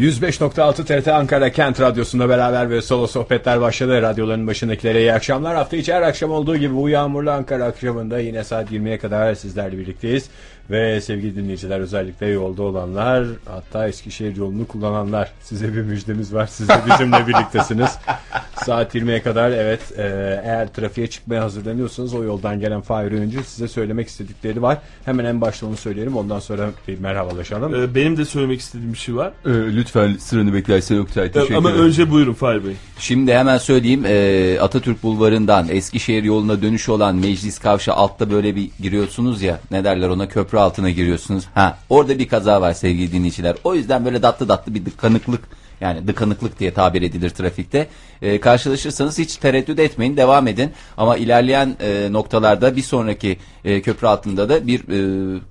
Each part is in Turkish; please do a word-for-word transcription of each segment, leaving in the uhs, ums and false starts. yüz beş nokta altı T R T Ankara Kent Radyosu'nda beraber ve solo sohbetler başladı. Radyoların başındakilere iyi akşamlar. Hafta içi her akşam olduğu gibi bu yağmurlu Ankara akşamında yine saat yirmiye kadar sizlerle birlikteyiz. Ve sevgili dinleyiciler, özellikle yolda olanlar, hatta Eskişehir yolunu kullananlar, size bir müjdemiz var. Siz de bizimle birliktesiniz. Saat yirmiye kadar, evet, eğer trafiğe çıkmaya hazırlanıyorsanız o yoldan gelen Fahir Öğüncü size söylemek istedikleri var. Hemen en başta onu söyleyelim, ondan sonra bir merhabalaşalım. Benim de söylemek istediğim bir şey var. Lütfen sıranı beklersen Oktay, teşekkür ederim. Ama önce buyurun Fahir Bey. Şimdi hemen söyleyeyim, Atatürk Bulvarı'ndan Eskişehir yoluna dönüş olan Meclis Kavşağı, altta böyle bir giriyorsunuz ya, ne derler ona, köprü altına giriyorsunuz. Ha, orada bir kaza var sevgili dinleyiciler. O yüzden böyle datlı datlı bir dıkanıklık, yani dıkanıklık diye tabir edilir trafikte. E, karşılaşırsanız hiç tereddüt etmeyin, devam edin. Ama ilerleyen e, noktalarda bir sonraki e, köprü altında da bir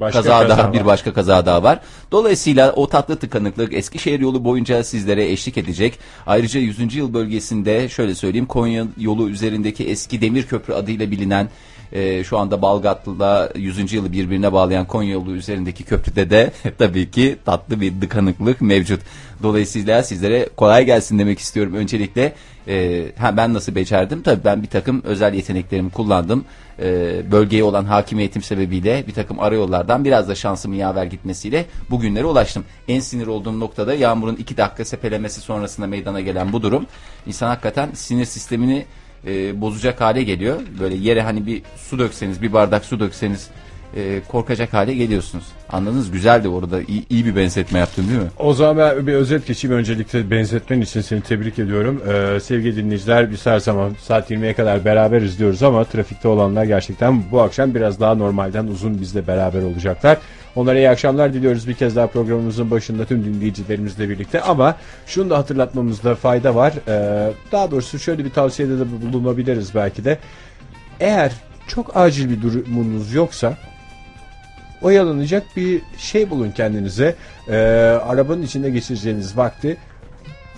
e, kaza daha var. bir başka kaza daha var. Dolayısıyla o tatlı tıkanıklık Eskişehir yolu boyunca sizlere eşlik edecek. Ayrıca yüzüncü yıl bölgesinde şöyle söyleyeyim, Konya yolu üzerindeki eski demir köprü adıyla bilinen, Ee, şu anda Balgatlı'la yüzüncü yılı birbirine bağlayan Konya yolu üzerindeki köprüde de tabii ki tatlı bir dıkanıklık mevcut. Dolayısıyla sizlere kolay gelsin demek istiyorum. Öncelikle e, ha, ben nasıl becerdim? Tabii ben bir takım özel yeteneklerimi kullandım. E, bölgeye olan hakimiyetim sebebiyle bir takım arayollardan biraz da şansımın yaver gitmesiyle bugünlere ulaştım. En sinir olduğum noktada yağmurun iki dakika sepelemesi sonrasında meydana gelen bu durum. İnsan hakikaten sinir sistemini E, bozacak hale geliyor. Böyle yere hani bir su dökseniz, bir bardak su dökseniz e, korkacak hale geliyorsunuz. Anladınız? Güzeldi orada. İyi, iyi bir benzetme yaptım değil mi? O zaman ben bir özet geçeyim. Öncelikle benzetmen için seni tebrik ediyorum. Ee, sevgili dinleyiciler, biz her zaman saat yirmiye kadar beraber izliyoruz ama trafikte olanlar gerçekten bu akşam biraz daha normalden uzun bizle beraber olacaklar. Onlara iyi akşamlar diliyoruz bir kez daha programımızın başında tüm dinleyicilerimizle birlikte. Ama şunu da hatırlatmamızda fayda var. Ee, daha doğrusu şöyle bir tavsiyede de bulunabiliriz belki de. Eğer çok acil bir durumunuz yoksa oyalanacak bir şey bulun kendinize. Ee, arabanın içinde geçireceğiniz vakti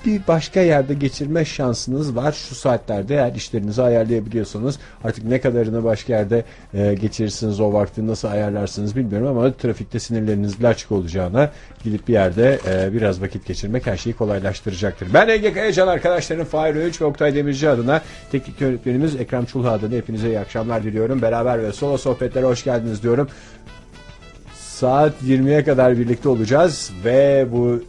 bir başka yerde geçirme şansınız var. Şu saatlerde eğer işlerinizi ayarlayabiliyorsanız, artık ne kadarını başka yerde e, geçirirsiniz, o vakti nasıl ayarlarsınız bilmiyorum ama trafikte sinirleriniz laçık olacağına gidip bir yerde e, biraz vakit geçirmek her şeyi kolaylaştıracaktır. Ben Ege Kayacan, arkadaşlarım Fahir Öğüç ve Oktay Demirci adına, teknik yönetmenimiz Ekrem Çulha adına hepinize iyi akşamlar diliyorum. Beraber ve solo sohbetlere hoş geldiniz diyorum. Saat yirmiye kadar birlikte olacağız ve bu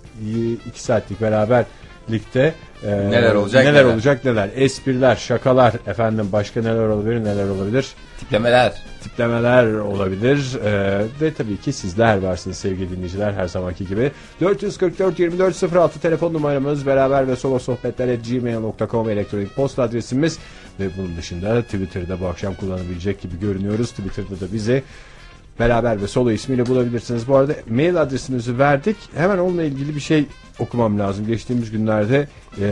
iki saatlik beraber Ligde e, neler olacak neler, neler olacak neler espriler, şakalar, efendim başka neler olabilir neler olabilir tiplemeler tiplemeler olabilir e, ve tabii ki sizler varsınız sevgili dinleyiciler, her zamanki gibi. dört yüz kırk dört yirmi dört sıfır altı telefon numaramız, beraber ve solo sohbetlere gmail nokta com elektronik posta adresimiz ve bunun dışında Twitter'da bu akşam kullanabilecek gibi görünüyoruz. Twitter'da da bizi beraber ve solo ismiyle bulabilirsiniz. Bu arada mail adresimizi verdik. Hemen onunla ilgili bir şey okumam lazım. Geçtiğimiz günlerde e,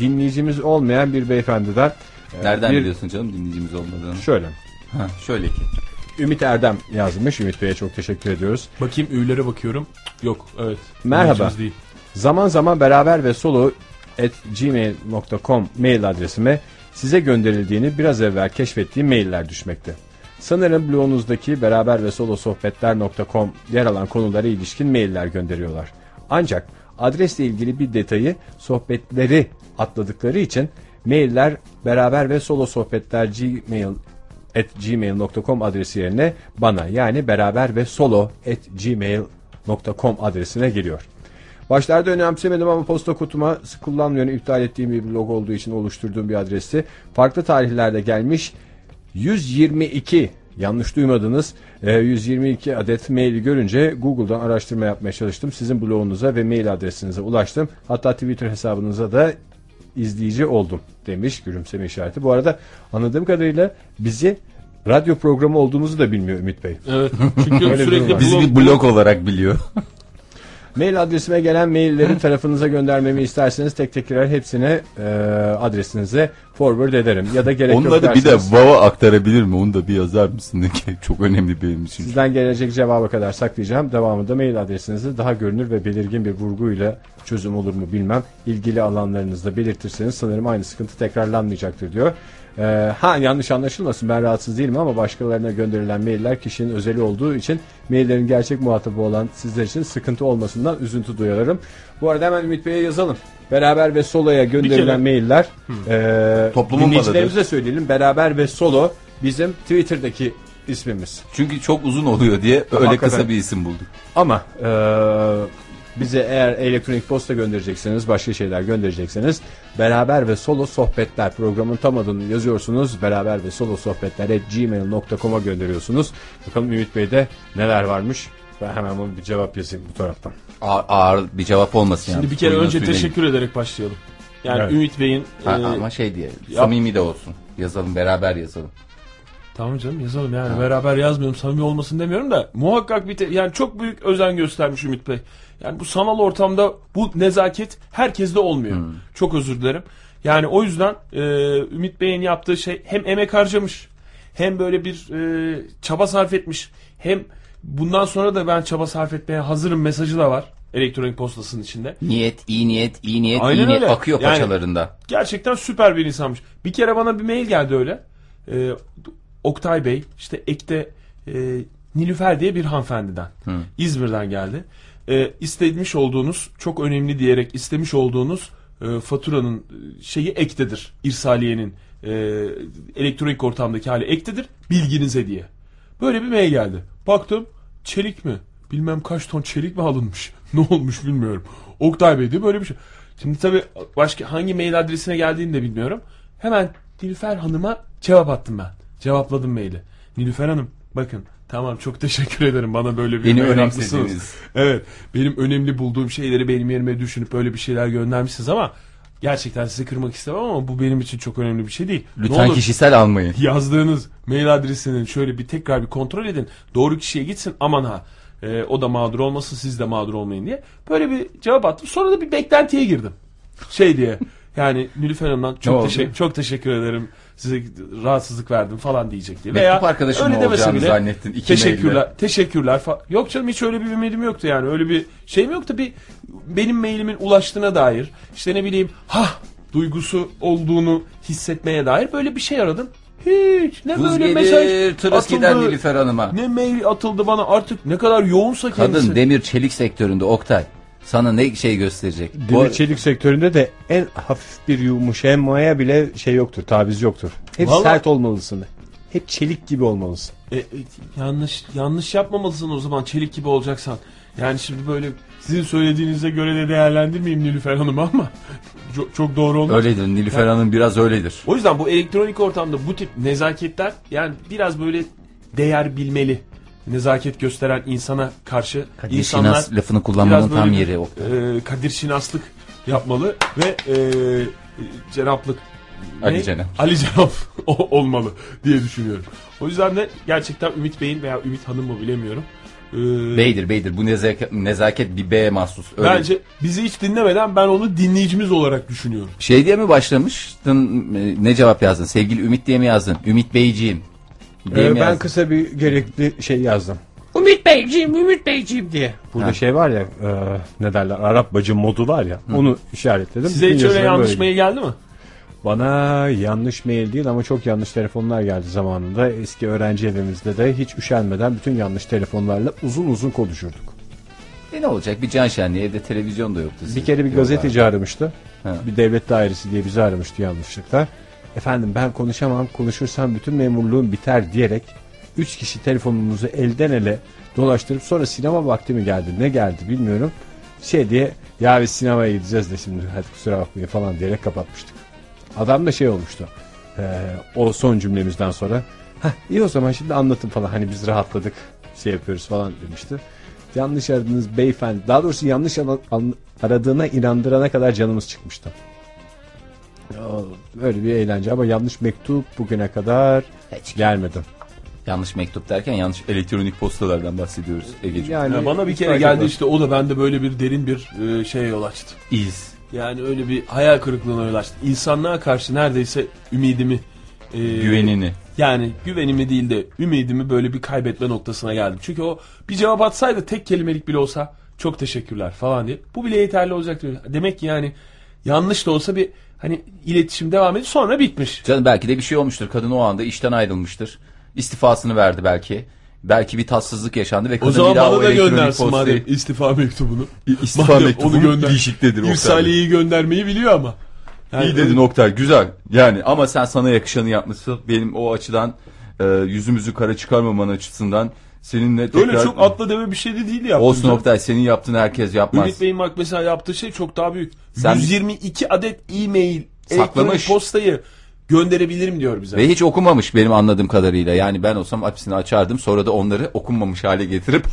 dinleyicimiz olmayan bir beyefendiden. E, Nereden bir... biliyorsun canım dinleyicimiz olmadığını? Şöyle. Ha, şöyle ki. Ümit Erdem yazmış. Ümit Bey'e çok teşekkür ediyoruz. Bakayım, üyelere bakıyorum. Yok, evet. Merhaba. Zaman zaman beraber ve solo at gmail nokta com mail adresime size gönderildiğini biraz evvel keşfettiğim mailler düşmekte. Sanırım blogunuzdaki beraber ve solo sohbetler nokta com yer alan konulara ilişkin mailler gönderiyorlar. Ancak adresle ilgili bir detayı, sohbetleri atladıkları için mailler beraber ve solo sohbetler gmail at gmail nokta com adresi yerine bana, yani beraber ve solo at gmail nokta com adresine geliyor. Başlarda önemsemedim ama posta kutuma kullanmayanı iptal ettiğim bir blog olduğu için oluşturduğum bir adresi farklı tarihlerde gelmiş. yüz yirmi iki, yanlış duymadınız, yüz yirmi iki adet maili görünce Google'dan araştırma yapmaya çalıştım. Sizin blogunuza ve mail adresinize ulaştım. Hatta Twitter hesabınıza da izleyici oldum demiş, gülümseme işareti. Bu arada anladığım kadarıyla bizi radyo programı olduğumuzu da bilmiyor Ümit Bey. Evet. Çünkü sürekli bizi bir blog olarak biliyor. Mail adresime gelen mailleri tarafınıza göndermemi isterseniz tek tekrar hepsini e, adresinize forward ederim. Ya da gerek onları yok derseniz. Onları bir de vava aktarabilir mi? Onu da bir yazar mısın? Çok önemli benim için. Sizden gelecek cevaba kadar saklayacağım. Devamında mail adresinizi daha görünür ve belirgin bir vurguyla, çözüm olur mu bilmem, İlgili alanlarınızda belirtirseniz sanırım aynı sıkıntı tekrarlanmayacaktır diyor. Ee, ha yanlış anlaşılmasın, ben rahatsız değilim ama başkalarına gönderilen mailler kişinin özeli olduğu için maillerin gerçek muhatabı olan sizler için sıkıntı olmasından üzüntü duyarım. Bu arada hemen Ümit Bey'e yazalım. Beraber ve Solo'ya gönderilen mailler e, dinleyicilerimize söyleyelim. Beraber ve Solo bizim Twitter'daki ismimiz. Çünkü çok uzun oluyor diye öyle hakikaten kısa bir isim bulduk. Ama e, bize eğer elektronik posta gönderecekseniz, başka şeyler gönderecekseniz Beraber ve Solo Sohbetler, programın tam adını yazıyorsunuz. Beraber ve Solo Sohbetler'e gmail nokta com'a gönderiyorsunuz. Bakalım Ümit Bey'de neler varmış. Ben hemen bunu bir cevap yazayım bu taraftan. Ağır, ağır bir cevap olmasın. Şimdi yani bir kere oyunun önce teşekkür benim ederek başlayalım. Yani evet. Ümit Bey'in... E, ama şey diye samimi de olsun. Yazalım, beraber yazalım. Tamam canım, yazalım yani. Ha. Beraber yazmıyorum, samimi olmasın demiyorum da muhakkak bir te- yani çok büyük özen göstermiş Ümit Bey. Yani bu sanal ortamda bu nezaket herkeste olmuyor. Hmm. Çok özür dilerim. Yani o yüzden e, Ümit Bey'in yaptığı şey hem emek harcamış, hem böyle bir e, çaba sarf etmiş, hem bundan sonra da ben çaba sarf etmeye hazırım mesajı da var elektronik postasının içinde. Niyet, iyi niyet, iyi niyet, aynen iyi niyet öyle akıyor yani paçalarında. Gerçekten süper bir insanmış. Bir kere bana bir mail geldi öyle. Ee, Oktay Bey, işte ekte e, Nilüfer diye bir hanımefendiden. Hı. İzmir'den geldi. E, istemiş olduğunuz, çok önemli diyerek istemiş olduğunuz e, faturanın şeyi ektedir. İrsaliye'nin e, elektronik ortamdaki hali ektedir. Bilginize diye. Böyle bir mail geldi. Baktım, çelik mi? Bilmem kaç ton çelik mi alınmış? Ne olmuş bilmiyorum. Oktay Bey diye böyle bir şey. Şimdi tabii başka hangi mail adresine geldiğini de bilmiyorum. Hemen Nilüfer Hanım'a cevap attım ben. Cevapladım maili. Nilüfer Hanım, bakın tamam çok teşekkür ederim bana böyle bir önemlisiniz. Evet, benim önemli bulduğum şeyleri benim yerime düşünüp böyle bir şeyler göndermişsiniz ama gerçekten sizi kırmak istemem ama bu benim için çok önemli bir şey değil. Lütfen kişisel almayın. Yazdığınız mail adresinin şöyle bir tekrar bir kontrol edin. Doğru kişiye gitsin, aman ha. E, o da mağdur olmasın, siz de mağdur olmayın diye. Böyle bir cevap attım. Sonra da bir beklentiye girdim. Şey diye. Yani Nilüfer Hanım'dan çok, teşe- çok teşekkür ederim. Size rahatsızlık verdim falan diyecek diye. Veya arkadaşım öyle demese bile zannettin, teşekkürler maille. Teşekkürler falan. Yok canım, hiç öyle bir ümidim yoktu yani. Öyle bir şeyim yoktu. Bir benim mailimin ulaştığına dair, işte ne bileyim ha duygusu olduğunu hissetmeye dair böyle bir şey aradım. Hiç ne Vuz böyle mesaj atıldı Nilüfer Hanım'a, ne mail atıldı bana, artık ne kadar yoğunsa kendisi. Kadın demir çelik sektöründe Oktay. Sana ne şey gösterecek? Demir çelik sektöründe de en hafif bir yumuşamaya bile şey yoktur, taviz yoktur. Hep vallahi sert olmalısın. Hep çelik gibi olmalısın. E, e, yanlış yanlış yapmamalısın o zaman çelik gibi olacaksan. Yani şimdi böyle sizin söylediğinize göre de değerlendirmeyeyim Nilüfer Hanım ama çok, çok doğru olmaz. Öyledir Nilüfer yani, Hanım biraz öyledir. O yüzden bu elektronik ortamda bu tip nezaketler yani biraz böyle değer bilmeli. Nezaket gösteren insana karşı Kadir insanlar Şinas lafını kullanmanın tam yeri o. E, Kadir Şinaslık yapmalı ve e, Cenaplık Ali Cenap. Ali Cenap olmalı diye düşünüyorum. O yüzden de gerçekten Ümit Bey'in veya Ümit Hanım mı bilemiyorum. Ee, beydir beydir bu nezaket, nezaket bir B'ye mahsus. Öyle. Bence bizi hiç dinlemeden ben onu dinleyicimiz olarak düşünüyorum. Şey diye mi başlamıştın, ne cevap yazdın? Sevgili Ümit diye mi yazdın? Ümit Beyciğim. Ee, ben yazdım? Kısa bir gerekli şey yazdım. Ümit Beyciğim, Ümit Beyciğim diye. Burada ha. şey var ya, e, ne derler, Arap bacı modu var ya, hı, onu işaretledim. Size hiç öyle yanlış mail geldi mi? Bana yanlış mail değil ama çok yanlış telefonlar geldi zamanında. Eski öğrenci evimizde de hiç üşenmeden bütün yanlış telefonlarla uzun uzun konuşurduk. E ne olacak, bir can şenliği, evde televizyon da yoktu. Bir kere bir gazeteci abi aramıştı. Ha. Bir devlet dairesi diye bizi aramıştı yanlışlıkla. Efendim ben konuşamam, konuşursam bütün memurluğum biter diyerek üç kişi telefonumuzu elden ele dolaştırıp sonra sinema vakti mi geldi ne geldi bilmiyorum. Şey diye, ya biz sinemaya gideceğiz de şimdi hadi kusura bakmayın falan diyerek kapatmıştık. Adam da şey olmuştu ee, o son cümlemizden sonra, hah iyi o zaman şimdi anlatın falan, hani biz rahatladık şey yapıyoruz falan demişti. Yanlış aradığınız beyefendi, daha doğrusu yanlış aradığına inandırana kadar canımız çıkmıştı. Öyle bir eğlence ama yanlış mektup bugüne kadar hiç gelmedi. Yanlış mektup derken yanlış elektronik postalardan bahsediyoruz Egeciğim. Yani, yani bana bir kere geldi var. İşte o da bende böyle bir derin bir şeye yol açtı. İz. Yani öyle bir hayal kırıklığına yol açtı. İnsanlığa karşı neredeyse ümidimi, e, güvenini. Yani güvenimi değil de ümidimi böyle bir kaybetme noktasına geldim. Çünkü o bir cevap atsaydı tek kelimelik bile olsa çok teşekkürler falan diye. Bu bile yeterli olacak diyor. Demek ki yani yanlış da olsa bir hani iletişim devam ediyor, sonra bitmiş. Canım belki de bir şey olmuştur. Kadın o anda işten ayrılmıştır. İstifasını verdi belki. Belki bir tatsızlık yaşandı ve kadın bir daha o elektronik postayı... O zaman bana da göndersin madem istifa mektubunu. İstifa madem mektubunu değişiktedir Oktay. İrsaliyeyi göndermeyi biliyor ama. Yani İyi dedin Oktay, güzel. Yani ama sen sana yakışanı yapmışsın. Benim o açıdan e, yüzümüzü kara çıkarmaman açısından seninle tekrar... Öyle çok atla deme bir şey de değil yaptın. Olsun canım. Oktay, senin yaptığını herkes yapmaz. Ümit Bey'in mesela yaptığı şey çok daha büyük. Sen... yüz yirmi iki adet e-mail, elektronik postayı... gönderebilirim diyor bize. Ve hiç okunmamış benim anladığım kadarıyla. Yani ben olsam hepsini açardım. Sonra da onları okunmamış hale getirip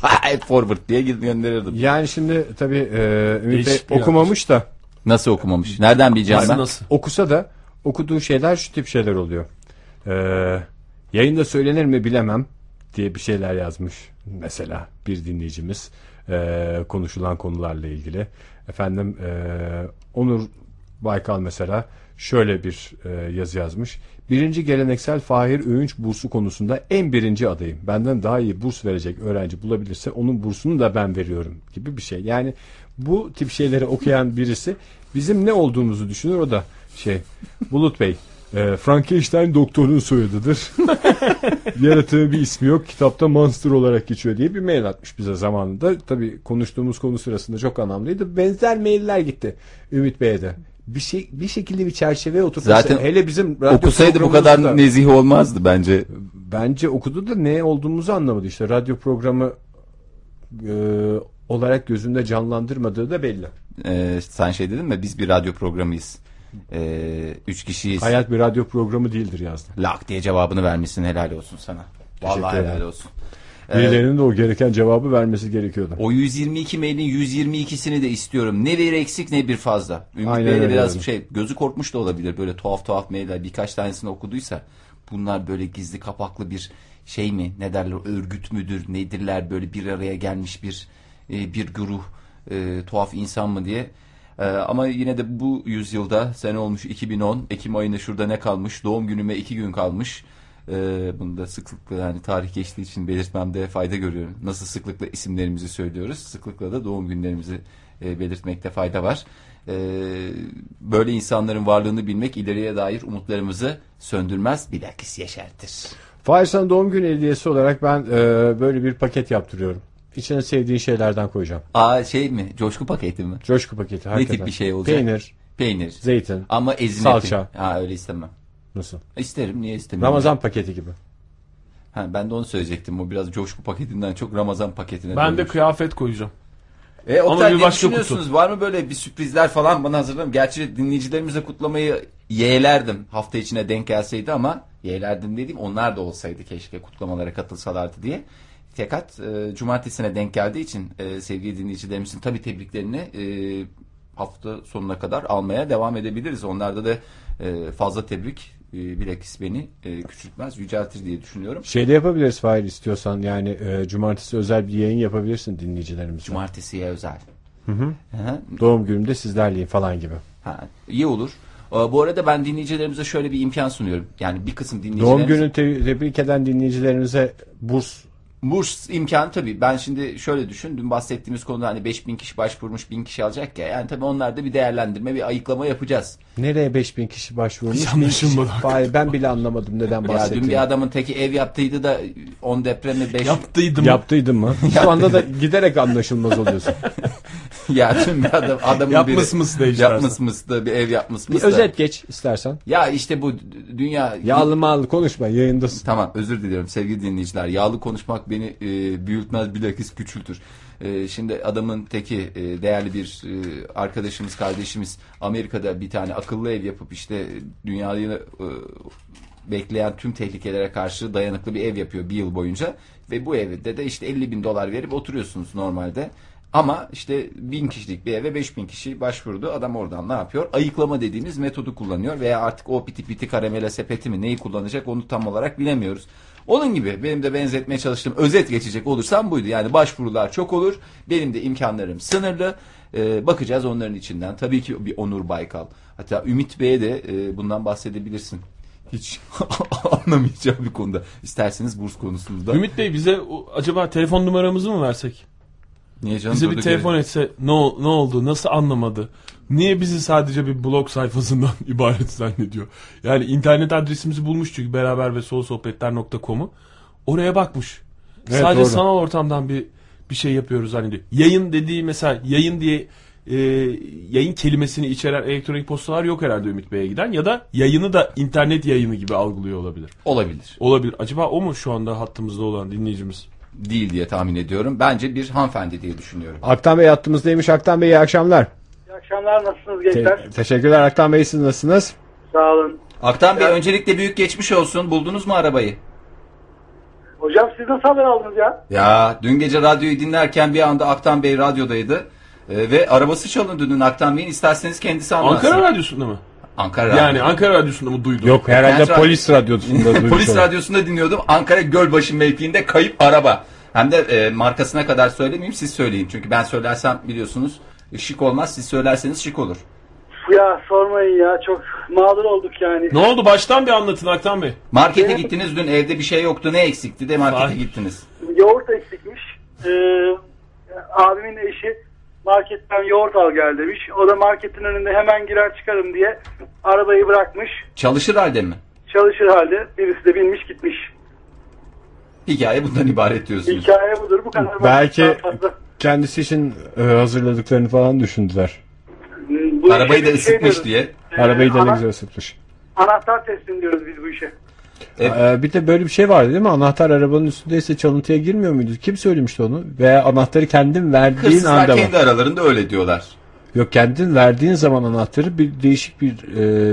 forward diye gönderirdim. Yani şimdi tabii e, Ümit Bey okumamış da. Nasıl okumamış? Nereden bileceğim ben? Nasıl? Okusa da okuduğu şeyler şu tip şeyler oluyor. Ee, yayında söylenir mi bilemem diye bir şeyler yazmış. Mesela bir dinleyicimiz e, konuşulan konularla ilgili. Efendim e, Onur Baykal mesela şöyle bir e, yazı yazmış. Birinci geleneksel Fahir Öğünç bursu konusunda en birinci adayım. Benden daha iyi burs verecek öğrenci bulabilirse onun bursunu da ben veriyorum gibi bir şey. Yani bu tip şeyleri okuyan birisi bizim ne olduğumuzu düşünür. O da şey, Bulut Bey, e, Frankenstein doktorun soyadıdır. Yaratığı bir ismi yok. Kitapta monster olarak geçiyor diye bir mail atmış bize zamanında. Tabii konuştuğumuz konu sırasında çok anlamlıydı. Benzer mailler gitti Ümit Bey'e de. Bir şey, bir şekilde bir çerçeveye oturtmuşsa. Zaten hele bizim okusaydı bu kadar da nezih olmazdı bence. Bence okudu da ne olduğumuzu anlamadı işte. Radyo programı e, olarak gözünde canlandırmadığı da belli. Ee, sen şey dedin mi? Biz bir radyo programıyız. Ee, üç kişiyiz. Hayat bir radyo programı değildir yazdım. Lak diye cevabını vermişsin. Helal olsun sana. Vallahi helal olsun. Birilerinin de o gereken cevabı vermesi gerekiyordu. O yüz yirmi iki mailin yüz yirmi ikisini de istiyorum. Ne bir eksik ne bir fazla. Ümit Bey'le de biraz yani. Şey gözü korkmuş da olabilir. Böyle tuhaf tuhaf mailler birkaç tanesini okuduysa bunlar böyle gizli kapaklı bir şey mi? Ne derler? Örgüt müdür? Nedirler? Böyle bir araya gelmiş bir bir güruh e, tuhaf insan mı diye. E, ama yine de bu yüzyılda sene olmuş iki bin on. Ekim ayında şurada ne kalmış? Doğum günüme iki gün kalmış. Ee, bunu da sıklıkla yani tarih geçtiği için belirtmemde fayda görüyorum. Nasıl sıklıkla isimlerimizi söylüyoruz, sıklıkla da doğum günlerimizi e, belirtmekte fayda var. Ee, böyle insanların varlığını bilmek ileriye dair umutlarımızı söndürmez, bilakis yeşertir. Fahir, sana doğum günü hediyesi olarak ben e, böyle bir paket yaptırıyorum. İçine sevdiğin şeylerden koyacağım. Aa şey mi? Coşku paketi mi? Coşku paketi. Ne tip bir şey olacak? Peynir, peynir, zeytin, ama ezme salça. Ha, öyle istemem. Nasıl? İsterim, niye istemiyorum? Ramazan paketi gibi. Ha, ben de onu söyleyecektim. O biraz coşku paketinden çok Ramazan paketine. Ben dönmüş. De kıyafet koyacağım. E, Oktay, ne düşünüyorsunuz? Kutu. Var mı böyle bir sürprizler falan bana hazırladım? Gerçi dinleyicilerimizle kutlamayı yeğlerdim. Hafta içine denk gelseydi ama yeğlerdim dediğim onlar da olsaydı keşke kutlamalara katılsalardı diye. Fakat e, cumartesine denk geldiği için e, sevgili dinleyicilerimizin tabii tebriklerini e, hafta sonuna kadar almaya devam edebiliriz. Onlarda da e, fazla tebrik bilakis beni küçültmez, yüceltir diye düşünüyorum. Şeyde yapabiliriz Fahir, istiyorsan yani e, cumartesi özel bir yayın yapabilirsin dinleyicilerimize. Cumartesiye özel. Hı hı. Hı. Doğum günümde sizlerleyim falan gibi. Ha, iyi olur. Bu arada ben dinleyicilerimize şöyle bir imkan sunuyorum. Yani bir kısım dinleyicilerimiz... Doğum günü te- tebrik eden dinleyicilerimize burs... Burs imkanı tabii. Ben şimdi şöyle düşündüm. Bahsettiğimiz konuda hani beş bin kişi başvurmuş, bin kişi alacak ya. Yani tabii onlar da bir değerlendirme, bir ayıklama yapacağız. Nereye beş bin kişi başvurmuş? Yanlışım var. Ben bile anlamadım neden bahsettiğini. Ya dün bir adamın teki ev yaptıydı da on depremi beş... Yaptıydım. Yaptıydım mı? Şu anda da giderek anlaşılmaz oluyorsun. Ya dün bir adam, adamın biri... Yapmış mıs da işte. Yapmış mıs da bir ev yapmış mıs da. Bir özet geç istersen. Ya işte bu dünya... Yağlı mağlı konuşma, yayındasın. Tamam, özür diliyorum sevgili dinleyiciler. Yağlı konuşmak beni e, büyütmez, bilakis küçültür. E, şimdi adamın teki e, değerli bir e, arkadaşımız, kardeşimiz Amerika'da bir tane akıllı ev yapıp işte dünyayı e, bekleyen tüm tehlikelere karşı dayanıklı bir ev yapıyor bir yıl boyunca ve bu evde de işte elli bin dolar verip oturuyorsunuz normalde. Ama işte bin kişilik bir eve beş bin kişi başvurdu. Adam oradan ne yapıyor? Ayıklama dediğimiz metodu kullanıyor veya artık o piti piti karamele sepeti mi neyi kullanacak onu tam olarak bilemiyoruz. Onun gibi benim de benzetmeye çalıştığım özet geçecek olursam buydu. Yani başvurular çok olur. Benim de imkanlarım sınırlı. Ee, bakacağız onların içinden. Tabii ki bir Onur Baykal. Hatta Ümit Bey'e de e, bundan bahsedebilirsin. Hiç anlamayacağı bir konuda. İsterseniz burs konusunda. Ümit Bey bize acaba telefon numaramızı mı versek? Niye canım? Bize bir telefon etse ne, ol, ne oldu, nasıl anlamadı? Niye bizi sadece bir blog sayfasından ibaret zannediyor? Yani internet adresimizi bulmuş çünkü beraber ve solsohbetler nokta com'u. Oraya bakmış. Evet, sadece doğru. Sanal ortamdan bir bir şey yapıyoruz zannediyor. Yayın dediği mesela yayın diye e, yayın kelimesini içeren elektronik postalar yok herhalde Ümit Bey'e giden. Ya da yayını da internet yayını gibi algılıyor olabilir. Olabilir. Olabilir. Acaba o mu şu anda hattımızda olan dinleyicimiz? Değil diye tahmin ediyorum. Bence bir hanımefendi diye düşünüyorum. Aktan Bey hattımızdaymış. Aktan Bey iyi akşamlar. İyi akşamlar, nasılsınız gençler? Te- teşekkürler Aktan Bey, siz nasılsınız? Sağ olun. Aktan Bey, evet. Öncelikle büyük geçmiş olsun. Buldunuz mu arabayı? Hocam siz nasıl haber aldınız ya? Ya dün gece radyoyu dinlerken bir anda Aktan Bey radyodaydı. Ee, ve arabası çalındı dün Aktan Bey'in. İsterseniz kendisi anlatsın. Ankara Radyosu'nda mı? Ankara Radyosu. Yani Ankara Radyosu'nda mı duydum? Yok herhalde Kent polis radyosunda duydum. Polis radyosunda dinliyordum. Ankara Gölbaşı mevkiinde kayıp araba. Hem de e, markasına kadar söylemeyeyim, siz söyleyin. Çünkü ben söylersem biliyorsunuz şık olmaz. Siz söylerseniz şık olur. Ya sormayın ya, çok mağdur olduk yani. Ne oldu, baştan bir anlatın Aktan Bey. Markete benim... gittiniz dün, evde bir şey yoktu, ne eksikti de markete Hayır. gittiniz. Yoğurt eksikmiş. Ee, abimin eşi marketten yoğurt al gel demiş. O da marketin önünde hemen girer çıkarım diye arabayı bırakmış. Çalışır halde mi? Çalışır halde. Birisi de binmiş gitmiş. Hikaye bundan ibaret diyorsunuz. Hikaye budur, bu kadar. Belki kendisi için hazırladıklarını falan düşündüler. Bu arabayı da ısıtmış şey diye. Ee, arabayı da ana, ne güzel ısıtmış. Anahtar teslim diyoruz biz bu işe. Evet. Ee, bir de böyle bir şey vardı değil mi? Anahtar arabanın üstündeyse çalıntıya girmiyor muydu? Kim söylemişti onu? Veya anahtarı kendin verdiğin Hırsızlar anda mı? Kendi aralarında öyle diyorlar. Yok, kendin verdiğin zaman anahtarı bir değişik bir...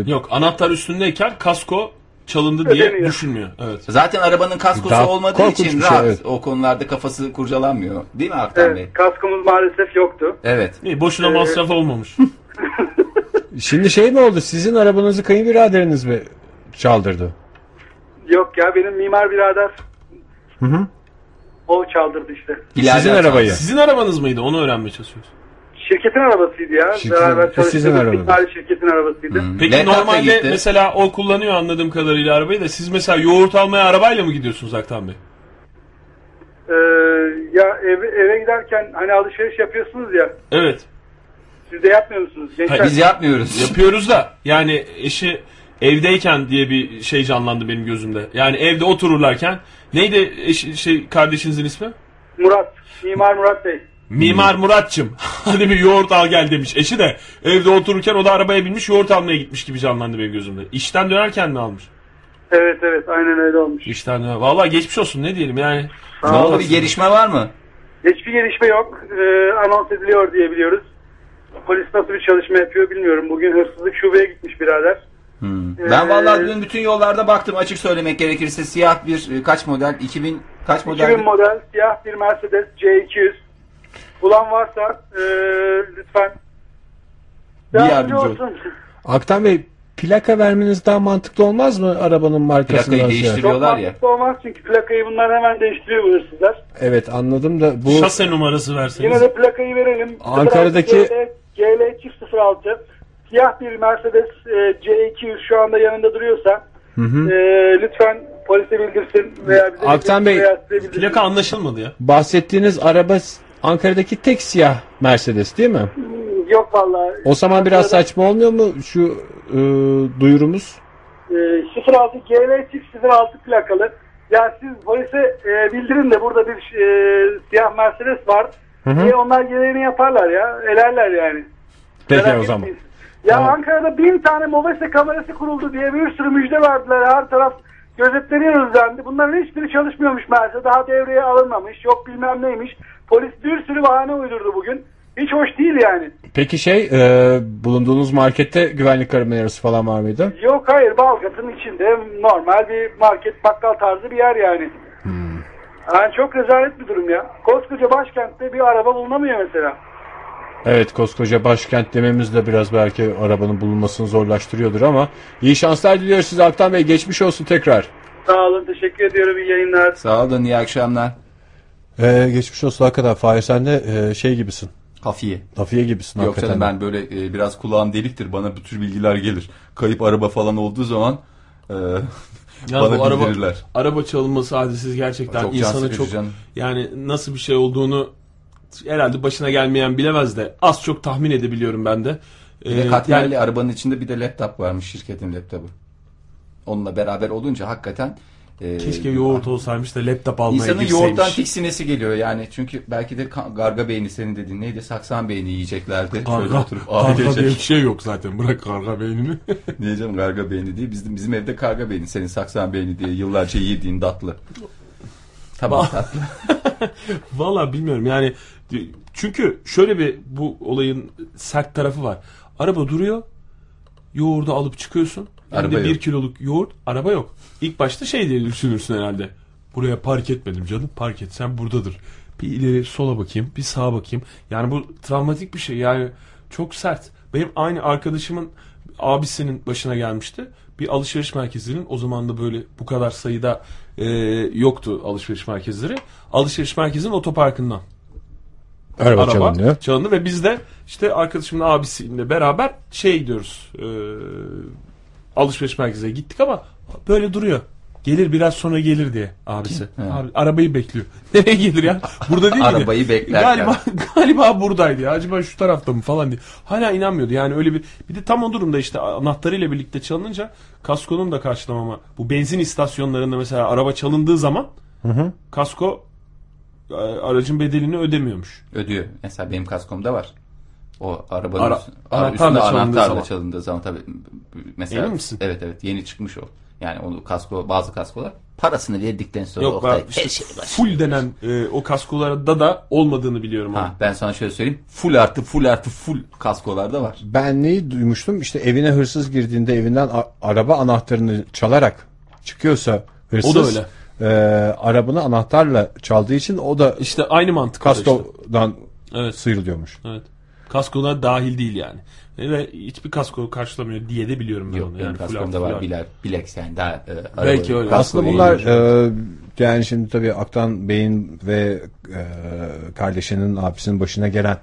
E... Yok, anahtar üstündeyken kasko çalındı Ödemiyor. diye düşünmüyor. Evet. Zaten arabanın kaskosu Daha olmadığı için rahat. Şey, evet. O konularda kafası kurcalanmıyor. Değil mi Aktan evet, Bey? Kaskomuz maalesef yoktu. Evet. İyi, boşuna ee... masraf olmamış. Şimdi şey mi oldu? Sizin arabanızı kayınbiraderiniz mi çaldırdı? Yok ya, benim mimar birader. Hı hı. O çaldırdı işte. Sizin Sizin arabayı. Sizin arabanız mıydı? Onu öğrenmeye çalışıyoruz. Şirketin arabasıydı ya. Şirketin, beraber çalıştığımız bir şirketin arabasıydı. Hmm. Peki ne normalde mesela o kullanıyor anladığım kadarıyla arabayı da, siz mesela yoğurt almaya arabayla mı gidiyorsunuz Aktan Bey? Ee, ya eve, eve giderken hani alışveriş yapıyorsunuz ya. Evet. Siz de yapmıyor musunuz? Hayır, biz yapmıyoruz. Yapıyoruz da yani eşi evdeyken diye bir şey canlandı benim gözümde. Yani evde otururlarken neydi eşi, şey kardeşinizin ismi? Murat. Mimar Murat Bey. Mimar Muratçım hadi bir yoğurt al gel demiş. Eşi de evde otururken o da arabaya binmiş, yoğurt almaya gitmiş gibi canlandı benim gözümde. İşten dönerken mi almış? Evet evet, aynen öyle olmuş. İşten döner. Valla geçmiş olsun, ne diyelim yani. Ne oldu, bir gelişme var mı? Hiçbir gelişme yok. Ee, anons ediliyor diye biliyoruz. Polis nasıl bir çalışma yapıyor bilmiyorum. Bugün hırsızlık şubeye gitmiş birader. Hmm. Ee, ben vallahi dün bütün yollarda baktım, açık söylemek gerekirse. Siyah bir kaç model? iki bin kaç model? iki bin model siyah bir Mercedes C iki yüz. Bulan varsa ee, lütfen yardımcı olsun. Aktan Bey, plaka vermeniz daha mantıklı olmaz mı arabanın markasını? Plakayı değiştiriyorlar ya. Çok mantıklı olmaz çünkü plakayı bunlar hemen değiştiriyor bu hırsızlar. Evet anladım da bu... Şase numarası verseniz. Yine de plakayı verelim. Ankara'daki... G L iki sıfır altı siyah bir Mercedes C iki yüz şu anda yanında duruyorsa hı hı. E, lütfen polise bildirsin veya bize Aktan Bey, veya bildirsin. Plaka anlaşılmadı ya. Bahsettiğiniz araba Ankara'daki tek siyah Mercedes değil mi? Yok vallahi. O zaman Ankara'da... biraz saçma olmuyor mu şu e, duyurumuz? E, sıfır altı G L sıfır altı plakalı. Ya siz polise e, bildirin de burada bir e, siyah Mercedes var. Hı hı. E, onlar gereğini yaparlar ya. Elerler yani. Peki Merak o zaman. Etmeyiz. Ya tamam. Ankara'da bin tane mobese kamerası kuruldu diye bir sürü müjde verdiler. Her taraf gözetleniyoruz dendi. Bunların hiçbiri çalışmıyormuş meğerse. Daha devreye alınmamış. Yok bilmem neymiş. Polis bir sürü bahane uydurdu bugün. Hiç hoş değil yani. Peki şey e, bulunduğunuz markette güvenlik kamerası falan var mıydı? Yok hayır. Balgat'ın içinde normal bir market, bakkal tarzı bir yer yani. Hmm. Yani çok rezalet bir durum ya. Koskoca başkentte bir araba bulunamıyor mesela. Evet, koskoca başkent dememiz de biraz belki arabanın bulunmasını zorlaştırıyordur ama iyi şanslar diliyoruz size Aktan Bey. Geçmiş olsun tekrar. Sağ olun, teşekkür ediyorum, iyi yayınlar. Sağ olun, iyi akşamlar. Ee, geçmiş olsun hakikaten. Fahir sen de e, şey gibisin. Hafiye. Hafiye gibisin. Yok hakikaten. Canım ben böyle e, biraz kulağım deliktir, bana bu tür bilgiler gelir. Kayıp araba falan olduğu zaman e, bana bu araba, bildirirler. Araba çalınması hadisesi gerçekten çok insanı çok canım. Yani nasıl bir şey olduğunu herhalde başına gelmeyen bilemez de az çok tahmin edebiliyorum ben de. Ee, katmerli yani... arabanın içinde bir de laptop varmış, şirketin laptopu. Onunla beraber olunca hakikaten... E, Keşke yoğurt olsaymış da laptop almaya İnsanın girseymiş. Yoğurttan tiksinesi geliyor yani. Çünkü belki de garga beyni, senin dediğin neydi? Saksan beyni yiyeceklerdi. Garga, garga diye bir şey yok zaten. Bırak garga beynini. Niye canım, garga beyni değil. Bizim, bizim evde garga beyni, senin saksan beyni diye yıllarca yediğin tatlı. Tamam tatlı. Valla bilmiyorum yani. Çünkü şöyle bir bu olayın sert tarafı var. Araba duruyor. Yoğurdu alıp çıkıyorsun. Hem de bir kiloluk yoğurt, araba yok. İlk başta şey diye düşünürsün herhalde. Buraya park etmedim canım. Park etsem buradadır. Bir ileri sola bakayım, bir sağa bakayım. Yani bu travmatik bir şey. Yani çok sert. Benim aynı arkadaşımın abisinin başına gelmişti. Bir alışveriş merkezinin, o zaman da böyle bu kadar sayıda e, yoktu alışveriş merkezleri. Alışveriş merkezinin otoparkından. Araba, araba çalındı. çalındı ve biz de işte arkadaşımın abisiyle beraber şey gidiyoruz. E, alışveriş merkezine gittik ama böyle duruyor. Gelir biraz sonra gelir diye abisi. Abi, arabayı bekliyor. Nereye gelir ya? Burada değil mi? Arabayı beklerken. Galiba, galiba buradaydı ya. Acaba şu tarafta mı falan diye. Hala inanmıyordu. Yani öyle bir bir de tam o durumda işte anahtarıyla birlikte çalınınca kaskonun da karşılamama. Bu benzin istasyonlarında mesela araba çalındığı zaman hı hı. kasko aracın bedelini ödemiyormuş. Ödüyor. Mesela benim kaskomda var. O arabanın Ara, üstünde, anahtarla, çalındığı, anahtarla çalındığı zaman tabii mesela evet evet yeni çıkmış o. Yani onu kasko, bazı kaskolar parasını verdikten sonra yok, Oktay, işte her şey full denen e, o kaskolarda da olmadığını biliyorum. Ha, ben sana şöyle söyleyeyim. Full artı full artı full kaskolarda var. Ben neyi duymuştum? İşte evine hırsız girdiğinde evinden araba anahtarını çalarak çıkıyorsa hırsız. O da öyle. E, arabanı anahtarla çaldığı için o da işte aynı mantık. Kaskodan işte. Evet. Sıyrılıyormuş. Evet. Kaskolar dahil değil yani. Ve hiçbir kasko karşılamıyor diye de biliyorum ben. Yok, onu. Yani kaskomda var biler, bilek sen daha e, belki öyle. Aslında bunlar e, yani şimdi tabii Aktan Bey'in ve e, kardeşinin, abisinin başına gelen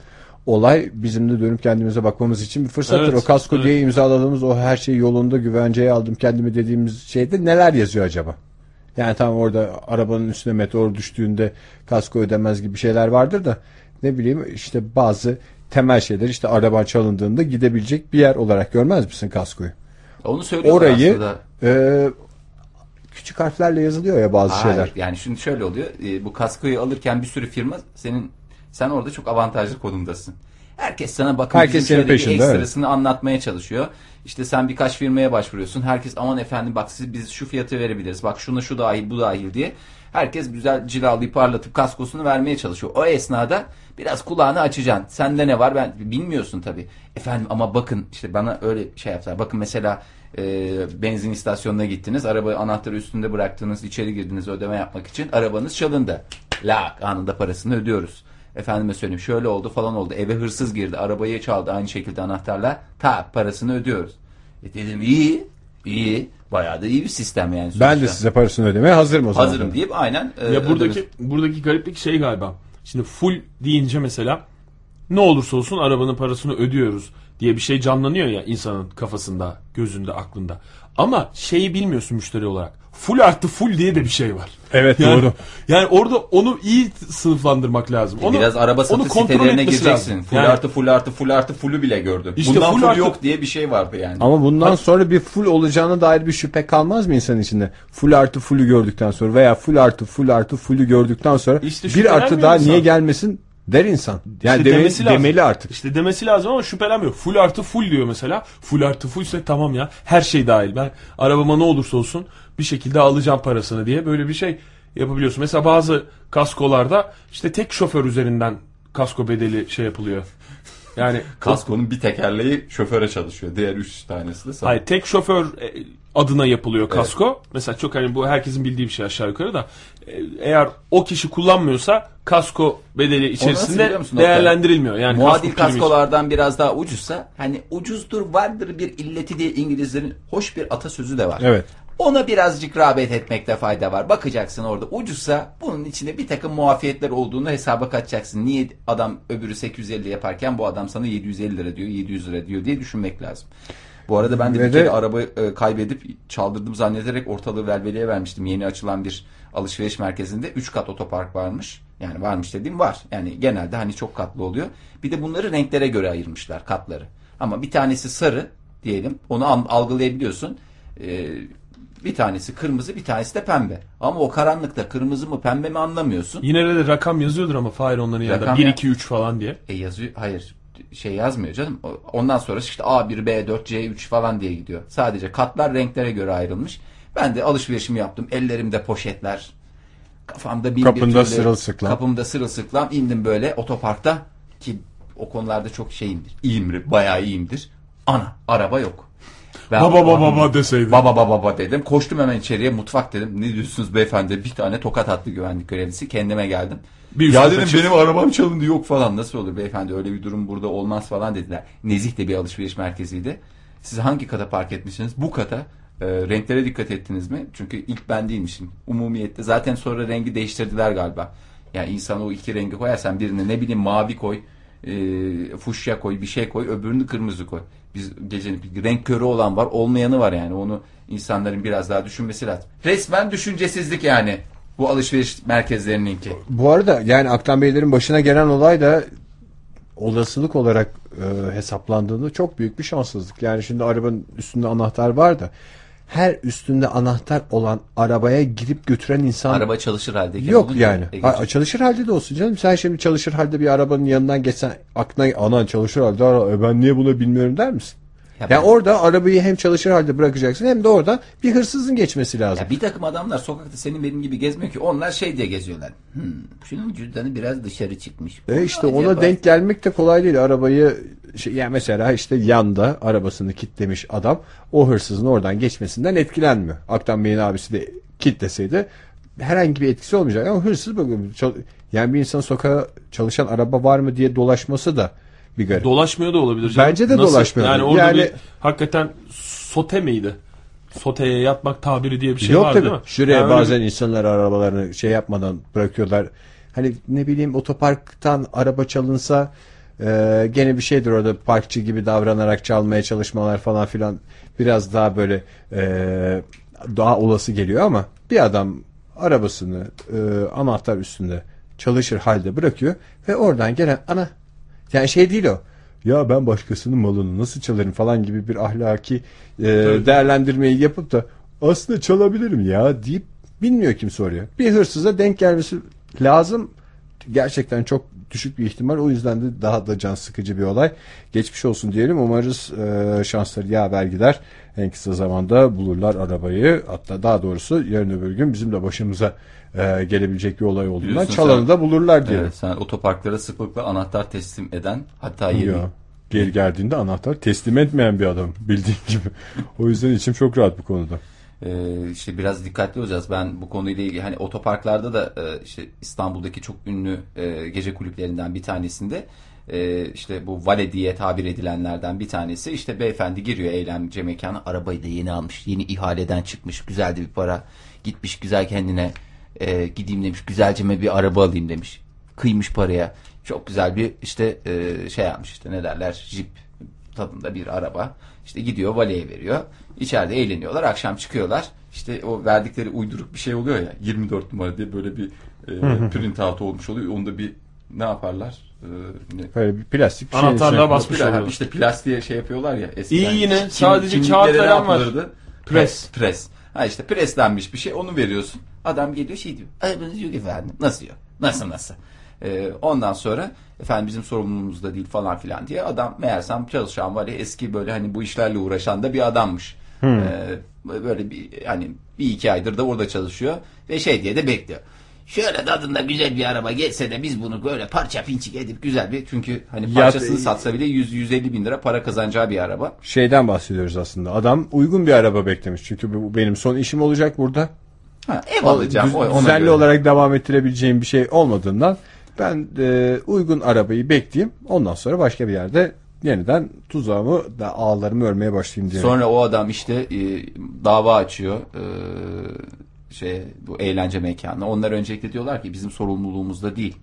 olay bizim de dönüp kendimize bakmamız için bir fırsattır. Evet, o kasko evet. diye imzaladığımız o her şey yolunda, güvenceye aldım kendimi dediğimiz şeyde neler yazıyor acaba? Yani tam orada arabanın üstüne meteor düştüğünde kasko ödemez gibi şeyler vardır da ne bileyim işte bazı temel şeyler, işte araban çalındığında gidebilecek bir yer olarak görmez misin kaskoyu? Onu söylüyorlar orayı, aslında. E, küçük harflerle yazılıyor ya bazı Hayır, şeyler. Yani şimdi şöyle oluyor. E, bu kaskoyu alırken bir sürü firma senin, sen orada çok avantajlı konumdasın. Herkes sana bakın. Herkes senin peşinde. Ekstrasını evet. anlatmaya çalışıyor. İşte sen birkaç firmaya başvuruyorsun. Herkes aman efendim bak siz, biz şu fiyatı verebiliriz. Bak şuna şu dahil bu dahil diye. Herkes güzel cilalayıp parlatıp kaskosunu vermeye çalışıyor. O esnada biraz kulağını açacaksın. Sende ne var ben bilmiyorsun tabii. Efendim ama bakın işte bana öyle şey yaptılar. Bakın mesela e, benzin istasyonuna gittiniz. Arabayı anahtarı üstünde bıraktınız. İçeri girdiniz ödeme yapmak için. Arabanız çalındı. Lak anında parasını ödüyoruz. Efendime söyleyeyim şöyle oldu falan oldu. Eve hırsız girdi. Arabayı çaldı aynı şekilde anahtarla. Ta parasını ödüyoruz. E dedim iyi iyi. Bayağı da iyi bir sistem yani. Sonuçta. Ben de size parasını ödemeye hazırım o zaman. Hazırım deyip aynen. E, ya buradaki ödemez. buradaki gariplik şey galiba. Şimdi full deyince mesela ne olursa olsun arabanın parasını ödüyoruz diye bir şey canlanıyor ya insanın kafasında, gözünde, aklında. Ama şeyi bilmiyorsun müşteri olarak. Full artı full diye de bir şey var. Evet yani, doğru. Yani orada onu iyi sınıflandırmak lazım. Onu, biraz araba satış sitelerine gireceksin. Full yani, artı full artı full artı full'ü bile gördüm. İşte bundan full, full artı... yok diye bir şey vardı yani. Ama bundan Hadi. sonra bir full olacağına dair bir şüphe kalmaz mı insanın içinde? Full artı full'ü gördükten sonra veya full artı full artı full'ü gördükten sonra işte bir artı daha insan. Niye gelmesin der insan. Yani işte demesi, demeli artık. İşte demesi lazım ama şüphelenmiyor. Full artı full diyor mesela. Full artı full ise tamam ya her şey dahil. Ben arabama ne olursa olsun bir şekilde alacağım parasını diye böyle bir şey yapabiliyorsun. Mesela bazı kaskolarda işte tek şoför üzerinden kasko bedeli şey yapılıyor. Yani kaskonun bir tekerleği şoföre çalışıyor. Diğer üç tanesi de sana. Hayır, tek şoför adına yapılıyor kasko. Evet. Mesela çok hani bu herkesin bildiği bir şey aşağı yukarı da eğer o kişi kullanmıyorsa kasko bedeli içerisinde değerlendirilmiyor. Yani muadil kasko kaskolardan biraz daha ucuzsa hani ucuzdur vardır bir illeti diye İngilizlerin hoş bir atasözü de var. Evet. Ona birazcık rağbet etmekte fayda var. Bakacaksın orada ucuzsa bunun içinde bir takım muafiyetler olduğunu hesaba katacaksın. Niye adam öbürü sekiz yüz elli yaparken bu adam sana yedi yüz elli lira diyor, yedi yüz lira diyor diye düşünmek lazım. Bu arada ben de bir kere araba kaybedip çaldırdım zannederek ortalığı velveleye vermiştim. Yeni açılan bir alışveriş merkezinde üç kat otopark varmış. Yani varmış dediğim var. Yani genelde hani çok katlı oluyor. Bir de bunları renklere göre ayırmışlar katları. Ama bir tanesi sarı diyelim. Onu algılayabiliyorsun. Ee, bir tanesi kırmızı, bir tanesi de pembe. Ama o karanlıkta kırmızı mı pembe mi anlamıyorsun. Yine de rakam yazıyordur ama Fahir onların yanında. bir, iki, üç falan diye. E yazıyor. Hayır. Şey yazmıyor canım. Ondan sonra işte A bir, B dört, C üç falan diye gidiyor. Sadece katlar renklere göre ayrılmış. Ben de alışverişimi yaptım. Ellerimde poşetler. Kafamda bin kapımda bir türlü, sırılsıklam. Kapımda sırılsıklam. İndim böyle otoparkta ki o konularda çok şeyimdir. İyiyimdir. Bayağı iyiyimdir. Ana araba yok. Ben baba baba baba deseydim. Baba baba baba dedim. Koştum hemen içeriye, mutfak dedim. Ne diyorsunuz beyefendi? Bir tane tokat attı güvenlik görevlisi. Kendime geldim. Bir ya dedim kaçır. Benim arabam çalındı yok falan. Nasıl olur beyefendi? Öyle bir durum burada olmaz falan dediler. Nezih de bir alışveriş merkeziydi. Siz hangi kata park etmişsiniz? Bu kata. E, renklere dikkat ettiniz mi? Çünkü ilk ben değilmişim. Umumiyette. Zaten sonra rengi değiştirdiler galiba. Yani insan o iki rengi koyarsan birine ne bileyim mavi koy, e, fuşya koy, bir şey koy, öbürünü kırmızı koy. Biz gecenin renk körü olan var, olmayanı var yani. Onu insanların biraz daha düşünmesi lazım. Resmen düşüncesizlik yani. Bu alışveriş merkezlerininki. Bu arada yani Aktan Beylerin başına gelen olay da olasılık olarak e, hesaplandığında çok büyük bir şanssızlık. Yani şimdi arabanın üstünde anahtar var da her üstünde anahtar olan arabaya girip götüren insan... Araba çalışır halde. Yok yani. Ha, çalışır halde de olsun canım. Sen şimdi çalışır halde bir arabanın yanından geçsen aklına anan çalışır halde araba, ben niye bunu bilmiyorum der misin? Ya yani ben... orada arabayı hem çalışır halde bırakacaksın hem de orada bir hırsızın geçmesi lazım. Ya bir takım adamlar sokakta senin benim gibi gezmiyor ki, onlar şey diye geziyorlar. Hmm, şunun cüzdanı biraz dışarı çıkmış. E işte ona acaba? Denk gelmek de kolay değil. Arabayı şey, yani mesela işte yanda arabasını kilitlemiş adam o hırsızın oradan geçmesinden etkilenmiyor. Aktan Bey'in abisi de kilitleseydi herhangi bir etkisi olmayacak ama hırsız bakın. Yani bir insan sokağa çalışan araba var mı diye dolaşması da bir garip. Dolaşmıyor da olabilir canım. Bence de dolaşmıyor. Yani orada yani... bir hakikaten sote miydi? Soteye yatmak tabiri diye bir şey var değil mi? Şuraya yani bazen öyle... insanlar arabalarını şey yapmadan bırakıyorlar. Hani ne bileyim otoparktan araba çalınsa e, gene bir şeydir orada parkçı gibi davranarak çalmaya çalışmalar falan filan biraz daha böyle e, daha olası geliyor ama bir adam arabasını e, anahtar üstünde çalışır halde bırakıyor ve oradan gelen ana yani şey değil o. Ya ben başkasının malını nasıl çalarım falan gibi bir ahlaki e, değerlendirmeyi yapıp da aslında çalabilirim ya deyip bilmiyor kimse oraya. Bir hırsıza denk gelmesi lazım. Gerçekten çok düşük bir ihtimal. O yüzden de daha da can sıkıcı bir olay. Geçmiş olsun diyelim. Umarız e, şansları yaver gider. En kısa zamanda bulurlar arabayı. Hatta daha doğrusu yarın öbür gün bizim de başımıza e, gelebilecek bir olay olduğundan çalanı da bulurlar diyelim. Evet, sen otoparklara sıklıkla anahtar teslim eden hatta yeni. Geri geldiğinde anahtar teslim etmeyen bir adam bildiğin gibi. O yüzden içim çok rahat bu konuda. Ee, işte biraz dikkatli olacağız. Ben bu konuyla ilgili hani otoparklarda da e, işte İstanbul'daki çok ünlü e, gece kulüplerinden bir tanesinde e, işte bu vale diye tabir edilenlerden bir tanesi işte beyefendi giriyor eğlence mekanı, arabayı da yeni almış, yeni ihaleden çıkmış, güzel de bir para gitmiş, güzel kendine e, gideyim demiş, güzelceme bir araba alayım demiş, kıymış paraya, çok güzel bir işte e, şey yapmış, işte ne derler, jip tadında bir araba. İşte gidiyor valeye veriyor. İçeride eğleniyorlar. Akşam çıkıyorlar. İşte o verdikleri uyduruk bir şey oluyor ya. yirmi dört numara diye böyle bir e, print out olmuş oluyor. Onda bir ne yaparlar? E, böyle bir plastik bir anahtarlığa şey basmış oluyor. Plastik, işte plastiğe şey yapıyorlar ya. İyi yine. Kim, sadece kağıt veren var. Pres. Pres. Ha işte preslenmiş bir şey. Onu veriyorsun. Adam geliyor şey diyor. Ay ben diyor efendim. Nasıl diyor? Nasıl nasıl? Ondan sonra efendim bizim sorumluluğumuzda değil falan filan diye adam meğersem çalışan var ya, eski böyle hani bu işlerle uğraşan da bir adammış. Hmm. Ee, böyle bir hani bir iki aydır da orada çalışıyor ve şey diye de bekliyor. Şöyle tadında güzel bir araba gelse de biz bunu böyle parça pinçik edip güzel bir, çünkü hani parçasını ya, satsa bile yüz yüz elli bin lira para kazanacağı bir araba. Şeyden bahsediyoruz aslında, adam uygun bir araba beklemiş çünkü bu benim son işim olacak burada. Ha, ev o, alacağım. Düz, düzenli göre olarak devam ettirebileceğim bir şey olmadığından ben e, uygun arabayı bekleyeyim. Ondan sonra başka bir yerde yeniden tuzağımı da ağlarımı örmeye başlayayım diye. Sonra o adam işte e, dava açıyor. E, şey bu eğlence mekanına. Onlar öncelikle diyorlar ki bizim sorumluluğumuzda değil.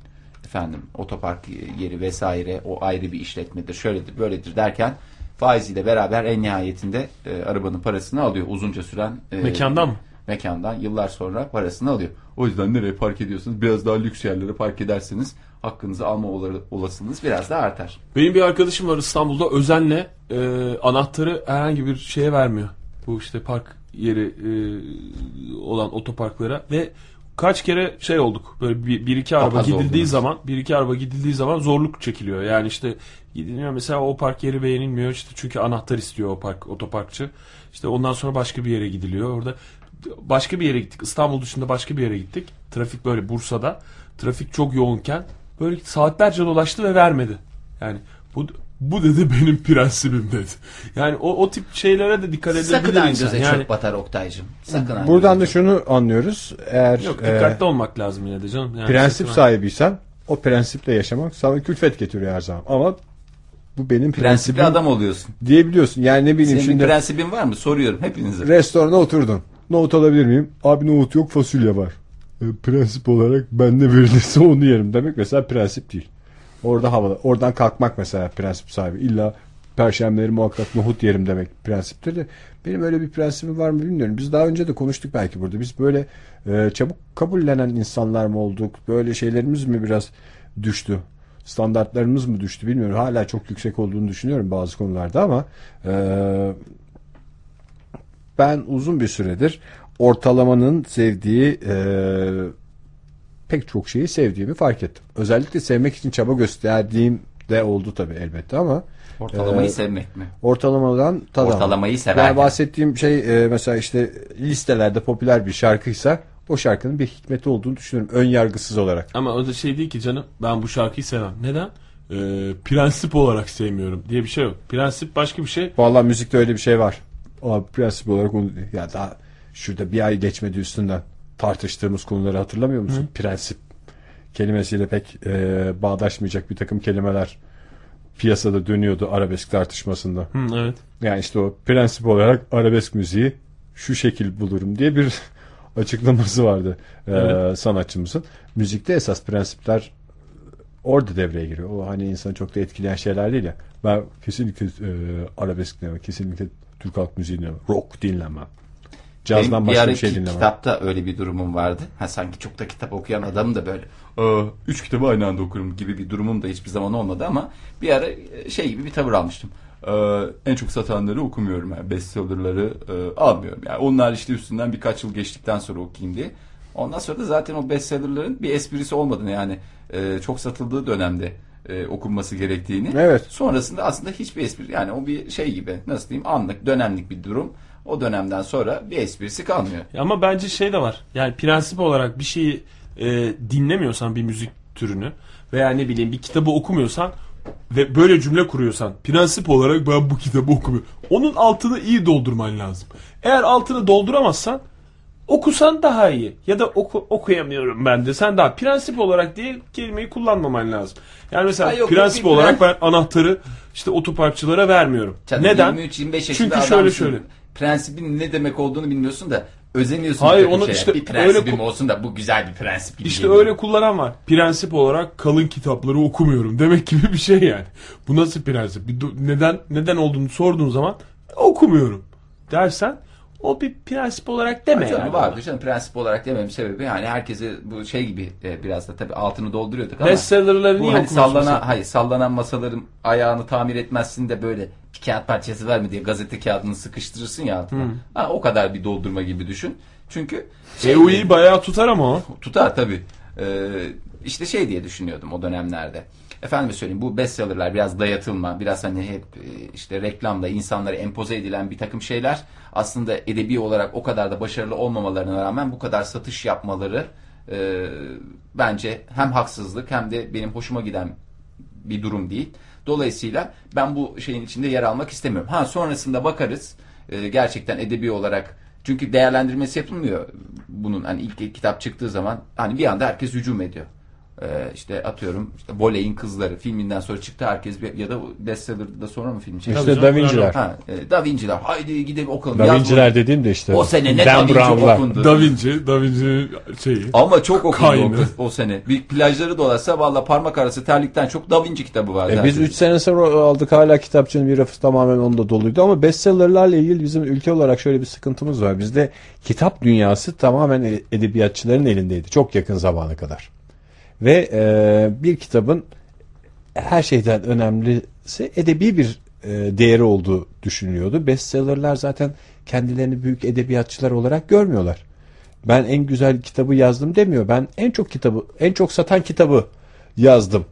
Efendim otopark yeri vesaire o ayrı bir işletmedir. Şöyledir böyledir derken faiziyle beraber en nihayetinde e, arabanın parasını alıyor. Uzunca süren e, mekandan mı? mekandan yıllar sonra parasını alıyor. O yüzden nereye park ediyorsunuz? Biraz daha lüks yerlere park ederseniz hakkınızı alma olasılığınız biraz daha artar. Benim bir arkadaşım var İstanbul'da, özenle e, anahtarı herhangi bir şeye vermiyor. Bu işte park yeri e, olan otoparklara ve kaç kere şey olduk, böyle bir, bir iki araba Papaz gidildiği oldunuz. zaman bir iki araba gidildiği zaman zorluk çekiliyor. Yani işte gidiliyor mesela, o park yeri beğenilmiyor işte çünkü anahtar istiyor o park otoparkçı. İşte ondan sonra başka bir yere gidiliyor. Orada başka bir yere gittik, İstanbul dışında başka bir yere gittik. Trafik böyle Bursa'da trafik çok yoğunken böyle saatlerce dolaştı ve vermedi. Yani bu bu dedi benim prensibim dedi. Yani o o tip şeylere de dikkat edebiliriz. Sakın göze yani, çok batar Oktay'cığım. Sakın. Buradan da şunu anlıyoruz. Eğer Yok, dikkatli e, olmak lazım yine de canım. Yani prensip sahibiysen o prensiple yaşamak sana külfet getiriyor her zaman. Ama bu benim prensibim. Prensipli adam oluyorsun diyebiliyorsun. Yani ne bileyim, senin şimdi prensibin var mı soruyorum hepinize. Restorana oturdun. Nohut alabilir miyim? Abi nohut yok, fasulye var. E, prensip olarak ben ne verilirse onu yerim demek mesela prensip değil. Orada havada. Oradan kalkmak mesela prensip sahibi. İlla perşembeleri muhakkak nohut yerim demek prensiptir de. Benim öyle bir prensibim var mı bilmiyorum. Biz daha önce de konuştuk belki burada. Biz böyle e, çabuk kabullenen insanlar mı olduk? Böyle şeylerimiz mi biraz düştü? Standartlarımız mı düştü bilmiyorum. Hala çok yüksek olduğunu düşünüyorum bazı konularda ama e, ben uzun bir süredir ortalamanın sevdiği e, pek çok şeyi sevdiğimi fark ettim. Özellikle sevmek için çaba gösterdiğim de oldu tabii elbette ama ortalamayı e, sevmek mi? Ortalamadan tadam. Ortalamayı severken. Yani bahsettiğim şey e, mesela işte listelerde popüler bir şarkıysa o şarkının bir hikmeti olduğunu düşünüyorum ön yargısız olarak. Ama o da şey değil ki canım, ben bu şarkıyı sevmem. Neden? E, prensip olarak sevmiyorum diye bir şey yok. Prensip başka bir şey. Vallahi müzikte öyle bir şey var. Abi prensip olarak onu, ya daha şurada bir ay geçmedi üstünden tartıştığımız konuları hatırlamıyor musun? Hı. Prensip kelimesiyle pek e, bağdaşmayacak bir takım kelimeler piyasada dönüyordu arabesk tartışmasında. Hı, evet. Yani işte o prensip olarak arabesk müziği şu şekil bulurum diye bir açıklaması vardı e, evet. sanatçımızın. Müzikte esas prensipler orada devreye giriyor. O hani insanı çok da etkileyen şeyler değil ya. Ben kesinlikle e, arabesk dinlemem, kesinlikle Türk halk müziği dinlemem, rock dinlemem. Cazdan başka bir şey dinlemem. Kitapta öyle bir durumum vardı. Ha, sanki çok da kitap okuyan adam da böyle e, üç kitabı aynı anda okurum gibi bir durumum da hiçbir zaman olmadı ama bir ara şey gibi bir tavır almıştım. E, en çok satanları okumuyorum. Yani bestsellerları e, almıyorum. Yani onlar işte üstünden birkaç yıl geçtikten sonra okuyayım diye. Ondan sonra da zaten o bestsellerların bir esprisi olmadığını, yani e, çok satıldığı dönemde E, okunması gerektiğini. Evet. Sonrasında aslında hiçbir espri, yani o bir şey gibi, nasıl diyeyim, anlık dönemlik bir durum. O dönemden sonra bir esprisi kalmıyor. Ama bence şey de var. Yani prensip olarak bir şeyi e, dinlemiyorsan, bir müzik türünü veya ne bileyim bir kitabı okumuyorsan ve böyle cümle kuruyorsan, prensip olarak ben bu kitabı okumuyorum. Onun altını iyi doldurman lazım. Eğer altını dolduramazsan okusan daha iyi. Ya da oku, okuyamıyorum ben de. Sen daha prensip olarak diye kelimeyi kullanmaman lazım. Yani mesela Ay, yok, prensip yok, olarak ben anahtarı işte otoparkçılara vermiyorum. Canım, neden? yirmi üç yirmi beş Çünkü şöyle adamsın. şöyle. Prensibin ne demek olduğunu bilmiyorsun da özeniyorsun. Hayır, onu şeye. işte bir prensibim öyle, olsun da bu güzel bir prensip gibi. İşte geliyor. Öyle kullanan var. Prensip olarak kalın kitapları okumuyorum demek gibi bir şey yani. Bu nasıl prensip? Neden neden olduğunu sorduğun zaman okumuyorum dersen, o bir prensip olarak deme. Canım, yani vardır canım, prensip olarak demem sebebi yani herkese bu şey gibi e, biraz da tabii altını dolduruyorduk ama bestsellerları niye hani sallanan, hayır, sallanan masaların ayağını tamir etmezsin de böyle bir kağıt parçası var mı diye gazete kağıdını sıkıştırırsın ya altına. Hmm. Ha, o kadar bir doldurma gibi düşün. Çünkü E U I'yi şey, bayağı tutar ama o. Tutar tabii. Ee, işte şey diye düşünüyordum o dönemlerde. Efendim söyleyeyim, bu bestsellerler biraz dayatılma, biraz hani hep işte reklamda insanlara empoze edilen bir takım şeyler, aslında edebi olarak o kadar da başarılı olmamalarına rağmen bu kadar satış yapmaları e, bence hem haksızlık hem de benim hoşuma giden bir durum değil. Dolayısıyla ben bu şeyin içinde yer almak istemiyorum. Ha, sonrasında bakarız e, gerçekten edebi olarak, çünkü değerlendirmesi yapılmıyor bunun. Hani ilk, ilk kitap çıktığı zaman hani bir anda herkes hücum ediyor. Ee, işte atıyorum işte Voley'in Kızları filminden sonra çıktı herkes bir, ya da bestseller'da da sonra mı film çekti? İşte Da Vinci'ler. Ha, e, Da Vinci'ler. Haydi gidelim okalım. Da Vinci'ler dediğim de işte. O sene ne Dan Da Vinci okundu. Da Vinci, Da Vinci şeyi. Ama çok okundu o, o sene. Bir plajları dolaşsa valla parmak arası terlikten çok Da Vinci kitabı vardı. E, biz üç sene sonra aldık, hala kitapçının bir rafı tamamen onda doluydu ama bestseller'larla ilgili bizim ülke olarak şöyle bir sıkıntımız var. Bizde kitap dünyası tamamen edebiyatçıların elindeydi çok yakın zamana kadar. Ve e, bir kitabın her şeyden önemlisi edebi bir e, değeri olduğu düşünülüyordu. Bestsellerler zaten kendilerini büyük edebiyatçılar olarak görmüyorlar. Ben en güzel kitabı yazdım demiyor. Ben en çok kitabı, en çok satan kitabı yazdım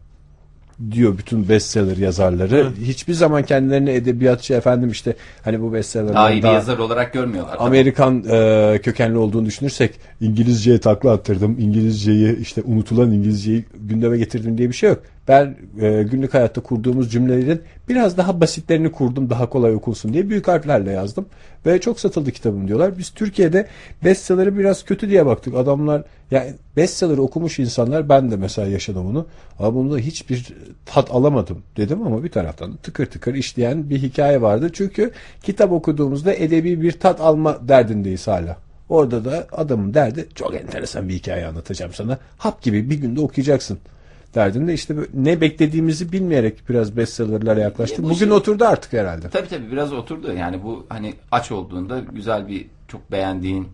diyor bütün bestseller yazarları. Hı. Hiçbir zaman kendilerini edebiyatçı, efendim işte hani bu bestsellerden daha iyi bir yazar olarak görmüyorlar. Amerikan e, kökenli olduğunu düşünürsek İngilizceye takla attırdım, İngilizceyi işte unutulan İngilizceyi gündeme getirdim diye bir şey yok. Ben e, günlük hayatta kurduğumuz cümlelerin biraz daha basitlerini kurdum, daha kolay okunsun diye büyük harflerle yazdım ve çok satıldı kitabım diyorlar. Biz Türkiye'de bestseller'ı biraz kötü diye baktık. Adamlar, yani bestseller'ı okumuş insanlar, ben de mesela yaşadım onu. Ama bunda hiçbir tat alamadım dedim ama bir taraftan tıkır tıkır işleyen bir hikaye vardı. Çünkü kitap okuduğumuzda edebi bir tat alma derdindeyiz hala. Orada da adamın derdi, çok enteresan bir hikaye anlatacağım sana. Hap gibi bir günde okuyacaksın derdinde. İşte ne beklediğimizi bilmeyerek biraz bestseller'lara yaklaştık. Bu Bugün şey, oturdu artık herhalde. Tabii tabii biraz oturdu. Yani bu hani aç olduğunda güzel bir, çok beğendiğin,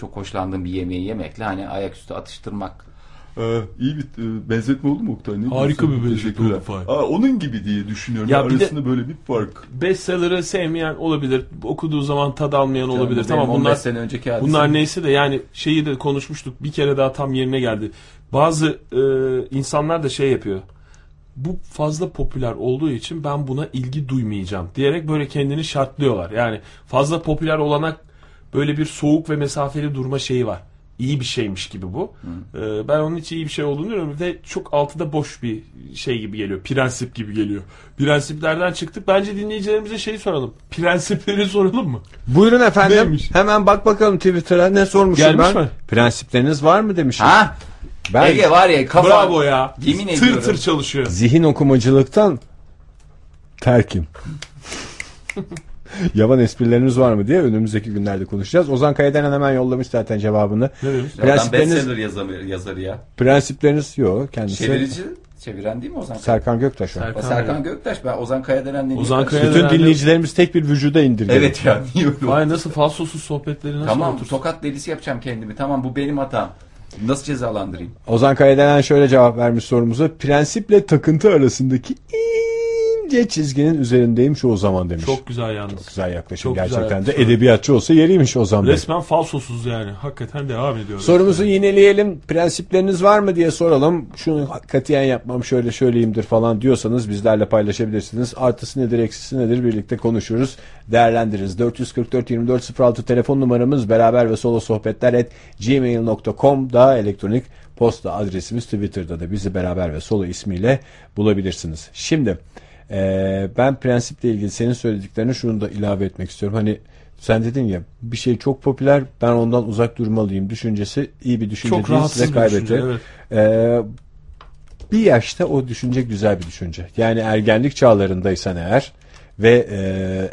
çok hoşlandığın bir yemeği yemekle hani ayaküstü atıştırmak. Ee, iyi bir benzetme oldu mu Oktay? Ne harika diyorsun? Bir benzetme oldu. Aa, onun gibi diye düşünüyorum. Ya arasında böyle bir fark. Bestseller'ı sevmeyen olabilir. Okuduğu zaman tad almayan canım, olabilir. Tamam, bunlar sene önceki hadise. Bunlar neyse de yani şeyi de konuşmuştuk. Bir kere daha tam yerine geldi. Bazı e, insanlar da şey yapıyor. Bu fazla popüler olduğu için ben buna ilgi duymayacağım diyerek böyle kendini şartlıyorlar. Yani fazla popüler olana böyle bir soğuk ve mesafeli durma şeyi var. İyi bir şeymiş gibi bu. Ee, ben onun için iyi bir şey olduğunu diyorum ve çok altıda boş bir şey gibi geliyor. Prensip gibi geliyor. Prensiplerden çıktık. Bence dinleyicilerimize şeyi soralım. Prensipleri soralım mı? Buyurun efendim. Neymiş? Hemen bak bakalım Twitter'a ne sormuşum gelmiş ben. Mi? Prensipleriniz var mı demişim. Ha? Ben... Ege var ya kafa. Bravo ya. Yemin tır ediyorum. Tır çalışıyor. Zihin okumacılıktan terkim. Yaban esprileriniz var mı diye önümüzdeki günlerde konuşacağız. Ozan Kaya'dan hemen yollamış zaten cevabını. Prensipleriniz yazar, yazarı ya. Prensipleriniz yok kendisi. Çevirici, çeviren değil mi Ozan Kaya? Serkan Göktaş. Serkan, Serkan Göktaş. Ben Ozan Kaya'dan ne? Ozan Kaya. Bütün dinleyicilerimiz tek bir vücuda indirgeli. Evet ya. Vay, nasıl falsosuz sohbetleri nasıl? Tamam, tokat delisi yapacağım kendimi. Tamam, bu benim hatam. Nasıl cezalandırayım? Ozan Kaya'dan şöyle cevap vermiş sorumuza. Prensiple takıntı arasındaki çizginin üzerindeyim şu o zaman demiş. Çok güzel yalnız. Çok güzel yaklaşım. Çok gerçekten güzel yaklaşım. De edebiyatçı olsa yeriymiş o zaman. Resmen falsosuz yani. Hakikaten devam ediyoruz. Sorumuzu yani yineleyelim. Prensipleriniz var mı diye soralım. Şunu katiyen yapmam, şöyle şöyleyimdir falan diyorsanız bizlerle paylaşabilirsiniz. Artısı nedir, eksisi nedir birlikte konuşuruz, değerlendiririz. dört yüz kırk dört yirmi dört sıfır altı telefon numaramız, beraber ve solo sohbetler et gmail nokta com da elektronik posta adresimiz, Twitter'da da bizi beraber ve solo ismiyle bulabilirsiniz. Şimdi Ee, ben prensiple ilgili senin söylediklerine şunu da ilave etmek istiyorum. Hani sen dedin ya, bir şey çok popüler, ben ondan uzak durmalıyım düşüncesi iyi bir düşünce çok değil, size kaybettir. Evet. Ee, bir yaşta o düşünce güzel bir düşünce. Yani ergenlik çağlarındaysan eğer ve e,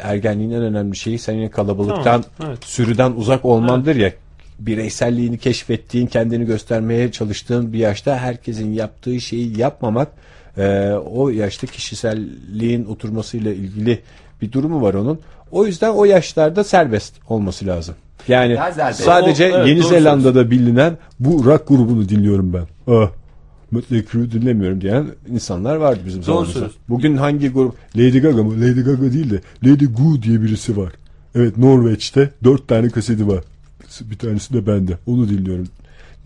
ergenliğin en önemli şeyi senin kalabalıktan, tamam, evet, sürüden uzak olmandır, evet, ya. Bireyselliğini keşfettiğin, kendini göstermeye çalıştığın bir yaşta herkesin yaptığı şeyi yapmamak, Ee, o yaşta kişiselliğin oturmasıyla ilgili bir durumu var onun. O yüzden o yaşlarda serbest olması lazım. Yani sadece o, evet, Yeni Zelanda'da bilinen bu rock grubunu dinliyorum ben. Ah, Mötley Crüe'ü dinlemiyorum diyen insanlar vardı bizim zamanımızda. Bugün hangi grup? Lady Gaga mı? Lady Gaga değil de Lady Goo diye birisi var. Evet, Norveç'te dört tane kaseti var. Bir tanesi de bende. Onu dinliyorum.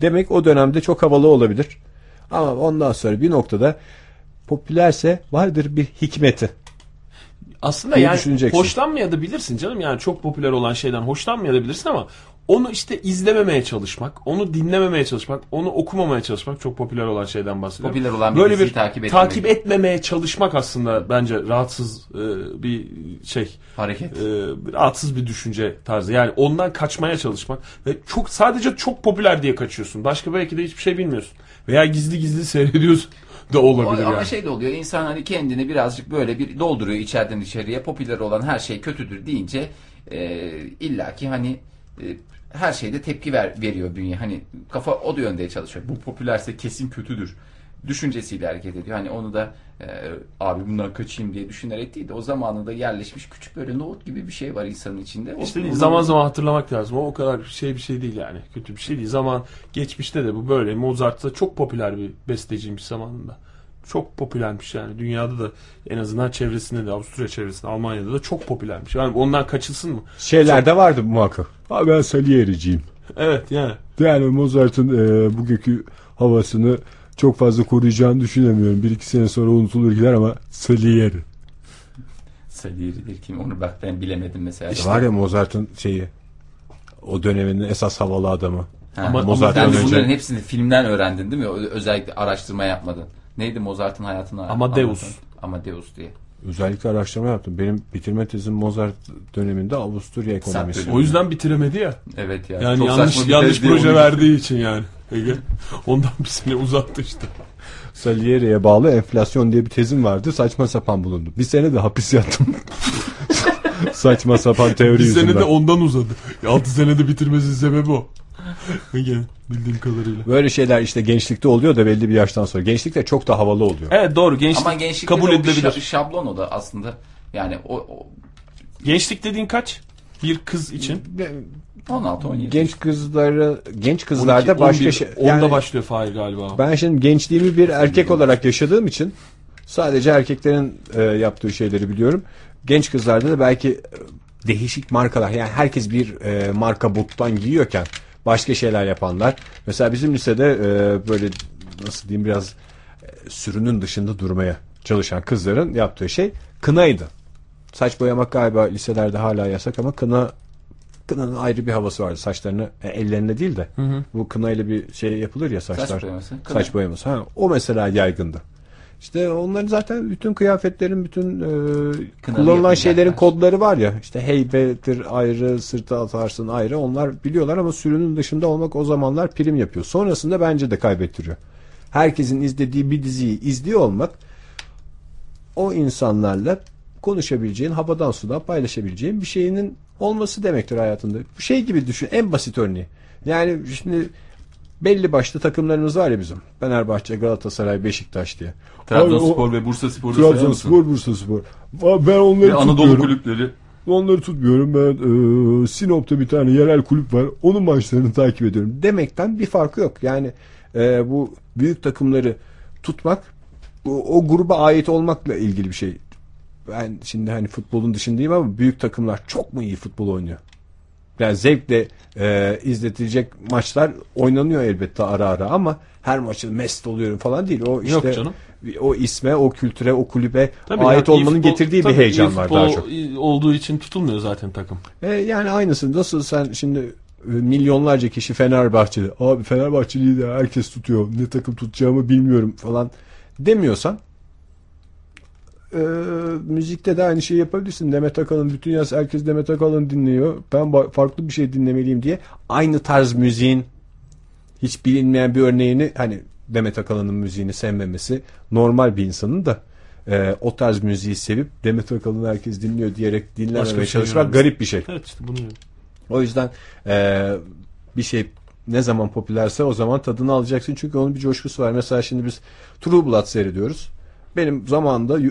Demek o dönemde çok havalı olabilir. Ama ondan sonra bir noktada popülerse vardır bir hikmeti. Aslında yani hoşlanmayabilirsin canım. Yani çok popüler olan şeyden hoşlanmayabilirsin ama Onu işte izlememeye çalışmak, onu dinlememeye çalışmak, onu okumamaya çalışmak, çok popüler olan şeyden bahsediyorum. Popüler olan bir Böyle bir takip, etmeye... takip etmemeye çalışmak aslında bence rahatsız e, bir şey. Hareket. E, rahatsız bir düşünce tarzı. Yani ondan kaçmaya çalışmak. Ve çok sadece çok popüler diye kaçıyorsun. Başka belki de hiçbir şey bilmiyorsun. Veya gizli gizli seyrediyorsun. Da olabilir ama yani. Şey de oluyor, insan hani kendini birazcık böyle bir dolduruyor içeriden içeriye, popüler olan her şey kötüdür deyince e, illaki hani e, her şeyde tepki ver, veriyor bünye, hani kafa o da yönde çalışıyor, bu popülerse kesin kötüdür düşüncesiyle hareket ediyor. Hani onu da e, abi bundan kaçayım diye düşünerek değil de o zamanında yerleşmiş küçük böyle nohut gibi bir şey var insanın içinde. O işte zaman zaman hatırlamak lazım. O o kadar şey bir şey değil yani. Kötü bir şey değil. Zaman geçmişte de bu böyle. Mozart'ta çok popüler bir besteciymiş zamanında. Çok popülermiş yani. Dünyada da en azından çevresinde de, Avusturya çevresinde, Almanya'da da çok popülermiş. Yani ondan kaçılsın mı? Şeyler çok... de vardı muhakkak. Abi ben Salieri'ciyim. Evet yani. Yani Mozart'ın e, bugünkü havasını çok fazla koruyacağını düşünemiyorum. Bir iki sene sonra unutulur gider ama Salieri. Salieri'dir kim? Onu bak ben bilemedim mesela. İşte var ya Mozart'ın şeyi. O dönemin esas havalı adamı. Ha, ama Mozart'tan önce. Bunların hepsini filmden öğrendin değil mi? Özellikle araştırma yapmadın. Neydi Mozart'ın hayatını? Amadeus. Amadeus diye. Özellikle araştırma yaptım. Benim bitirme tezim Mozart döneminde Avusturya ekonomisi. O yüzden bitiremedi ya. Evet ya. Yani yanlış yanlış proje verdiği için yani. Ege. Ondan bir sene uzattı işte. Salieri'ye bağlı enflasyon diye bir tezim vardı. Saçma sapan bulundu. Bir sene de hapis yattım. Saçma sapan teori bir yüzünden. Bir sene de ondan uzadı. altı senede bitirmesinin sebebi o. Ege. Bildiğim kadarıyla. Böyle şeyler işte gençlikte oluyor da belli bir yaştan sonra. Gençlikte çok da havalı oluyor. Evet doğru. Gençlik, ama gençlikte kabul edilebilir. Şablon o da aslında. Yani o, o... Gençlik dediğin kaç? Bir kız için. on altı on yedi. Genç kızları, genç kızlarda on iki, on bir, başka şey. Yani onda başlıyor Fahir galiba. Ben şimdi gençliğimi bir erkek olarak yaşadığım için sadece erkeklerin e, yaptığı şeyleri biliyorum. Genç kızlarda da belki değişik markalar. Yani herkes bir e, marka bottan giyiyorken başka şeyler yapanlar. Mesela bizim lisede e, böyle nasıl diyeyim biraz e, sürünün dışında durmaya çalışan kızların yaptığı şey kınaydı. Saç boyamak galiba liselerde hala yasak ama kına kınanın ayrı bir havası vardı. Saçlarını e, ellerine değil de hı hı. bu kınayla bir şey yapılır ya saçlar. Saç boyaması. Kına. Saç boyaması. Ha, o mesela yaygındı. İşte onların zaten bütün kıyafetlerin, bütün e, kullanılan şeylerin kodları var ya. İşte heybetir ayrı, sırtı atarsın ayrı. Onlar biliyorlar ama sürünün dışında olmak o zamanlar prim yapıyor. Sonrasında bence de kaybettiriyor. Herkesin izlediği bir diziyi izliyor olmak o insanlarla konuşabileceğin, havadan sudan paylaşabileceğin bir şeyinin olması demektir hayatında. Bu şey gibi düşün, en basit örneği. Yani şimdi belli başlı takımlarımız var ya bizim. Fenerbahçe, Galatasaray, Beşiktaş diye. Trabzonspor ve Bursaspor. Trabzonspor, Bursaspor. Ben onları ve Anadolu kulüpleri. Onları tutmuyorum. Ben e, Sinop'ta bir tane yerel kulüp var. Onun maçlarını takip ediyorum. Demekten bir farkı yok. Yani e, bu büyük takımları tutmak o, o gruba ait olmakla ilgili bir şey. Ben şimdi hani futbolun dışındayım ama büyük takımlar çok mu iyi futbol oynuyor? Yani zevkle e, izletilecek maçlar oynanıyor elbette ara ara ama her maçı mest oluyorum falan değil. O işte o isme, o kültüre, o kulübe tabii ait yani olmanın futbol, getirdiği bir heyecan var daha çok. Olduğu için tutulmuyor zaten takım. E, yani aynısı. Nasıl sen şimdi milyonlarca kişi Fenerbahçeli. Abi Fenerbahçeli'yi de herkes tutuyor. Ne takım tutacağımı bilmiyorum falan demiyorsan Ee, müzikte de aynı şeyi yapabilirsin. Demet Akalın bütün yaz herkes Demet Akalın dinliyor. Ben farklı bir şey dinlemeliyim diye aynı tarz müziğin hiç bilinmeyen bir örneğini hani Demet Akalın'ın müziğini sevmemesi normal bir insanın da e, o tarz müziği sevip Demet Akalın'ı herkes dinliyor diyerek dinlemeye çalışmak şey garip bir şey. Evet işte bunu. O yüzden e, bir şey ne zaman popülerse o zaman tadını alacaksın çünkü onun bir coşkusu var. Mesela şimdi biz True Blood seyrediyoruz. Benim zamanında e,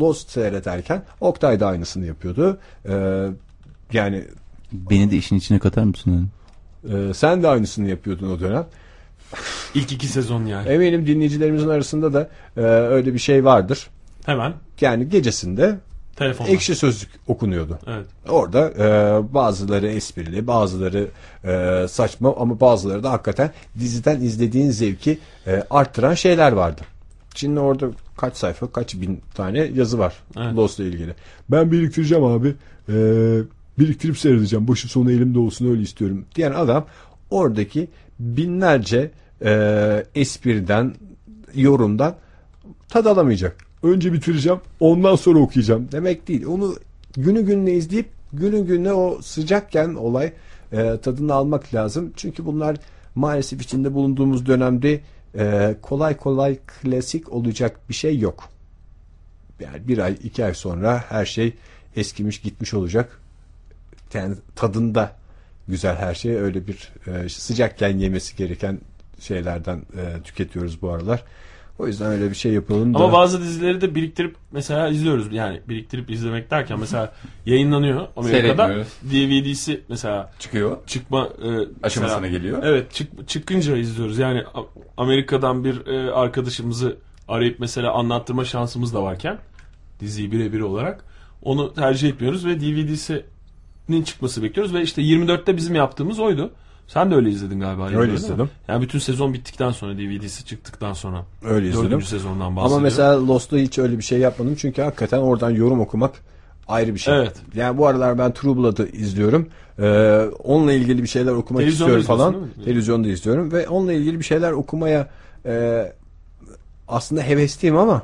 Lost seyrederken Oktay da aynısını yapıyordu. E, yani beni de işin içine katar mısın? E, sen de aynısını yapıyordun o dönem. İlk iki sezon yani. Eminim dinleyicilerimizin arasında da e, öyle bir şey vardır. Hemen. Yani gecesinde telefonla. Ekşi Sözlük okunuyordu. Evet. Orada e, bazıları esprili, bazıları e, saçma ama bazıları da hakikaten diziden izlediğin zevki e, arttıran şeyler vardı. Şimdi orada kaç sayfa, kaç bin tane yazı var. Evet. Lost'la ilgili. Ben biriktireceğim abi. Ee, biriktirip seyredeceğim. Başı sonu elimde olsun, öyle istiyorum diyen adam oradaki binlerce e, espriden, yorumdan tad alamayacak. Önce bitireceğim, ondan sonra okuyacağım demek değil. Onu günü gününe izleyip günü gününe o sıcakken olay e, tadını almak lazım. Çünkü bunlar maalesef içinde bulunduğumuz dönemde e, kolay kolay klasik olacak bir şey yok. Yani bir ay, iki ay sonra her şey eskimiş gitmiş olacak. Yani tadında güzel her şey. Öyle bir e, sıcakken yemesi gereken şeylerden e, tüketiyoruz bu aralar. O yüzden öyle bir şey yapalım da. Ama bazı dizileri de biriktirip mesela izliyoruz. Yani biriktirip izlemek derken mesela yayınlanıyor Amerika'da. D V D'si mesela çıkıyor. Çıkma e, aşamasına mesela geliyor. Evet, çık, çıkınca izliyoruz. Yani Amerika'dan bir e, arkadaşımızı arayıp mesela anlattırma şansımız da varken diziyi birebir olarak onu tercih etmiyoruz ve D V D'sinin çıkması bekliyoruz ve işte yirmi dörtte bizim yaptığımız oydu. Sen de öyle izledin galiba. Öyle, öyle izledim. Yani bütün sezon bittikten sonra, D V D'si çıktıktan sonra. Öyle izledim. dördüncü sezondan bahsediyor. Ama mesela Lost'ta hiç öyle bir şey yapmadım. Çünkü hakikaten oradan yorum okumak ayrı bir şey. Evet. Yani bu aralar ben True Blood'ı izliyorum. Ee, onunla ilgili bir şeyler okumak istiyorum falan. Televizyonda izliyorum. Ve onunla ilgili bir şeyler okumaya e, aslında hevesliyim ama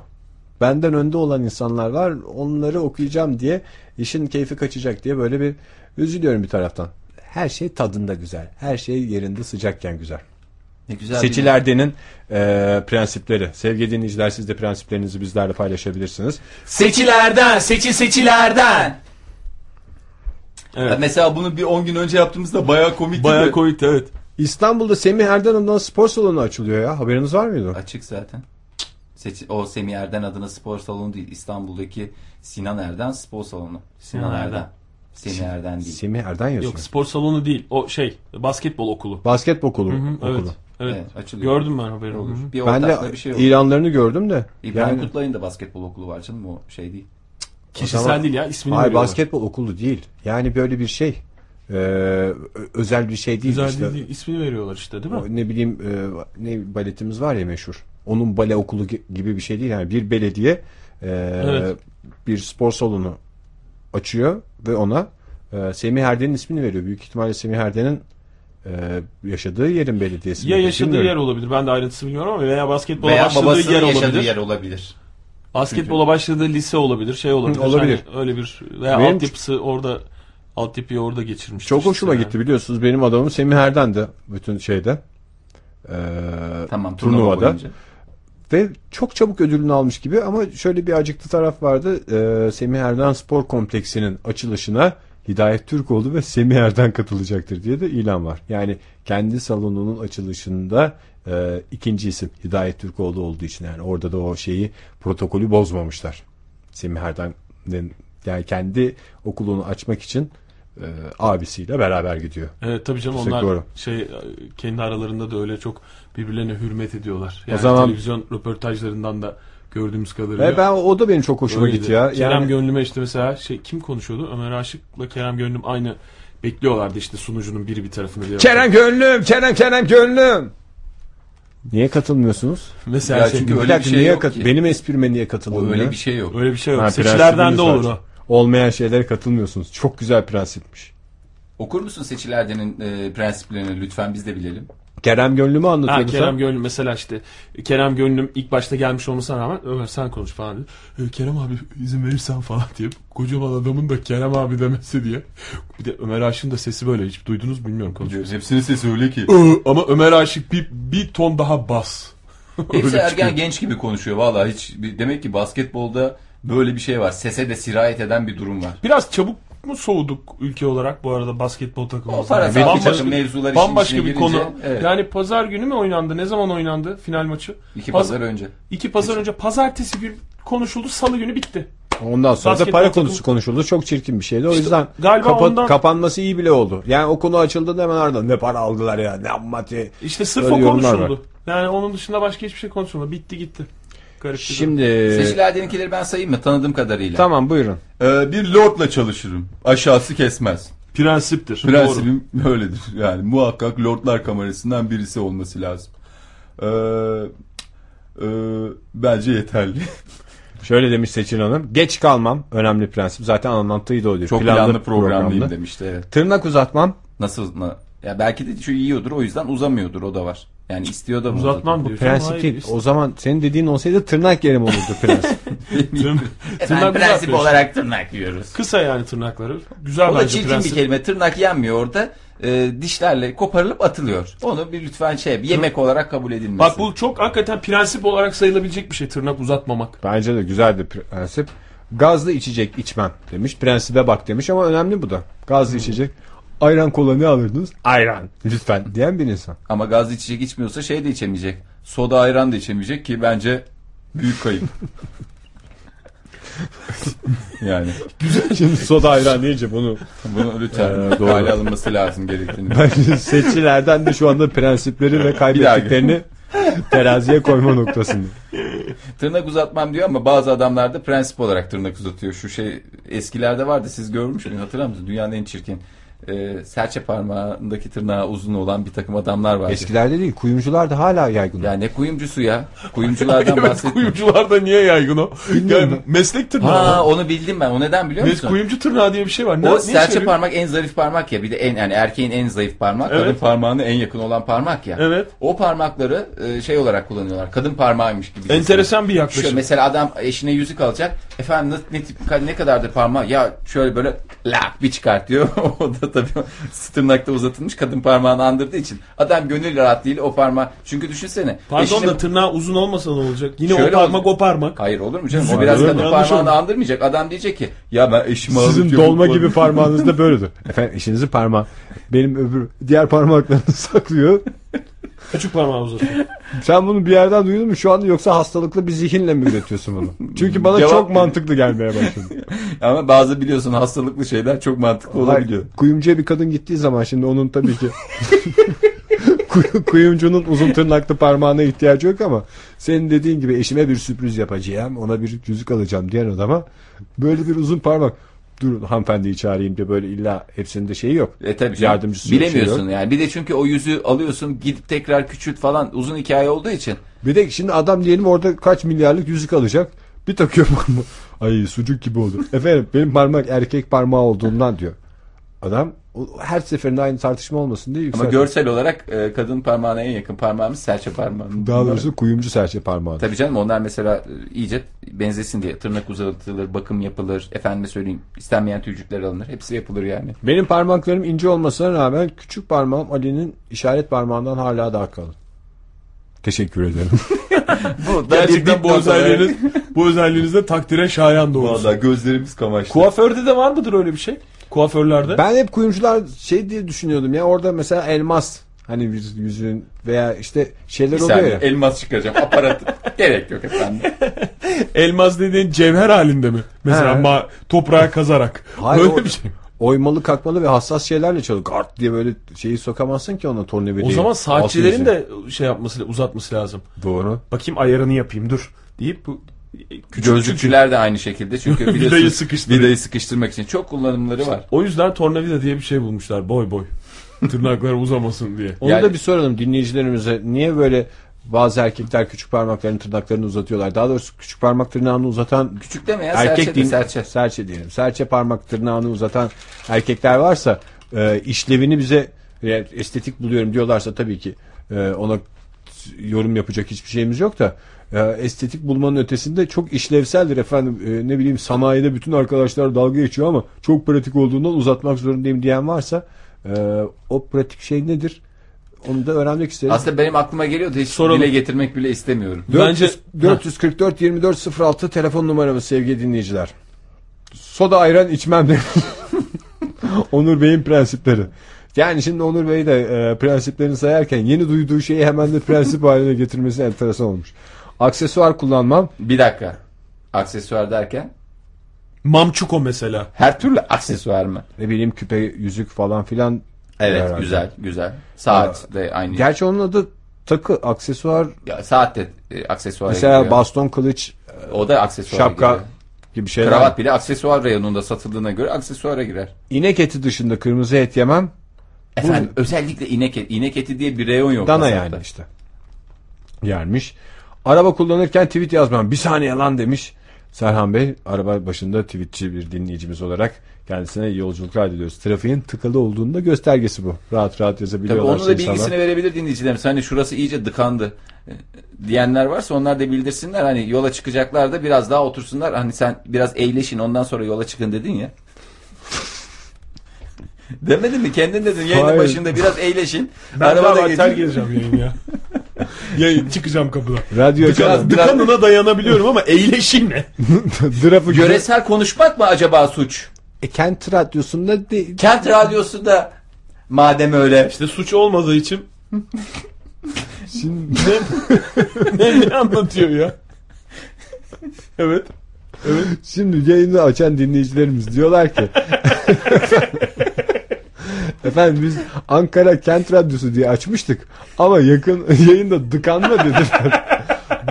benden önde olan insanlar var. Onları okuyacağım diye işin keyfi kaçacak diye böyle bir üzülüyorum bir taraftan. Her şey tadında güzel. Her şey yerinde sıcakken güzel. Ne güzel. Seçil Erden'in e, prensipleri. Sevgili dinleyiciler, siz de prensiplerinizi bizlerle paylaşabilirsiniz. Seçil Erden, Seçil Seçil Erden. Evet. Mesela bunu bir on gün önce yaptığımızda bayağı komikti. Bayağı komikti, evet. İstanbul'da Semih Erden adına spor salonu açılıyor ya. Haberiniz var mıydı? Açık zaten. Seçil, o Semih Erden adına spor salonu değil. İstanbul'daki Sinan Erden spor salonu. Sinan hmm. Erden. Semih Erden değil. Semih Erden yazıyor. Yok, spor salonu değil. O şey, basketbol okulu. Basketbol okulu. Hı hı, okulu. Evet. Evet, evet, açılıyor. Gördüm ben haberi, olur. Bir ben de bir şey ilanlarını gördüm de. İbrahim yani... Kutlay'ın da basketbol okulu var canım, o şey değil. Kişisel zaman... değil ya, ismini biliyorum. Hayır, basketbol okulu değil. Yani böyle bir şey. Ee, özel bir şey değil. Özel işte. Değil, ismini veriyorlar işte, değil mi? O, ne bileyim e, ne baletimiz var ya meşhur. Onun bale okulu gibi bir şey değil. Yani bir belediye e, evet. bir spor salonu açıyor ve ona e, Semih Erden'in ismini veriyor. Büyük ihtimalle Semih Erden'in e, yaşadığı yerin belediyesi. Ya yaşadığı bilmiyorum. Yer olabilir. Ben de ayrıntısını bilmiyorum ama veya basketbola veya başladığı yer olabilir. yer olabilir. Basketbola Çünkü... başladığı lise olabilir. Şey olabilir. Hı, olabilir. Yani öyle bir veya benim... altyapısı orada, altyapıyı orada geçirmiş. Çok hoşuma işte gitti yani. Biliyorsunuz benim adamım Semih Erden'di bütün şeyde. E, tamam, turnuvada. Turnuva boyunca. Ve çok çabuk ödülünü almış gibi ama şöyle bir acıklı taraf vardı. Ee, Semih Erden Spor Kompleksi'nin açılışına Hidayet Türk oldu ve Semih Erden katılacaktır diye de ilan var. Yani kendi salonunun açılışında e, ikinci isim Hidayet Türk oldu olduğu için yani orada da o şeyi, protokolü bozmamışlar. Semih Erden'in yani kendi okulunu açmak için e, abisiyle beraber gidiyor. Evet tabii canım, onlar doğru. Şey kendi aralarında da öyle çok birbirlerine hürmet ediyorlar. Yani o zaman, televizyon röportajlarından da gördüğümüz kadarıyla. E ben o da benim çok hoşuma gitti ya. Kerem yani... Gönlüm'e işte mesela şey kim konuşuyordu? Ömer Aşık'la Kerem Gönlüm aynı bekliyorlardı işte, sunucunun biri bir tarafını diyor. Kerem Gönlüm, Kerem Kerem Gönlüm. Niye katılmıyorsunuz? Mesela ya şey, çünkü öyle bir şey niye yok. Benim esprime niye katılmıyor? Öyle bir şey yok. Öyle bir şey yok. Ha, Seçilerden de olur o. Olmayan şeylere katılmıyorsunuz. Çok güzel prensipmiş. Okur musun Seçil Erden'in e, prensiplerini lütfen, biz de bilelim. Kerem Gönlüm'ü anlatıyordu. Kerem Gönlüm mesela işte Kerem Gönlüm ilk başta gelmiş olmasına rağmen Ömer sen konuş falan dedi. E, Kerem abi izin verirsen falan diye, kocaman adamın da Kerem abi demesi diye. Bir de Ömer Aşık'ın da sesi böyle, hiç duydunuz bilmiyorum konuşuyor. Hepsinin sesi öyle ki. Ama Ömer Aşık bir, bir ton daha bas. Hepsi ergen çıkıyor. Genç gibi konuşuyor vallahi, hiç demek ki basketbolda böyle bir şey var. Sese de sirayet eden bir durum var. Biraz çabuk mu soğuduk ülke olarak bu arada basketbol takımı? O parasal yani bambaşka, takım mevzular bambaşka bir girince, konu. Evet. Yani pazar günü mü oynandı? Ne zaman oynandı final maçı? İki Paz- pazar önce. İki pazar Kesin. önce. Pazartesi günü konuşuldu. Salı günü bitti. Ondan sonra basketbol da para konusu takım konuşuldu. Çok çirkin bir şeydi. O işte yüzden kapa- ondan... kapanması iyi bile oldu. Yani o konu açıldığında hemen ardından ne para aldılar ya, ne ammati. İşte sırf öyle o konuşuldu. Var. Yani onun dışında başka hiçbir şey konuşulmadı. Bitti gitti. Şimdi Seçil Erden'inkileri ben sayayım mı tanıdığım kadarıyla? Tamam, buyurun. Ee, bir lordla çalışırım. Aşağısı kesmez. Prensiptir. Prensibim doğru. Öyledir. Yani muhakkak lordlar kamerasından birisi olması lazım. Ee, e, bence yeterli. Şöyle demiş Seçil Hanım. Geç kalmam önemli prensip. Zaten anlattığıydı o diyor. Çok planlı, planlı programlıyım demişti. Evet. Tırnak uzatmam. Nasıl mı? Ya belki de şu yiyordur, o yüzden uzamıyordur, o da var. Yani istiyor da mı? Uzatmam bu prensip. O zaman senin dediğin olsaydı tırnak yerim olurdu prensip. Tırnak prensip olarak tırnak yiyoruz. Kısa yani tırnakları. Güzel o da çirkin prensip. Bir kelime. Tırnak yenmiyor orada. E, dişlerle koparılıp atılıyor. Onu bir lütfen şey bir yemek olarak kabul edilmesin. Bak bu çok hakikaten prensip olarak sayılabilecek bir şey, tırnak uzatmamak. Bence de güzel bir prensip. Gazlı içecek içmem demiş. Prensibe bak demiş ama önemli bu da. Gazlı hmm. içecek. Ayran kola ne alırdınız? Ayran. Lütfen diyen bir insan. Ama gazlı içecek içmiyorsa şey de içemeyecek. Soda ayran da içemeyecek ki bence büyük kayıp. Yani. Güzel. Şimdi soda ayran deyince bunu bunu lütfen e, hale alınması lazım gerektiğini. Bence Seçil Erden de şu anda prensipleri ve kaybettiklerini teraziye koyma noktasında. Tırnak uzatmam diyor ama bazı adamlar da prensip olarak tırnak uzatıyor. Şu şey eskilerde vardı, siz görmüş müydünüz, hatırlar mısınız? Dünyanın en çirkin E, serçe parmağındaki tırnağı uzun olan bir takım adamlar vardı. Eskilerde değil, kuyumcularda hala yaygın. Ya ne kuyumcusu ya? Kuyumculardan bahsediyorum. Kuyumcularda niye yaygın o? Yani meslek tırnağı. Ha, onu bildim ben. O neden biliyor musun? Kuyumcu tırnağı diye bir şey var. Ne, o serçe şey parmak en zarif parmak ya. Bir de en yani erkeğin en zayıf parmak, evet. Kadın parmağına en yakın olan parmak ya. Evet. O parmakları şey olarak kullanıyorlar. Kadın parmağıymış gibi. Enteresan şey. Bir yaklaşım. Şu, mesela adam eşine yüzük alacak. Efendim ne, ne, tip, ne kadardır parmağı? Ya şöyle böyle lak bir çıkartıyor. O da tabii tırnakta uzatılmış kadın parmağını andırdığı için adam gönül rahat değil o parmağı. Çünkü düşünsene. Pardon eşine... da tırnağı uzun olmasa ne olacak? Yine şöyle o parmak olur. O parmak. Hayır olur mu canım? O biraz kadın parmağını olur. Andırmayacak. Adam diyecek ki ya ben eşimi ağlatıyorum. Sizin dolma gibi parmağınız da böyledir. Efendim eşinizin parmağı benim öbür diğer parmaklarını saklıyor. Küçük parmağı uzatıyor. Sen bunu bir yerden duydun mu şu anda, yoksa hastalıklı bir zihinle mi üretiyorsun bunu? Çünkü bana Cevap çok mi? mantıklı gelmeye başladı. Ama bazı biliyorsun hastalıklı şeyler çok mantıklı olabiliyor. Kuyumcuya bir kadın gittiği zaman şimdi onun tabii ki kuyumcunun uzun tırnaklı parmağına ihtiyacı yok ama senin dediğin gibi eşime bir sürpriz yapacağım, ona bir yüzük alacağım diyen adama böyle bir uzun parmak. Durun hanımefendiyi çağırayım diye böyle illa hepsinin de şeyi yok. E tabii yardımcısı bilemiyorsun şey yok. Yani bir de çünkü o yüzü alıyorsun gidip tekrar küçült falan, uzun hikaye olduğu için. Bir de şimdi adam diyelim orada kaç milyarlık yüzük alacak, bir takıyor parmağı. Ay sucuk gibi oldu. Efendim benim parmak erkek parmağı olduğundan diyor. Adam her seferinde aynı tartışma olmasın diye yükseltiyor. Ama görsel olarak e, kadın parmağına en yakın parmağımız serçe parmağı. Daha doğrusu kuyumcu serçe parmağı. Tabii canım onlar mesela e, iyice benzesin diye tırnak uzatılır, bakım yapılır, efendime söyleyeyim istenmeyen tüycükler alınır. Hepsi yapılır yani. Benim parmaklarım ince olmasına rağmen küçük parmağım Ali'nin işaret parmağından hala daha kalın. Teşekkür ederim. Bu gerçekten bu özelliğiniz, bu özelliğinizde takdire şayan doğrusu. Vallahi gözlerimiz kamaştı. Kuaförde de var mıdır öyle bir şey? Kuaförlerde. Ben hep kuyumcular şey diye düşünüyordum ya, orada mesela elmas hani yüzün veya işte şeyler oluyor ya. Elmas çıkaracağım aparatı gerek yok efendim. Elmas dediğin cevher halinde mi? Mesela ma- toprağa kazarak. Hayır, öyle o, bir şey. Oymalı kakmalı ve hassas şeylerle çalıyor. Gart diye böyle şeyi sokamazsın ki ona tornavidayı. O zaman saatçilerin de şey yapması, uzatması lazım. Doğru. Bakayım ayarını yapayım dur deyip bu. Küçük gözlükçüler küçük. De aynı şekilde çünkü vidayı, vidayı sıkıştırmak için çok kullanımları işte, var. O yüzden tornavida diye bir şey bulmuşlar boy boy. Tırnaklar uzamasın diye. Onu yani, da bir soralım dinleyicilerimize, niye böyle bazı erkekler küçük parmaklarını tırnaklarını uzatıyorlar? Daha doğrusu küçük parmak tırnağını uzatan küçük deme ya, erkek serçe, din, de, serçe. serçe diyelim. Serçe parmak tırnağını uzatan erkekler varsa e, işlevini bize e, estetik buluyorum diyorlarsa tabii ki e, ona yorum yapacak hiçbir şeyimiz yok da ya, estetik bulmanın ötesinde çok işlevseldir efendim. E, ne bileyim sanayide bütün arkadaşlar dalga geçiyor ama çok pratik olduğundan uzatmak zorundayım diyen varsa e, o pratik şey nedir? Onu da öğrenmek isterim. Aslında benim aklıma geliyordu, hiç soralım. Dile getirmek bile istemiyorum. Bence dört yüz kırk dört yirmi dört sıfır altı telefon numaramız sevgili dinleyiciler. Soda ayran içmem demiş. Onur Bey'in prensipleri. Yani şimdi Onur Bey de e, prensiplerini sayarken yeni duyduğu şeyi hemen de prensip haline getirmesi enteresan olmuş. Aksesuar kullanmam. Bir dakika. Aksesuar derken? Mamçuko mesela. Her türlü aksesuar mı? Ne bileyim küpe, yüzük falan filan. Evet herhalde. Güzel güzel. Saat ya, de aynı. Gerçi onun adı takı, aksesuar. Ya, saat de e, aksesuar. Mesela giriyor. Baston, kılıç. E, o da aksesuar. Şapka giriyor. Gibi şeyler. Kravat bile aksesuar reyonunda satıldığına göre aksesuara girer. İnek eti dışında kırmızı et yemem. Efendim bu, özellikle inek eti. İnek eti diye bir reyon yok. Dana yani işte. Yermiş. Araba kullanırken tweet yazmam. Bir saniye lan demiş. Serhan Bey, araba başında tweetçi bir dinleyicimiz olarak kendisine iyi yolculuklar diliyoruz. Trafiğin tıkalı olduğunda göstergesi bu. Rahat rahat yazabiliyorlar. Tabii onun da bilgisini insanlar verebilir dinleyicilerimiz. Hani şurası iyice dıkandı diyenler varsa onlar da bildirsinler. Hani yola çıkacaklar da biraz daha otursunlar. Hani sen biraz eğleşin ondan sonra yola çıkın dedin ya. Demedin mi? Kendin dedin yayının Hayır. başında biraz eğleşin. Ben daha atar geleceğim yayın ya. Yayın çıkacağım kapıdan. Radyo Dıkan, dıkanına dayanabiliyorum ama eğleşin ne? Yöresel konuşmak mı acaba suç? E, kent radyosunda değil. Kent radyosunda madem öyle. İşte suç olmadığı için. Şimdi ne, ne anlatıyor ya? Evet. Evet. Şimdi yayını açan dinleyicilerimiz diyorlar ki efendim biz Ankara Kent Radyosu diye açmıştık ama yakın yayında dıkanma dediler.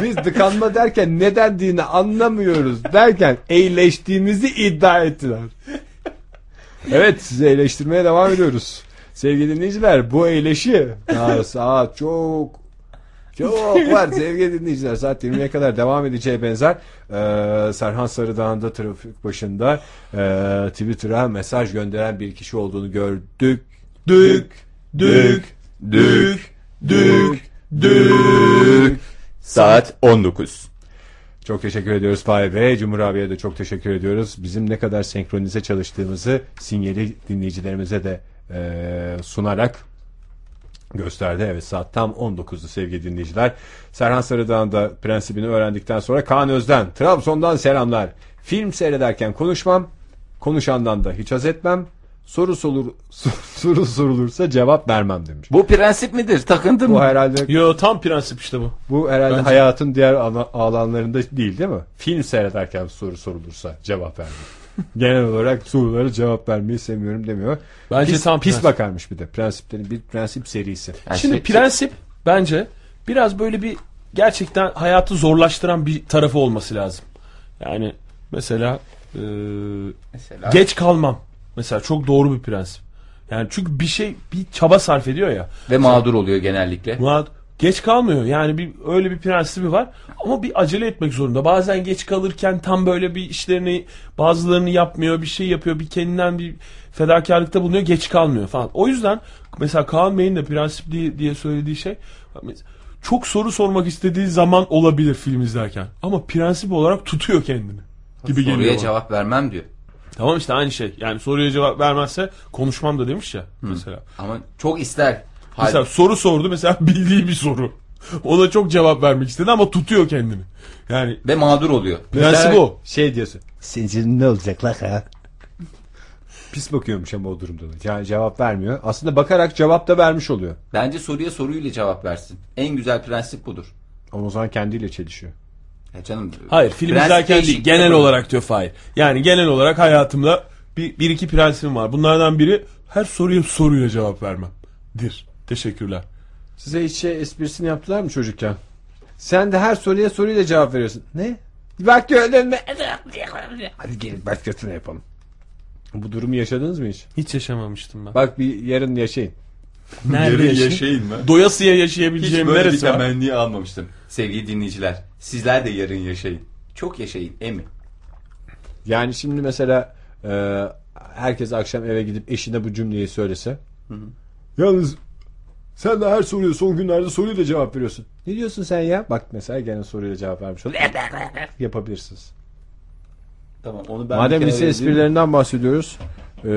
Biz dıkanma derken ne dediğini anlamıyoruz derken eğleştiğimizi iddia ettiler. Evet, sizi eğleştirmeye devam ediyoruz. Sevgili dinleyiciler, bu eğleşi daha saat çok çok var sevgili dinleyiciler. Saat yirmiye kadar devam edeceğe benzer. Ee, Serhan Sarıdağ'ın da trafik başında e, Twitter'a mesaj gönderen bir kişi olduğunu gördük. Dük, dük, dük, dük, dük. Saat on dokuz. Çok teşekkür ediyoruz Fahir Bey. Cumhur abiye de çok teşekkür ediyoruz. Bizim ne kadar senkronize çalıştığımızı sinyali dinleyicilerimize de e, sunarak gösterdi. Evet, saat tam on dokuzdu sevgili dinleyiciler. Serhan Sarıdağ'ın da prensibini öğrendikten sonra Kaan Özden, Trabzon'dan selamlar. Film seyrederken konuşmam, konuşandan da hiç haz etmem. Soru sorulur, soru sorulursa cevap vermem demiş. Bu prensip midir? Takıntı mı? Bu herhalde. Yo, tam prensip işte bu. Bu herhalde bence hayatın diğer alanlarında değil, değil mi? Film seyrederken soru sorulursa cevap vermem. Genel olarak sorulara cevap vermeyi sevmiyorum demiyor. Bence pis, tam pis prensip bakarmış bir de. Prensiplerin bir prensip serisi. Yani şimdi şey, prensip bence biraz böyle bir gerçekten hayatı zorlaştıran bir tarafı olması lazım. Yani mesela, e, mesela geç kalmam. Mesela çok doğru bir prensip. Yani çünkü bir şey bir çaba sarf ediyor ya. Ve mağdur oluyor genellikle. Mağdur. Geç kalmıyor. Yani bir öyle bir prensibi var. Ama bir acele etmek zorunda. Bazen geç kalırken tam böyle bir işlerini, bazılarını yapmıyor, bir şey yapıyor, bir kendinden bir fedakarlıkta bulunuyor, geç kalmıyor falan. O yüzden mesela Kaan Bey'in de prensip diye, diye söylediği şey, çok soru sormak istediği zaman olabilir film izlerken. Ama prensip olarak tutuyor kendini. Gibi soruya geliyor. Soruya cevap vermem diyor. Tamam işte aynı şey. Yani soruya cevap vermezse konuşmam da demiş ya mesela. Hmm. Ama çok ister. Mesela Hal... soru sordu. Mesela bildiği bir soru. Ona çok cevap vermek istedi ama tutuyor kendini. Yani ve mağdur oluyor. Prensip o. Şey diyorsun. Senin ne olacak lan ha? Pis bakıyormuş ama o durumda da. Yani cevap vermiyor. Aslında bakarak cevap da vermiş oluyor. Bence soruya soruyla cevap versin. En güzel prensip budur. Ama o zaman kendiyle çelişiyor. Ya canım. Hayır, film izlerken değil. Genel de olarak diyor Fahir. Yani genel olarak hayatımda bir, bir iki prensibim var. Bunlardan biri her soruya soruyla cevap vermemdir. Teşekkürler. Size hiç şey esprisini yaptılar mı çocukken? Sen de her soruya soruyla cevap veriyorsun. Ne? Bak önüme. Hadi gelin başkasına yapalım. Bu durumu yaşadınız mı hiç? Hiç yaşamamıştım ben. Bak bir yarın yaşayın. Nerede yaşayın? yaşayayım ben? Doyasıya yaşayabileceğim neresi var? Hiç böyle bir temenniyi almamıştım. Sevgili dinleyiciler, sizler de yarın yaşayın. Çok yaşayın emin. Yani şimdi mesela e, herkes akşam eve gidip eşine bu cümleyi söylese. Hı hı. Yalnız sen de her soruyu son günlerde soruyla cevap veriyorsun. Ne diyorsun sen ya? Bak mesela gene soruyla cevap vermiş olduk. Yapabilirsiniz. Tamam, onu ben madem lise esprilerinden bahsediyoruz. Ee,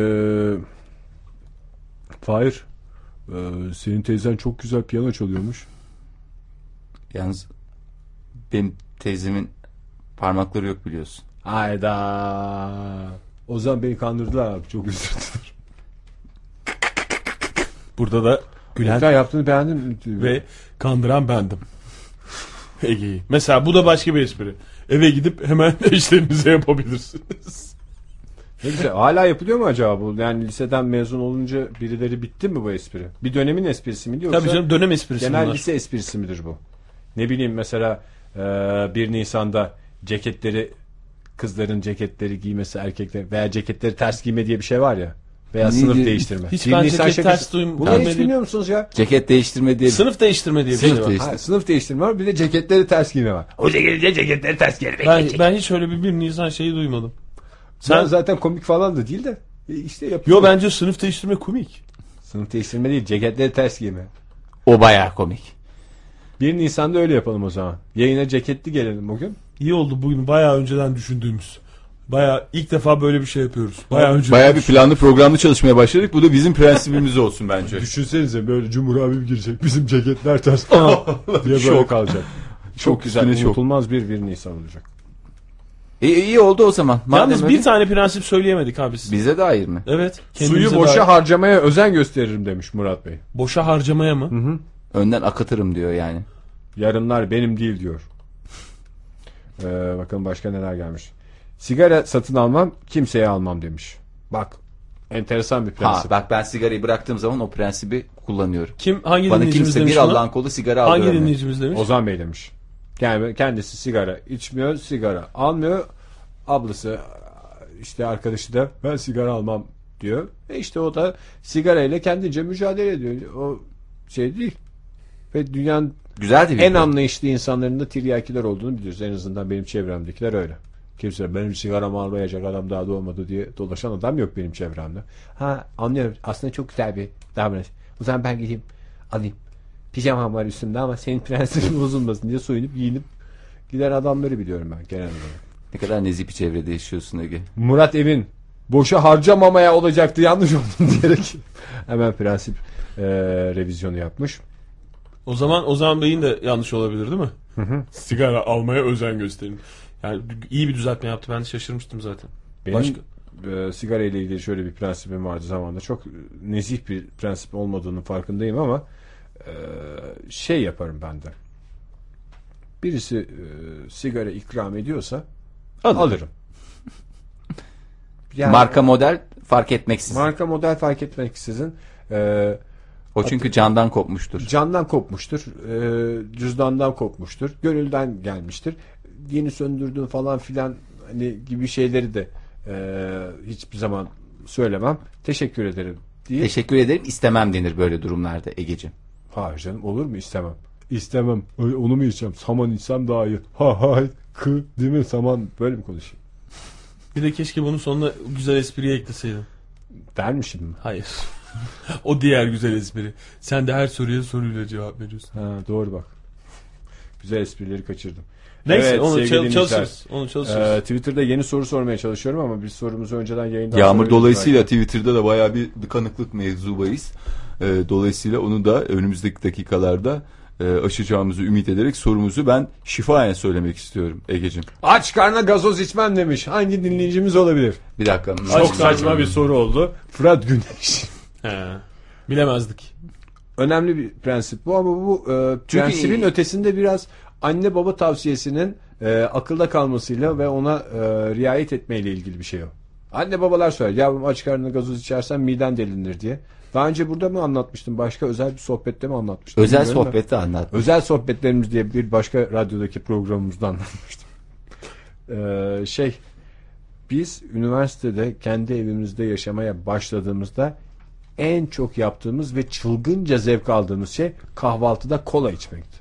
Fahir, e, senin teyzen çok güzel piyano çalıyormuş. Yalnız benim teyzemin parmakları yok biliyorsun. Hayda. O zaman beni kandırdılar abi. Çok özür dilerim. Burada da Gülen Oktay yaptığını beğendim ve kandıran bendim. Ege'yi. Mesela bu da başka bir espri. Eve gidip hemen işlerinizi yapabilirsiniz. Ne güzel. Hala yapılıyor mu acaba bu? Yani liseden mezun olunca birileri bitti mi bu espri? Bir dönemin esprisi mi yoksa? Tabii canım, dönem esprisi. Genel bunlar. Lise esprisi midir bu? Ne bileyim mesela bir Nisan'da ceketleri, kızların ceketleri giymesi erkekler veya ceketleri ters giyme diye bir şey var ya. Veya neydi? Sınıf değiştirme. Hiç ben ceket ters duymadım. Bunu hiç bilmiyor musunuz ya? Ceket değiştirme diye. Sınıf değiştirme diye bir şey var. Ha, sınıf değiştirme var, bir de ceketleri ters giyme var. O ceketleri, ceketleri ters giyme. Ben, ben hiç öyle bir bir Nisan şeyi duymadım. Sen ben zaten komik falan da değil de. E işte yapıyor. Yo, bence sınıf değiştirme komik. Sınıf değiştirme değil, ceketleri ters giyme. O bayağı komik. bir Nisan'da öyle yapalım o zaman. Yayına ceketli gelelim bugün. İyi oldu bugün, bayağı önceden düşündüğümüz. Bayağı ilk defa böyle bir şey yapıyoruz. Bayağı önce bayağı bir planlı programlı çalışmaya başladık. Bu da bizim prensibimiz olsun bence. Düşünsenize böyle Cumhur abim girecek. Bizim ceketler ters diye böyle kalacak. Çok, çok güzel, unutulmaz bir bir Nisan olacak. E, iyi oldu o zaman. Madem yalnız öyle, bir tane prensip söyleyemedik abi size. Bize dair mi? Evet. Suyu boşa dair harcamaya özen gösteririm demiş Murat Bey. Boşa harcamaya mı? Hı hı. Önden akıtırım diyor yani. Yarınlar benim değil diyor. Ee, bakalım başka neler gelmiş. Sigara satın almam, kimseye almam demiş. Bak, enteresan bir prensip. Ha, bak ben sigarayı bıraktığım zaman o prensibi kullanıyorum. Kim, hangi bana kimse bir Allah'ın kolu sigara almıyor. Hangi dinleyicimiz demiş? Ozan Bey demiş. Yani kendisi sigara içmiyor, sigara almıyor. Ablası işte arkadaşı da ben sigara almam diyor. Ve işte o da sigarayla kendince mücadele ediyor. O şey değil. Ve dünyanın güzel en anlayışlı insanların da tiryakiler olduğunu biliyoruz. En azından benim çevremdekiler öyle. Kimse benim sigaramı almayacak adam daha doğmadı diye dolaşan adam yok benim çevremde. Ha, anlıyorum. Aslında çok güzel bir davranış. O zaman ben gideyim alayım. Pijamam var üstümde ama senin prensibin bozulmasın diye soyunup giyinip gider adamları biliyorum ben genel olarak. Ne kadar nezih bir çevrede yaşıyorsun Ege. Murat Evin boşa harcamamaya olacaktı, yanlış oldum diyerek hemen prensip e, revizyonu yapmış. O zaman Ozan Bey'in de yanlış olabilir değil mi? Hı hı. Sigara almaya özen gösterin. Yani iyi bir düzeltme yaptı. Ben de şaşırmıştım zaten. Benim Başka... e, sigara ile ilgili şöyle bir prensibim vardı zamanında. Çok nezih bir prensip olmadığının farkındayım ama e, şey yaparım ben de. Birisi e, sigara ikram ediyorsa alırım. alırım. Yani, marka model fark etmeksizin. Marka model fark etmeksizin. E, o çünkü candan kopmuştur. Candan kopmuştur. E, cüzdandan kopmuştur. Gönülden gelmiştir. Yeni söndürdün falan filan hani gibi şeyleri de e, hiçbir zaman söylemem. Teşekkür ederim diye. Teşekkür ederim istemem denir böyle durumlarda Egeciğim. Hayır canım, olur mu istemem? İstemem. Öyle, onu mu içeceğim? Saman içsem daha iyi. Ha ha kı değil mi saman? Böyle mi konuşayım? Bir de keşke bunun sonuna güzel espriye ekleseydim. Der mi şimdi? Hayır. O diğer güzel espri. Sen de her soruya soruyla cevap veriyorsun. Ha, doğru bak. Güzel esprileri kaçırdım. Neyse evet, onu çalışırız. Onu çalışırız. Ee, Twitter'da yeni soru sormaya çalışıyorum ama biz sorumuzu önceden yayından Yağmur dolayısıyla belki. Twitter'da da bayağı bir tıkanıklık mevzu bahis. Ee, dolayısıyla onu da önümüzdeki dakikalarda e, aşacağımızı ümit ederek sorumuzu ben şifayen söylemek istiyorum Egeciğim. Aç karnına gazoz içmem demiş. Hangi dinleyicimiz olabilir? Bir dakika. Çok saçma bir soru oldu. Fırat Güneş. He, bilemezdik. Önemli bir prensip bu ama bu e, prensibin Çünkü... ötesinde biraz anne baba tavsiyesinin e, akılda kalmasıyla ve ona e, riayet etmeyle ilgili bir şey o. Anne babalar söyler. Yavrum aç karnına gazoz içersen miden delinir diye. Daha önce burada mı anlatmıştım? Başka özel bir sohbette mi anlatmıştım? Özel sohbette anlatmıştım. Özel sohbetlerimiz diye bir başka radyodaki programımızda anlatmıştım. e, şey biz üniversitede kendi evimizde yaşamaya başladığımızda en çok yaptığımız ve çılgınca zevk aldığımız şey kahvaltıda kola içmekti.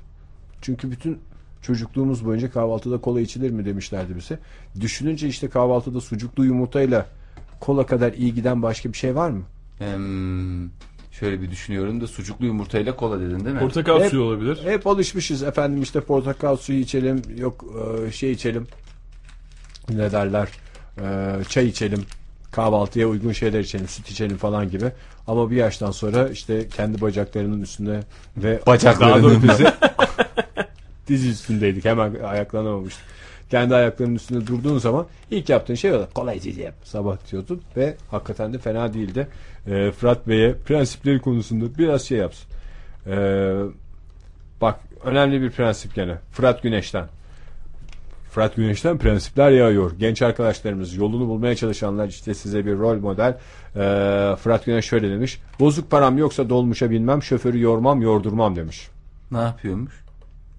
Çünkü bütün çocukluğumuz boyunca kahvaltıda kola içilir mi demişlerdi bize. Düşününce işte kahvaltıda sucuklu yumurtayla kola kadar iyi giden başka bir şey var mı? Hmm, şöyle bir düşünüyorum da sucuklu yumurtayla kola dedin değil mi? Portakal hep, suyu olabilir. Hep alışmışız efendim işte portakal suyu içelim, yok şey içelim, ne derler, çay içelim, kahvaltıya uygun şeyler içelim, süt içelim falan gibi. Ama bir yaştan sonra işte kendi bacaklarının üstüne ve bacaklarının bizi diz üstündeydik. Hemen ayaklanamamıştık. Kendi ayaklarının üstünde durduğun zaman ilk yaptığın şey o da kolay yap. Sabah diyordun ve hakikaten de fena değildi. Ee, Fırat Bey'e prensipleri konusunda biraz şey yapsın. Ee, bak önemli bir prensip gene. Fırat Güneş'ten. Fırat Güneş'ten prensipler yağıyor. Genç arkadaşlarımız, yolunu bulmaya çalışanlar, işte size bir rol model. Ee, Fırat Güneş şöyle demiş. Bozuk param yoksa dolmuşa binmem, şoförü yormam, yordurmam demiş. Ne yapıyormuş?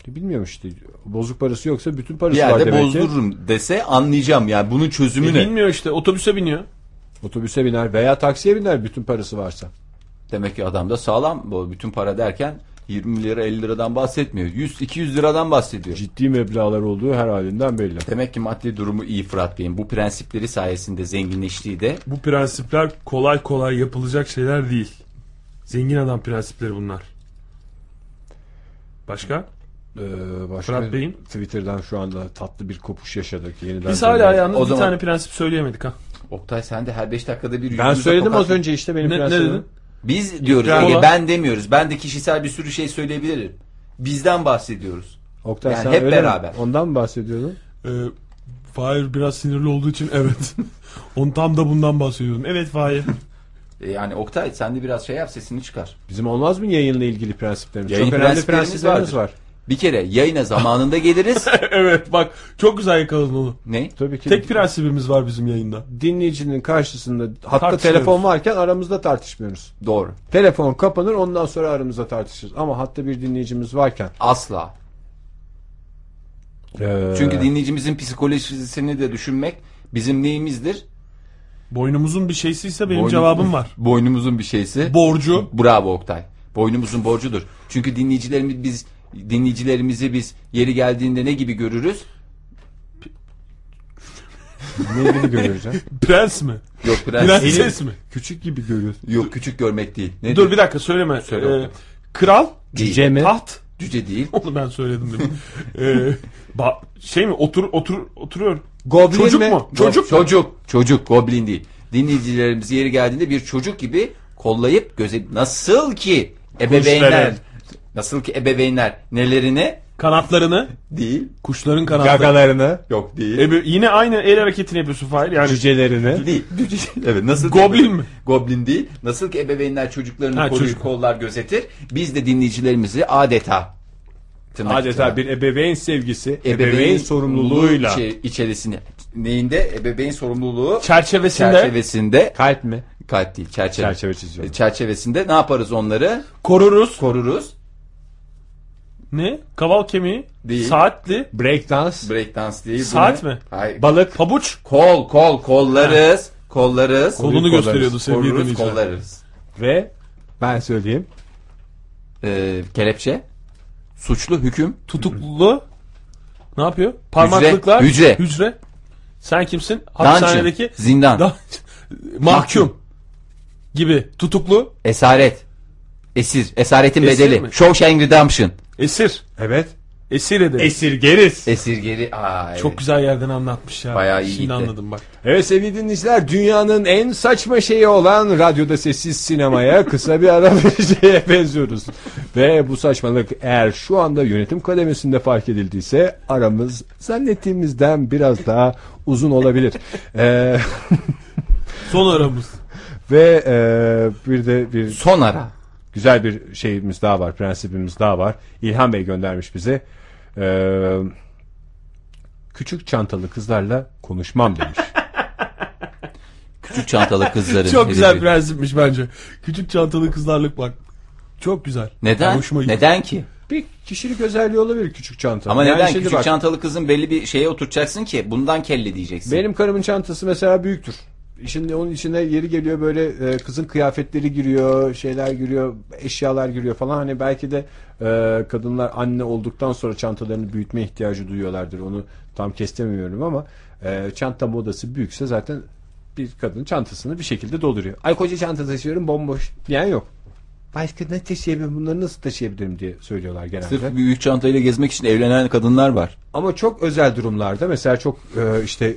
Bilmiyormuş işte. Bozuk parası yoksa bütün parası var demek ki. Bir yerde bozdururum dese anlayacağım. Yani bunun çözümü e, ne? Bilmiyor işte. Otobüse biniyor. Otobüse biner veya taksiye biner bütün parası varsa. Demek ki adam da sağlam. Bütün para derken yirmi lira elli liradan bahsetmiyor. yüz iki yüz liradan bahsediyor. Ciddi meblağlar olduğu her halinden belli. Demek ki maddi durumu iyi Fırat Bey'in. Bu prensipleri sayesinde zenginleştiği de. Bu prensipler kolay kolay yapılacak şeyler değil. Zengin adam prensipleri bunlar. Başka? Ee, başka Fırat Bey'in Twitter'dan şu anda tatlı bir kopuş yaşadık. Yeniden biz hala yalnız bir zaman... tane prensip söyleyemedik ha. Oktay sen de her beş dakikada bir... Ben söyledim az önce işte benim ne, prensibim. Ne dedin? Biz diyoruz yani, ben demiyoruz. Ben de kişisel bir sürü şey söyleyebilirim. Bizden bahsediyoruz. Oktay yani sen hep beraber. Mi? Ondan mı bahsediyordun? Ee, Fahir biraz sinirli olduğu için evet. On tam da bundan bahsediyordum. Evet Fahir. Yani Oktay sen de biraz şey yap, sesini çıkar. Bizim olmaz mı yayınla ilgili prensiplerimiz? Yayın çok önemli prensiplerimiz var. Bir kere yayına zamanında geliriz. Evet bak çok güzel yakaladın onu. Ne? Tabii ki. Tek prensibimiz var bizim yayında. Dinleyicinin karşısında hatta telefon varken aramızda tartışmıyoruz. Doğru. Telefon kapanır ondan sonra aramızda tartışırız. Ama hatta bir dinleyicimiz varken. Asla. Ee... Çünkü dinleyicimizin psikolojisini de düşünmek bizim neyimizdir? Boynumuzun bir şeysiyse benim Boynum... cevabım var. Boynumuzun bir şeysi. Borcu. Bravo Oktay. Boynumuzun borcudur. Çünkü dinleyicilerimiz biz... Dinleyicilerimizi biz yeri geldiğinde ne gibi görürüz? Ne gibi görürüz? Prens mi? Yok prens. Prenses mi? Küçük gibi görüyoruz. Yok küçük görmek değil. Ne dur diyor? Bir dakika söyleme. Söyle ee, kral, değil. Cüce mi? Taht, cüce değil. Onu ben söyledim değil mi? ee, şey mi? Otur otur oturuyor. Goblin çocuk mi? Mu? Çocuk mu? Çocuk. Çocuk. Goblin değil. Dinleyicilerimizi yeri geldiğinde bir çocuk gibi kollayıp göze nasıl ki ebeveynler. Nasıl ki ebeveynler nelerini? Kanatlarını. Değil. Kuşların kanatlarını. Gagalarını. Yok değil. Ebe yine aynı el hareketini yapıyorsun Fahir. Yani cücelerini. Değil. Cüce. Evet. Nasıl Goblin mi? Goblin değil. Nasıl ki ebeveynler çocuklarını ha, koruyup çocuk. Kollar gözetir. Biz de dinleyicilerimizi adeta. Adeta içine. Bir ebeveyn sevgisi. Ebeveyn, ebeveyn sorumluluğuyla. Içer içerisinde. Neyinde? Ebeveyn sorumluluğu. Çerçevesinde. Çerçevesinde. Kalp mi? Kalp değil. Çerçeve. Çerçeve çiziyorum. Çerçevesinde ne yaparız onları? Koruruz. Koruruz. Ne? Kaval kemiği? Değil. Saatli? Breakdance? Breakdance değil. Saat mi? Hayır. Balık? Pabuç? Kol, kol, kollarız. Ha. Kollarız. Kolunu kollarız. Gösteriyordu sevgili dinleyiciler. Kollarız, kollarız. Ve ben söyleyeyim. Ee, kelepçe. Suçlu, hüküm. Tutuklu. Ne yapıyor? Parmaklıklar. Hücre. Hücre. Hücre. Sen kimsin? Hapishanedeki. Dungeon. Zindan. Dun mahkum. Gibi. Tutuklu. Esaret. Esir. Esaretin esir bedeli. Mi? Shawshank Redemption. Esir. Evet. Esir ederiz. Esirgeriz. Esirgeri. Aa, evet. Çok güzel yerden anlatmış ya. Bayağı iyi. Şimdi anladım bak. Evet sevgili dinleyiciler, dünyanın en saçma şeyi olan radyoda sessiz sinemaya kısa bir ara vereceğe benziyoruz. Ve bu saçmalık eğer şu anda yönetim kademesinde fark edildiyse aramız zannettiğimizden biraz daha uzun olabilir. ee... Son aramız. Ve e, bir de bir... Son ara. Güzel bir şeyimiz daha var, prensibimiz daha var. İlhan Bey göndermiş bize. Ee, küçük çantalı kızlarla konuşmam demiş. Küçük çantalı kızların. Çok güzel bir prensipmiş bence. Küçük çantalı kızlarlık bak. Çok güzel. Neden? Neden ki? Bir kişilik özelliği olabilir küçük çanta. Ama yani neden? Küçük bak, çantalı kızın belli bir şeye oturtacaksın ki bundan kelle diyeceksin. Benim karımın çantası mesela büyüktür. Şimdi onun içine yeri geliyor böyle e, kızın kıyafetleri giriyor, şeyler giriyor, eşyalar giriyor falan. Hani belki de e, kadınlar anne olduktan sonra çantalarını büyütme ihtiyacı duyuyorlardır. Onu tam kestiremiyorum ama e, çanta modası büyükse zaten bir kadın çantasını bir şekilde dolduruyor. Ay koca çanta taşıyorum bomboş diyen yok. Başka ne taşıyabilirim, bunları nasıl taşıyabilirim diye söylüyorlar genelde. Sırf büyük çantayla gezmek için evlenen kadınlar var. Ama çok özel durumlarda mesela çok e, işte...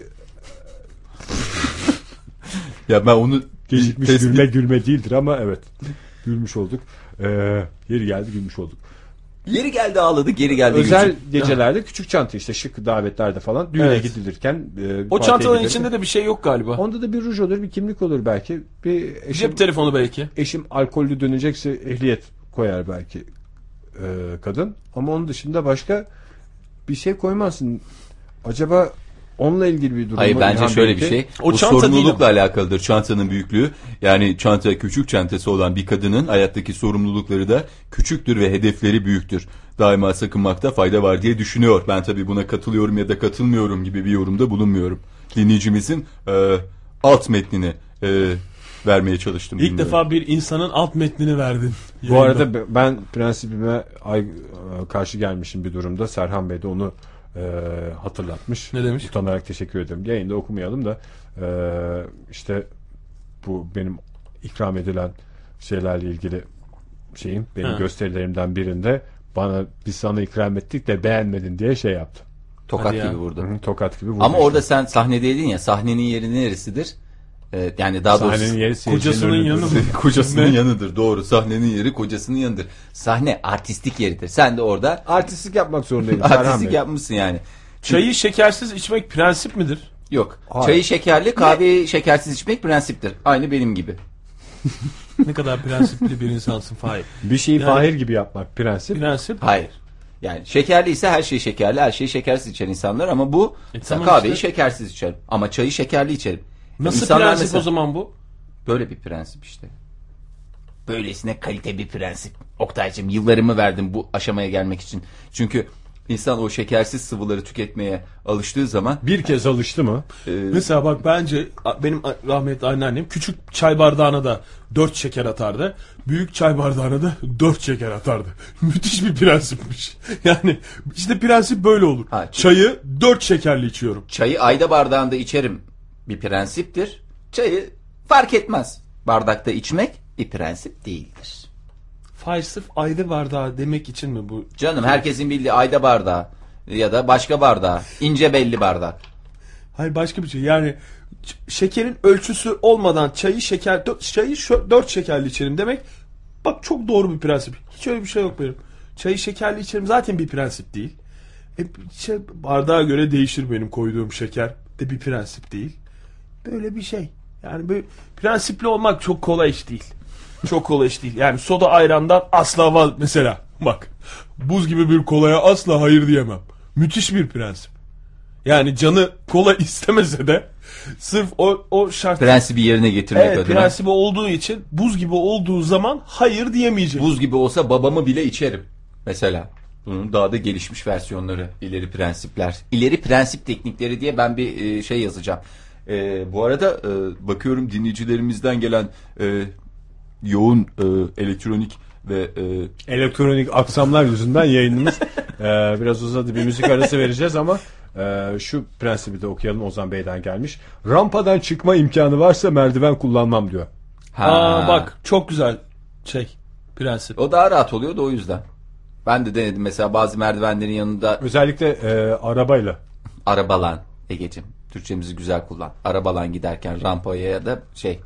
Ya ben onu gecikmiş tespit... gülme gülme değildir ama evet gülmüş olduk. Ee, yeri geldi gülmüş olduk. Yeri geldi ağladı, geri geldi. Özel gülücük. Gecelerde küçük çanta işte şık davetlerde falan düğüne evet. Gidilirken. E, o çantaların gidilirken, içinde de bir şey yok galiba. Onda da bir ruj olur, bir kimlik olur belki. Bir eşim, cep telefonu belki. Eşim alkollü dönecekse ehliyet koyar belki e, kadın. Ama onun dışında başka bir şey koymazsın. Acaba... Onunla ilgili bir durum. Hayır bence şöyle bir şey. O bu sorumlulukla alakalıdır. Çantanın büyüklüğü. Yani çanta küçük çantası olan bir kadının hayattaki sorumlulukları da küçüktür ve hedefleri büyüktür. Daima sakınmakta fayda var diye düşünüyor. Ben tabii buna katılıyorum ya da katılmıyorum gibi bir yorumda bulunmuyorum. Dinleyicimizin e, alt metnini e, vermeye çalıştım. İlk bilmiyorum. Defa bir insanın alt metnini verdin. Bu yayında. Arada ben prensibime karşı gelmişim bir durumda. Serhan Bey de onu e, hatırlatmış. Ne demiş? Utanarak teşekkür ederim. Yayında okumayalım da e, işte bu benim ikram edilen şeylerle ilgili şeyim, benim ha. gösterilerimden birinde bana biz sana ikram ettik de beğenmedin diye şey yaptı. Tokat gibi vurdu. Hı-hı, tokat gibi vurdu. Ama işte. Orada sen sahnedeydin ya, sahnenin yeri neresidir? Ee, yani daha sahnenin doğrusu yeri kocasının yanıdır. Kocasının yanıdır. Doğru. Sahnenin yeri kocasının yanıdır. Sahne artistik yeridir. Sen de orada artistlik yapmak zorundaydın. Artistlik yapmışsın yani. Çayı şekersiz içmek prensip midir? Yok. Hayır. Çayı şekerli, kahveyi ne? Şekersiz içmek prensiptir. Aynı benim gibi. Ne kadar prensipli bir insansın Fahir. Bir şeyi yani, Fahir gibi yapmak prensip. Prensip. Hayır. Yani şekerli ise her şeyi şekerli, her şeyi şekersiz içen insanlar ama bu e, tamam kahveyi işte. Şekersiz içerim ama çayı şekerli içerim. Nasıl İnsanlar prensip mesela, o zaman bu? Böyle bir prensip işte. Böylesine kalite bir prensip. Oktay'cığım yıllarımı verdim bu aşamaya gelmek için. Çünkü insan o şekersiz sıvıları tüketmeye alıştığı zaman... Bir kez alıştı mı? E, mesela bak bence benim rahmetli anneannem küçük çay bardağına da dört şeker atardı. Büyük çay bardağına da dört şeker atardı. Müthiş bir prensipmiş. Yani işte prensip böyle olur. Ha, çünkü, çayı dört şekerli içiyorum. Çayı ayda bardağında içerim. Bir prensiptir. Çayı fark etmez. Bardakta içmek bir prensip değildir. Fahir sırf ayda bardağı demek için mi bu? Canım herkesin bildiği ayda bardağı ya da başka bardağı. İnce belli bardağı. Hayır başka bir şey. Yani şekerin ölçüsü olmadan çayı şeker çayı dört şekerli içerim demek bak çok doğru bir prensip. Hiç öyle bir şey yok benim. Çayı şekerli içerim zaten bir prensip değil. E, şey, bardağa göre değişir benim koyduğum şeker de bir prensip değil. Böyle bir şey. Yani böyle prensipli olmak çok kolay iş değil. Çok kolay iş değil. Yani soda ayrandan asla vaz... Mesela bak buz gibi bir kolaya asla hayır diyemem. Müthiş bir prensip. Yani canı kola istemese de sırf o, o şart... Prensibi yerine getirmek evet, adına. Prensibi olduğu için buz gibi olduğu zaman hayır diyemeyecek. Buz gibi olsa babamı bile içerim. Mesela bunun daha da gelişmiş versiyonları. İleri prensipler. İleri prensip teknikleri diye ben bir şey yazacağım. Ee, bu arada e, bakıyorum dinleyicilerimizden gelen e, yoğun e, elektronik ve e... elektronik aksamlar yüzünden yayınımız e, biraz uzadı. Bir müzik arası vereceğiz ama e, şu prensibi de okuyalım. Ozan Bey'den gelmiş. Rampadan çıkma imkanı varsa merdiven kullanmam diyor. Ha. Aa, bak çok güzel şey prensip. O daha rahat oluyor da o yüzden. Ben de denedim mesela bazı merdivenlerin yanında. Özellikle e, arabayla. Arabalan Ege'cim. Türkçemizi güzel kullan. Arabalan giderken rampaya ya da şey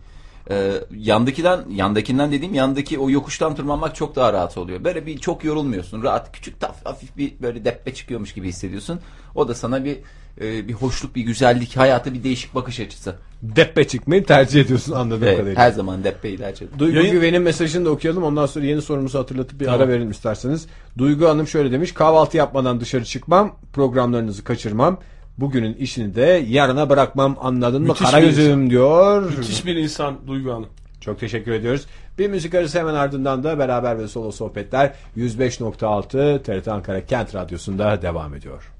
e, yandakinden yandakinden dediğim yandaki o yokuştan tırmanmak çok daha rahat oluyor. Böyle bir çok yorulmuyorsun. Rahat küçük taf, hafif bir böyle deppe çıkıyormuş gibi hissediyorsun. O da sana bir e, bir hoşluk, bir güzellik, hayata bir değişik bakış açısı. Deppe çıkmayı tercih ediyorsun anladığım evet, kadarıyla. Her zaman deppeyi tercih ediyorum. Duygu Yayın... Güven'in mesajını da okuyalım. Ondan sonra yeni sorumuzu hatırlatıp bir tamam. ara verelim isterseniz. Duygu Hanım şöyle demiş. Kahvaltı yapmadan dışarı çıkmam. Programlarınızı kaçırmam. Bugünün işini de yarına bırakmam anladın mı? Müthiş Karagözüm diyor. Müthiş bir insan Duygu Hanım. Çok teşekkür ediyoruz. Bir müzik arası hemen ardından da beraber ve solo sohbetler yüz beş nokta altı T R T Ankara Kent Radyosu'nda devam ediyor.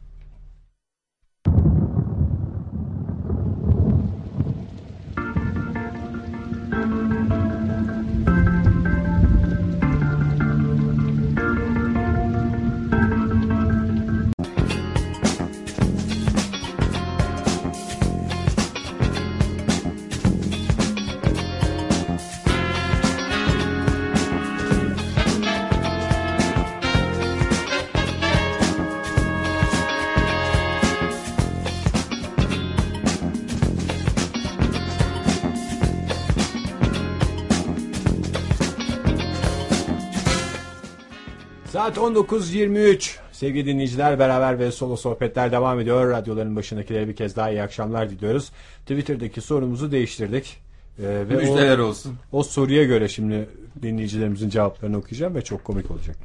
Saat on dokuz yirmi üç sevgili dinleyiciler beraber ve solo sohbetler devam ediyor. Radyoların başındakilere bir kez daha iyi akşamlar diliyoruz. Twitter'daki sorumuzu değiştirdik. Ee, ve müjdeler o, olsun. O soruya göre şimdi dinleyicilerimizin cevaplarını okuyacağım ve çok komik olacak.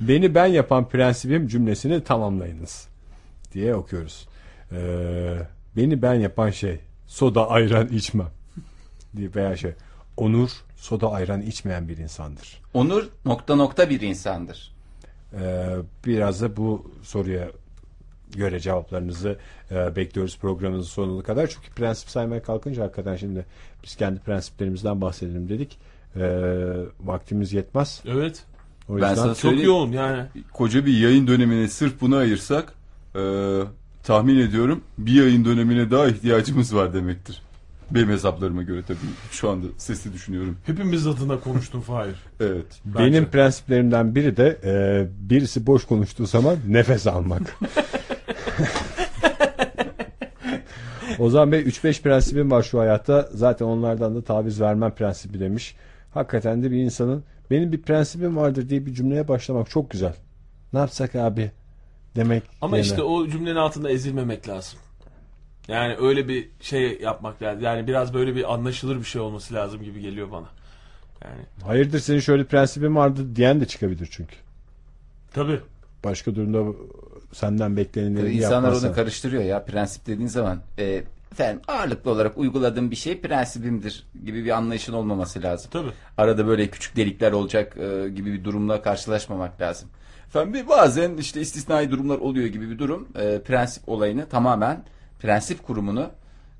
Beni ben yapan prensibim cümlesini tamamlayınız diye okuyoruz. Ee, beni ben yapan şey soda ayran içmem diye veya şey Onur soda ayran içmeyen bir insandır. Onur nokta nokta bir insandır. Ee, biraz da bu soruya göre cevaplarınızı e, bekliyoruz programımızın sonuna kadar. Çünkü prensip saymaya kalkınca hakikaten şimdi biz kendi prensiplerimizden bahsedelim dedik. E, vaktimiz yetmez. Evet. O ben sana çok yoğun yani. Koca bir yayın dönemine sırf bunu ayırsak e, tahmin ediyorum bir yayın dönemine daha ihtiyacımız var demektir. Benim hesaplarıma göre tabii şu anda sesli düşünüyorum. Hepimiz adına konuştum Fahir. Evet. Bence. Benim prensiplerimden biri de e, birisi boş konuştuğu zaman nefes almak. Ozan Bey üç beş prensibim var şu hayatta. Zaten onlardan da taviz vermem prensibi demiş. Hakikaten de bir insanın benim bir prensibim vardır diye bir cümleye başlamak çok güzel. Ne yapsak abi demek. Ama yeme. işte o cümlenin altında ezilmemek lazım. Yani öyle bir şey yapmak lazım. Yani biraz böyle bir anlaşılır bir şey olması lazım gibi geliyor bana. Yani. Hayırdır senin şöyle prensibin vardı diyen de çıkabilir çünkü. Tabii. Başka durumda senden beklenenleri yapmazsa. İnsanlar onu karıştırıyor ya. Prensip dediğin zaman e, efendim ağırlıklı olarak uyguladığım bir şey prensibimdir gibi bir anlayışın olmaması lazım. Tabii. Arada böyle küçük delikler olacak e, gibi bir durumla karşılaşmamak lazım. Efendim bazen işte istisnai durumlar oluyor gibi bir durum. E, prensip olayını tamamen prensip kurumunu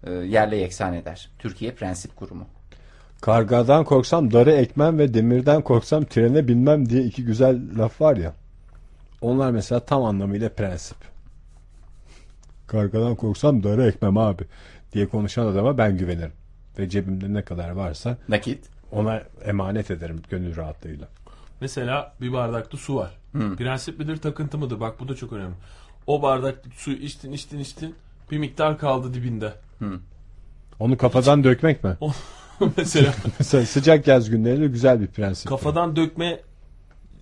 e, yerle yeksan eder. Türkiye Prensip Kurumu. Kargadan korksam darı ekmem ve demirden korksam trene binmem diye iki güzel laf var ya. Onlar mesela tam anlamıyla prensip. Kargadan korksam darı ekmem abi diye konuşan adama ben güvenirim. Ve cebimde ne kadar varsa nakit ona emanet ederim gönül rahatlığıyla. Mesela bir bardakta su var. Hmm. Prensip midir, takıntı mıdır? Bak bu da çok önemli. O bardak suyu içtin içtin içtin. Bir miktar kaldı dibinde. Hı. Onu kafadan hiç... dökmek mi? Mesela. Mesela sıcak yaz günlerinde güzel bir prensip. Kafadan yani. Dökme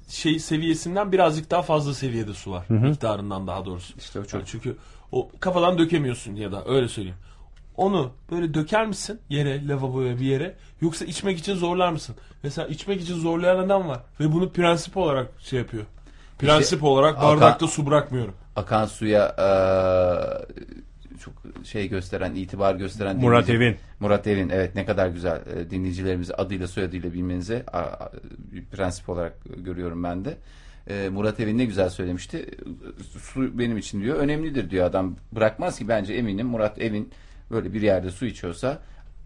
şey seviyesinden birazcık daha fazla seviyede su var. Hı hı. Miktarından daha doğrusu. İşte o çok. Yani çünkü o kafadan dökemiyorsun ya da öyle söyleyeyim. Onu böyle döker misin yere, lavaboya bir yere, yoksa içmek için zorlar mısın? Mesela içmek için zorlayan adam var ve bunu prensip olarak şey yapıyor. Prensip işte, olarak bardakta akan, su bırakmıyorum. Akan suya ee... çok şey gösteren, itibar gösteren Murat Evin. Murat Evin, evet, ne kadar güzel. Dinleyicilerimizi adıyla soyadıyla bilmenizi bir prensip olarak görüyorum ben de. Murat Evin ne güzel söylemişti. Su benim için diyor önemlidir diyor adam. Bırakmaz ki, bence eminim Murat Evin böyle bir yerde su içiyorsa,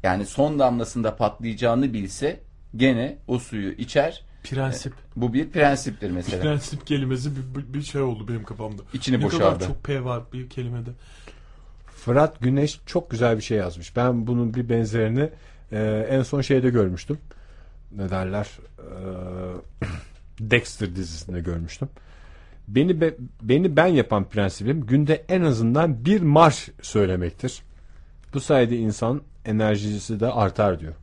yani son damlasında patlayacağını bilse gene o suyu içer. Prensip. Bu bir prensiptir mesela. Prensip kelimesi bir, bir şey oldu benim kafamda. İçini boşaldı. Ne kadar çok P var bir kelimede. Fırat Güneş çok güzel bir şey yazmış. Ben bunun bir benzerini e, en son şeyde görmüştüm. Ne derler? E, Dexter dizisinde görmüştüm. Beni be, beni ben yapan prensibim günde en azından bir marş söylemektir. Bu sayede insan enerjisi de artar diyor.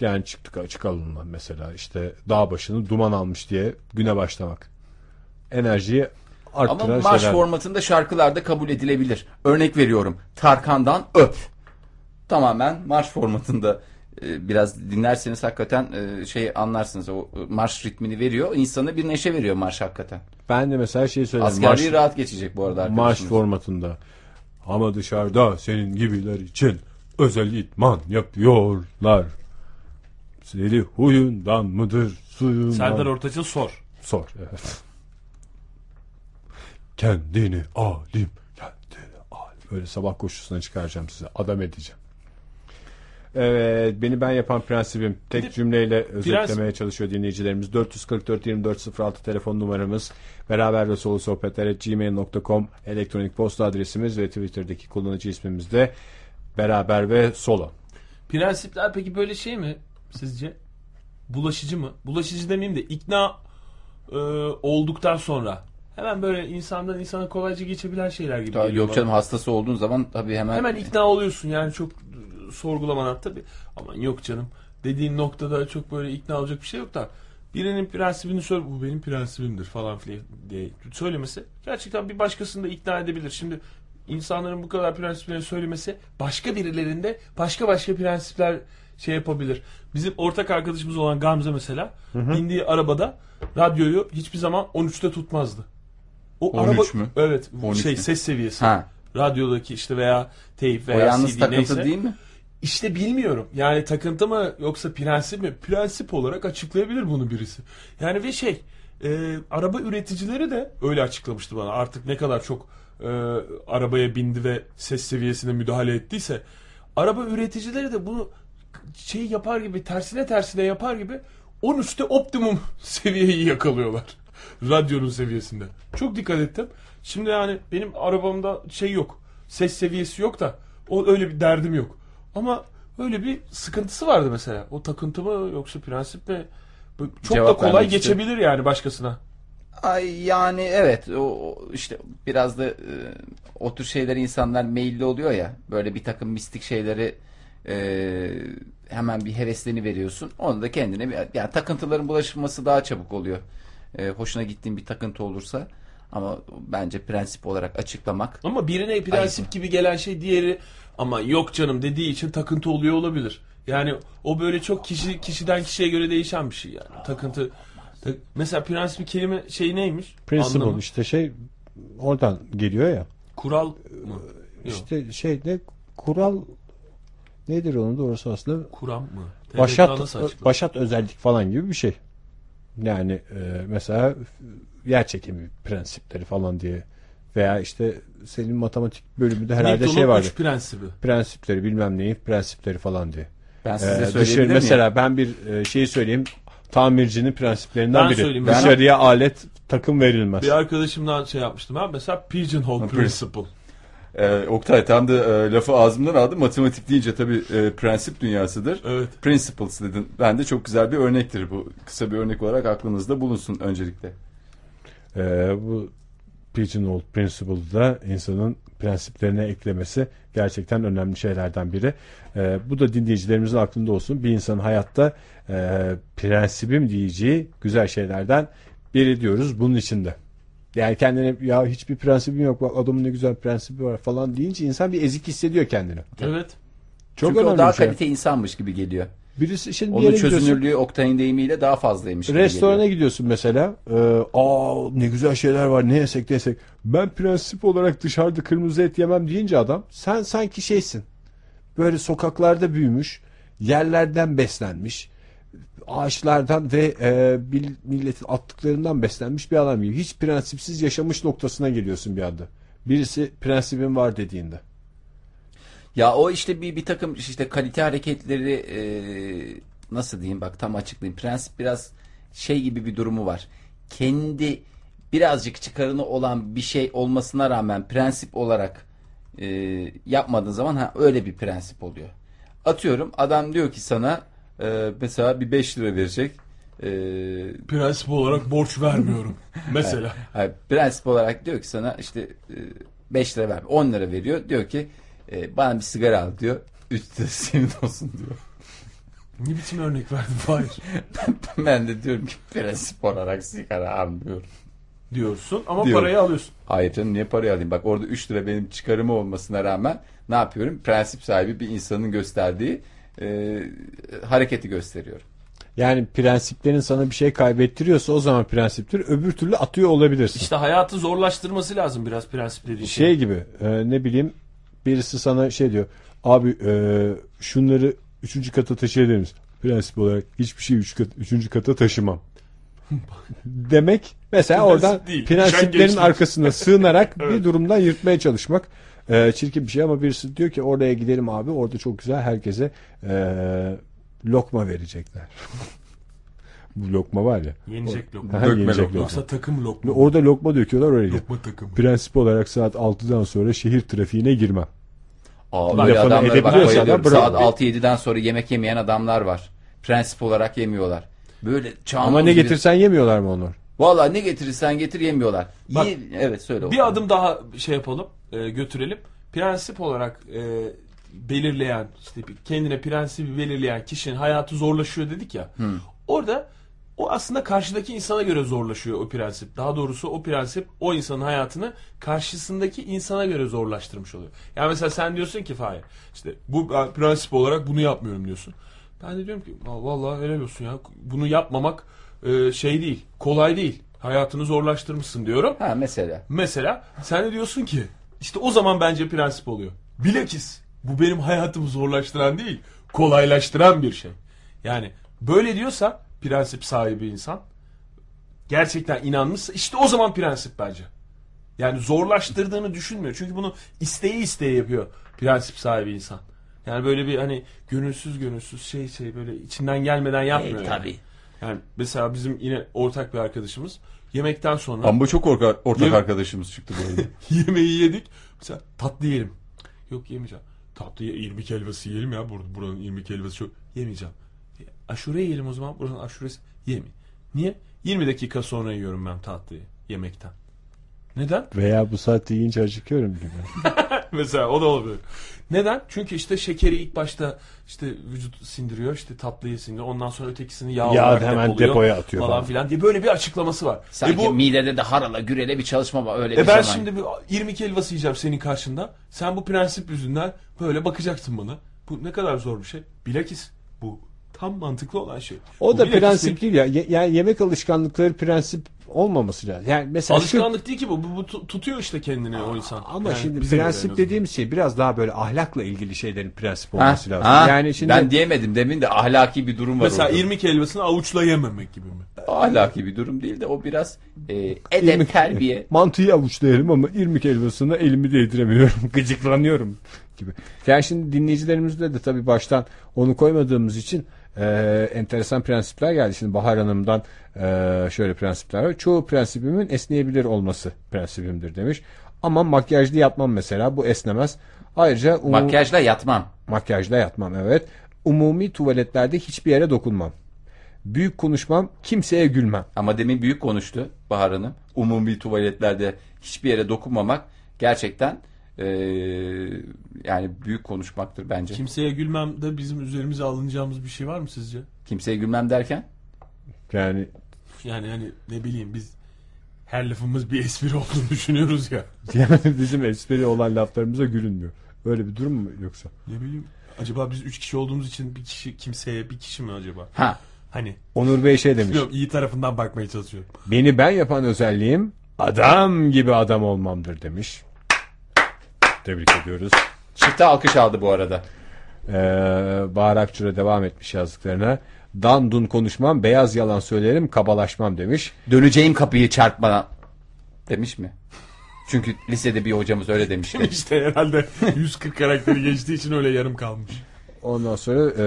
Yani çıktık açık alınma mesela, işte dağ başını duman almış diye güne başlamak. Enerjiyi arttıran. Ama marş formatında şarkılarda kabul edilebilir. Örnek veriyorum. Tarkan'dan Öp. Tamamen marş formatında biraz dinlerseniz hakikaten şey anlarsınız. O marş ritmini veriyor. İnsana bir neşe veriyor marş hakikaten. Ben de mesela şey söylerim. Askerliği rahat geçecek bu arada arkadaşımız. Marş formatında. Ama dışarıda senin gibiler için özel itman yapıyorlar. Seni huyundan mıdır suyundan? Serdar Ortaç'ın Sor. Sor, evet. Kendini alim, kendini alim. Böyle sabah koşusuna çıkaracağım size. Adam edeceğim. Evet, beni ben yapan prensibim. Tek cümleyle özetlemeye çalışıyor dinleyicilerimiz. dört yüz kırk dört yirmi dört sıfır altı telefon numaramız. Beraber ve solu sohbetler at gmail nokta com elektronik posta adresimiz ve Twitter'daki kullanıcı ismimiz de beraber ve solo. Prensipler peki böyle şey mi sizce? Bulaşıcı mı? Bulaşıcı demeyeyim de ikna e, olduktan sonra hemen böyle insandan insana kolayca geçebilen şeyler gibi tabii geliyor. Yok canım, hastası olduğun zaman tabii hemen... Hemen ikna oluyorsun yani, çok sorgulamadan tabii. Aman yok canım dediğin noktada çok böyle ikna olacak bir şey yok da. Birinin prensibini söyle, bu benim prensibimdir falan filan diye söylemesi gerçekten bir başkasını da ikna edebilir. Şimdi insanların bu kadar prensiplerini söylemesi başka birilerinde başka başka prensipler şey yapabilir. Bizim ortak arkadaşımız olan Gamze mesela, hı hı, bindiği arabada radyoyu hiçbir zaman on üçte tutmazdı. O on üç araba, mü? Evet. on üç şey mi? Ses seviyesi. Ha. Radyodaki işte veya teyp veya C D neyse. O yalnız takıntı neyse, değil mi? İşte bilmiyorum. Yani takıntı mı yoksa prensip mi? Prensip olarak açıklayabilir bunu birisi. Yani ve şey e, araba üreticileri de öyle açıklamıştı bana. Artık ne kadar çok e, arabaya bindi ve ses seviyesine müdahale ettiyse araba üreticileri de bunu şey yapar gibi, tersine tersine yapar gibi on üçte optimum seviyeyi yakalıyorlar. Radyonun seviyesinde. Çok dikkat ettim. Şimdi yani benim arabamda şey yok. Ses seviyesi yok da o öyle bir derdim yok. Ama öyle bir sıkıntısı vardı mesela. O takıntı mı yoksa prensip mi? Çok cevap da kolay vermişti. Geçebilir yani başkasına. Ay yani evet o işte biraz da e, o tür şeylere insanlar meyilli oluyor ya. Böyle bir takım mistik şeyleri e, hemen bir heveslerini veriyorsun. Onu da kendine bir, yani takıntıların bulaşılması daha çabuk oluyor. E, hoşuna gittiğin bir takıntı olursa. Ama bence prensip olarak açıklamak. Ama birine prensip ayıp gibi gelen şey diğeri ama yok canım dediği için takıntı oluyor olabilir. Yani o böyle çok kişi kişiden kişiye göre değişen bir şey yani. Takıntı. Tak, mesela prensip kelime şey neymiş? Prensip işte şey oradan geliyor ya. Kural mı? İşte yok. Şey ne? Kural nedir onun doğrusu aslında? Kuram mı? Başat, başat özellik falan gibi bir şey. Yani e, mesela yer çekimi prensipleri falan diye veya işte senin matematik bölümünde herhalde Newton'un şey vardı. Prensibi. Prensipleri bilmem neyin prensipleri falan diye. Ben size ee, dışarı, mesela ben bir şeyi söyleyeyim. Tamircinin prensiplerinden ben biri. Dışarıya alet takım verilmez. Bir arkadaşımdan şey yapmıştım ben mesela pigeonhole principle. E, Oktay tam da e, lafı ağzımdan aldı. Matematik deyince tabii e, prensip dünyasıdır. Evet. Principles dedin. Ben de çok güzel bir örnektir bu. Kısa bir örnek olarak aklınızda bulunsun öncelikle. E, bu pigeonhole principle'da insanın prensiplerine eklemesi gerçekten önemli şeylerden biri. E, bu da dinleyicilerimizin aklında olsun. Bir insanın hayatta e, prensibim diyeceği güzel şeylerden biri diyoruz bunun içinde. Yani kendine ya hiçbir prensibim yok bak adamın ne güzel prensibi var falan deyince insan bir ezik hissediyor kendini. Evet. Çok çünkü o daha şey. Kalite insanmış gibi geliyor. Birisi şimdi onun bir çözünürlüğü Oktay'ın deyimiyle daha fazlaymış. Restorana gidiyorsun mesela. E, Aa ne güzel şeyler var ne yesek ne yesek. Ben prensip olarak dışarıda kırmızı et yemem deyince adam sen sanki şeysin. Böyle sokaklarda büyümüş. Yerlerden beslenmiş. Ağaçlardan ve e, milletin attıklarından beslenmiş bir adam gibi. Hiç prensipsiz yaşamış noktasına geliyorsun bir anda. Birisi prensibim var dediğinde. Ya o işte bir, bir takım işte kalite hareketleri e, nasıl diyeyim bak tam açıklayayım. Prensip biraz şey gibi bir durumu var. Kendi birazcık çıkarını olan bir şey olmasına rağmen prensip olarak e, yapmadığın zaman ha, öyle bir prensip oluyor. Atıyorum adam diyor ki sana Ee, mesela bir beş lira verecek. Ee, prensip olarak borç vermiyorum. Mesela. Hayır, hayır, prensip olarak diyor ki sana işte beş lira vermiyor. on lira veriyor. Diyor ki e, bana bir sigara al diyor. Üstü de senin olsun diyor. Ne biçim örnek verdin? Hayır. Ben de diyorum ki prensip olarak sigara almıyorum. Diyorsun ama diyorum. Parayı alıyorsun. Hayır canım niye parayı alayım? Bak orada üç lira benim çıkarımı olmasına rağmen ne yapıyorum? Prensip sahibi bir insanın gösterdiği E, hareketi gösteriyorum. Yani prensiplerin sana bir şey kaybettiriyorsa o zaman prensiptir. Öbür türlü atıyor olabilirsin. İşte hayatı zorlaştırması lazım biraz prensip dediğin şey. Şey gibi e, ne bileyim birisi sana şey diyor abi e, şunları üçüncü kata taşıyabilir misin? Prensip olarak hiçbir şey üç kat, üçüncü kata taşımam. Demek mesela prensip oradan değil, prensiplerin arkasına sığınarak evet. Bir durumdan yırtmaya çalışmak. E, çirkin bir şey ama birisi diyor ki oraya gidelim abi orada çok güzel herkese e, lokma verecekler. Bu lokma var ya. Yenecek o, lokma. Ha, yenecek lokma. Yoksa takım lokma. Orada lokma döküyorlar oraya. Lokma takımı. Prensip olarak saat altıdan sonra şehir trafiğine girmem. Aa, böyle adamlara bak bayılıyorum. Saat altı yediden sonra yemek yemeyen adamlar var. Prensip olarak yemiyorlar. Böyle ama ne getirsen bir... yemiyorlar mı onlar? Vallahi ne getirirsen getir yemiyorlar. Bak, Ye... Evet söyle. Bir adım daha şey yapalım. Götürelim. Prensip olarak e, belirleyen, işte kendine prensibi belirleyen kişinin hayatı zorlaşıyor dedik ya. Hmm. Orada o aslında karşıdaki insana göre zorlaşıyor o prensip. Daha doğrusu o prensip o insanın hayatını karşısındaki insana göre zorlaştırmış oluyor. Yani mesela sen diyorsun ki Fahir, işte bu prensip olarak bunu yapmıyorum diyorsun. Ben de diyorum ki vallahi helal olsun ya. Bunu yapmamak e, şey değil, kolay değil. Hayatını zorlaştırmışsın diyorum. Ha mesela. Mesela sen de diyorsun ki İşte o zaman bence prensip oluyor. Bilakis bu benim hayatımı zorlaştıran değil, kolaylaştıran bir şey. Yani böyle diyorsa prensip sahibi insan gerçekten inanmışsa işte o zaman prensip bence. Yani zorlaştırdığını düşünmüyor. Çünkü bunu isteği isteği yapıyor prensip sahibi insan. Yani böyle bir hani gönülsüz gönülsüz şey şey böyle içinden gelmeden yapmıyor. E, tabii. Yani. Yani mesela bizim yine ortak bir arkadaşımız yemekten sonra... Ama çok orka, ortak yeme- arkadaşımız çıktı böyle. Yemeği yedik. Mesela tatlı yiyelim. Yok yemeyeceğim. Tatlı irmik helvası yiyelim ya. Bur- buranın irmik helvası çok. Yemeyeceğim. Aşure yiyelim o zaman. Buranın aşuresi yemeyin. Niye? yirmi dakika sonra yiyorum ben tatlıyı yemekten. Neden? Veya bu saatte yiyince acıkıyorum gibi. Mesela o da olabilir. Neden? Çünkü işte şekeri ilk başta işte vücut sindiriyor, işte tatlıyı sindiriyor. Ondan sonra ötekisini yağ olarak hemen depoya atıyor falan, falan filan diye böyle bir açıklaması var. Sanki e bu, midede de harala gürele bir çalışma var öyle e bir ben zaman. Ben şimdi bir irmik helvası yiyeceğim senin karşında. Sen bu prensip yüzünden böyle bakacaksın bana. Bu ne kadar zor bir şey. Bilakis bu tam mantıklı olan şey. O bu da prensip değil ya. Ye- yani yemek alışkanlıkları prensip olmaması lazım. Yani mesela alışkanlık şu... değil ki bu. Bu, bu tutuyor işte kendini Aa, o insan. Ama yani şimdi prensip dediğim şey biraz daha böyle ahlakla ilgili şeylerin prensip olması ha, lazım. Ha, yani şimdi ben diyemedim demin de ahlaki bir durum var. Mesela orada. irmik helvasını avuçla yememek gibi mi? Ahlaki bir durum değil de o biraz e, edep irmik, terbiye. Mantıyı avuçlayarım ama irmik helvasına elimi değdiremiyorum. Gıcıklanıyorum gibi. Yani şimdi dinleyicilerimizle de tabii baştan onu koymadığımız için Ee, enteresan prensipler geldi. Şimdi Bahar Hanım'dan e, şöyle prensipler var. Çoğu prensibimin esneyebilir olması prensibimdir demiş. Ama makyajlı yapmam mesela. Bu esnemez. Ayrıca um- makyajla yatmam. Makyajla yatmam evet. Umumi tuvaletlerde hiçbir yere dokunmam. Büyük konuşmam, kimseye gülmem. Ama demin büyük konuştu Bahar Hanım. Umumi tuvaletlerde hiçbir yere dokunmamak gerçekten Ee, yani büyük konuşmaktır bence. Kimseye gülmem de bizim üzerimize alınacağımız bir şey var mı sizce? Kimseye gülmem derken? Yani yani hani ne bileyim biz her lafımız bir espri olduğunu düşünüyoruz ya. Yani bizim espri olan laflarımıza gülünmüyor. Öyle bir durum mu yoksa? Ne bileyim. Acaba biz üç kişi olduğumuz için bir kişi kimseye bir kişi mi acaba? Ha. Hani Onur Bey şey demiş. Bilmiyorum, iyi tarafından bakmaya çalışıyorum. Beni ben yapan özelliğim adam gibi adam olmamdır demiş. Tebrik ediyoruz. Çifte alkış aldı bu arada. Ee, Bahar Akçura devam etmiş yazdıklarına. Dandun konuşmam, beyaz yalan söylerim, kabalaşmam demiş. Döneceğim kapıyı çarpmadan demiş mi? Çünkü lisede bir hocamız öyle demişti. İşte herhalde yüz kırk karakteri geçtiği için öyle yarım kalmış. Ondan sonra e,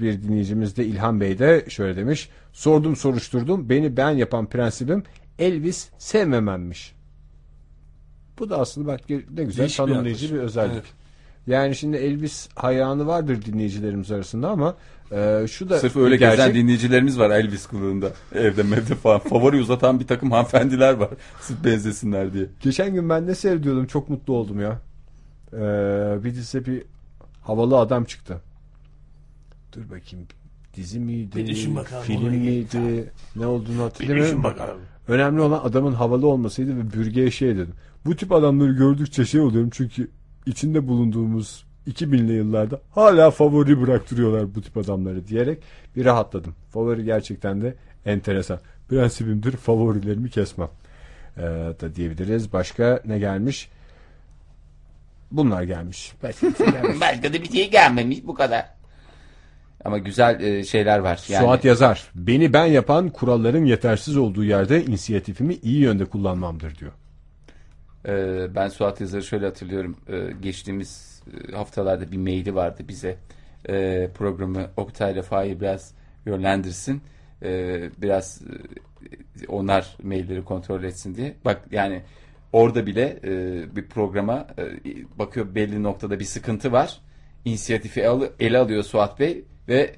bir dinleyicimiz de İlhan Bey de şöyle demiş. Sordum soruşturdum, beni ben yapan prensibim Elvis sevmememmiş. Bu da aslında bak ne güzel değişik tanımlayıcı bir, bir özellik. Evet. Yani şimdi Elvis hayranı vardır dinleyicilerimiz arasında ama e, şu da sırf öyle gerçek... gezen dinleyicilerimiz var Elvis kılığında. Evde mevde falan. Favori uzatan bir takım hanımefendiler var. Sırf benzesinler diye. Geçen gün ben ne seyrediyordum? Çok mutlu oldum ya. Ee, bir dizide bir havalı adam çıktı. Dur bakayım. Dizi miydi? Film miydi? Ne olduğunu hatırlamıyorum. Önemli olan adamın havalı olmasıydı ve bürgeye şey dedim. Bu tip adamları gördükçe şey oluyorum çünkü içinde bulunduğumuz iki binli yıllarda hala favori bıraktırıyorlar bu tip adamları diyerek bir rahatladım. Favori gerçekten de enteresan. Prensibimdir, favorilerimi kesmem ee, da diyebiliriz. Başka ne gelmiş? Bunlar gelmiş. Başka da bir şey gelmemiş bu kadar. Ama güzel şeyler var. Yani... Suat yazar. Beni ben yapan kuralların yetersiz olduğu yerde inisiyatifimi iyi yönde kullanmamdır diyor. Ben Suat Yazar'ı şöyle hatırlıyorum, geçtiğimiz haftalarda bir maili vardı bize, programı Oktay ile Fahir biraz yönlendirsin, biraz onlar mailleri kontrol etsin diye. Bak yani orada bile bir programa bakıyor, belli noktada bir sıkıntı var, inisiyatifi ele alıyor Suat Bey ve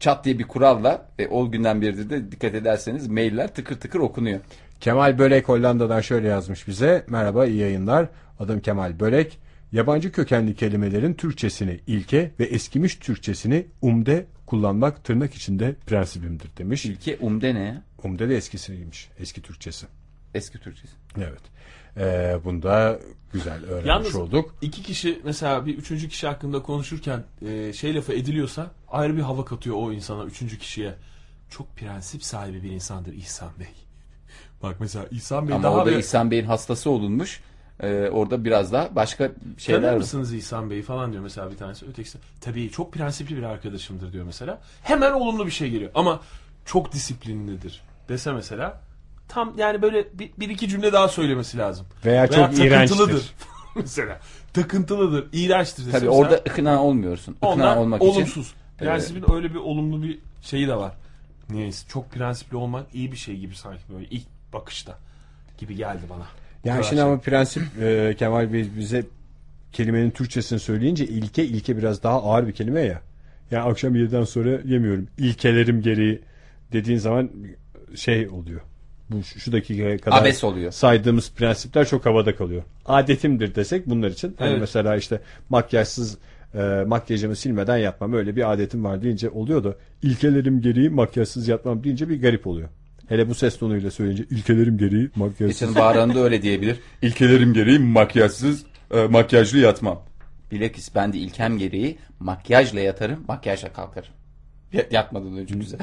çat diye bir kuralla, o günden beridir de dikkat ederseniz mailler tıkır tıkır okunuyor. Kemal Börek Hollanda'dan şöyle yazmış bize. Merhaba, iyi yayınlar. Adım Kemal Börek. Yabancı kökenli kelimelerin Türkçesini ilke ve eskimiş Türkçesini umde kullanmak tırnak içinde prensibimdir demiş. İlke umde ne? Umde de eskisiymiş. Eski Türkçesi. Eski Türkçesi. Evet. Ee, bunu da güzel öğrenmiş yalnız olduk. Yalnız iki kişi mesela bir üçüncü kişi hakkında konuşurken e, şey lafı ediliyorsa ayrı bir hava katıyor o insana, üçüncü kişiye. Çok prensip sahibi bir insandır İhsan Bey. Bak mesela İhsan Bey ama daha... Ama orada bir... İhsan Bey'in hastası olunmuş. Ee, orada biraz daha başka şeyler... Tanır mısınız İhsan Bey'i falan diyor mesela bir tanesi. Ötekisi tabii çok prensipli bir arkadaşımdır diyor mesela. Hemen olumlu bir şey geliyor. Ama çok disiplinlidir. dese mesela, tam yani böyle bir, bir iki cümle daha söylemesi lazım. Veya, Veya çok iğrençtir. Mesela takıntılıdır, iğrençtir dese. Tabii mesela, orada ikna olmuyorsun. İkna olmak olumsuz. için. Olumsuz. Prensibin evet. öyle bir olumlu bir şeyi de var. Niyeyse çok prensipli olmak iyi bir şey gibi sanki, böyle ilk bakışta gibi geldi bana. Yani şimdi şey. Ama prensip e, Kemal Bey bize kelimenin Türkçesini söyleyince ilke ilke biraz daha ağır bir kelime ya. Yani akşam yediden sonra yemiyorum. İlkelerim gereği dediğin zaman şey oluyor. Bu şu dakikaya kadar abes oluyor. Saydığımız prensipler çok havada kalıyor. Adetimdir desek bunlar için. Evet. Hani mesela işte makyajsız e, makyajımı silmeden yatmam, öyle bir adetim var deyince oluyor da, ilkelerim gereği makyajsız yatmam deyince bir garip oluyor. Hele bu ses tonuyla söyleyince ilkelerim gereği makyajsız. Geçen Bahar'ın da öyle diyebilir. İlkelerim gereği makyajsız e, makyajlı yatmam. Bilakis ben de ilkem gereği makyajla yatarım, makyajla kalkarım. Yatmadan önce güzel,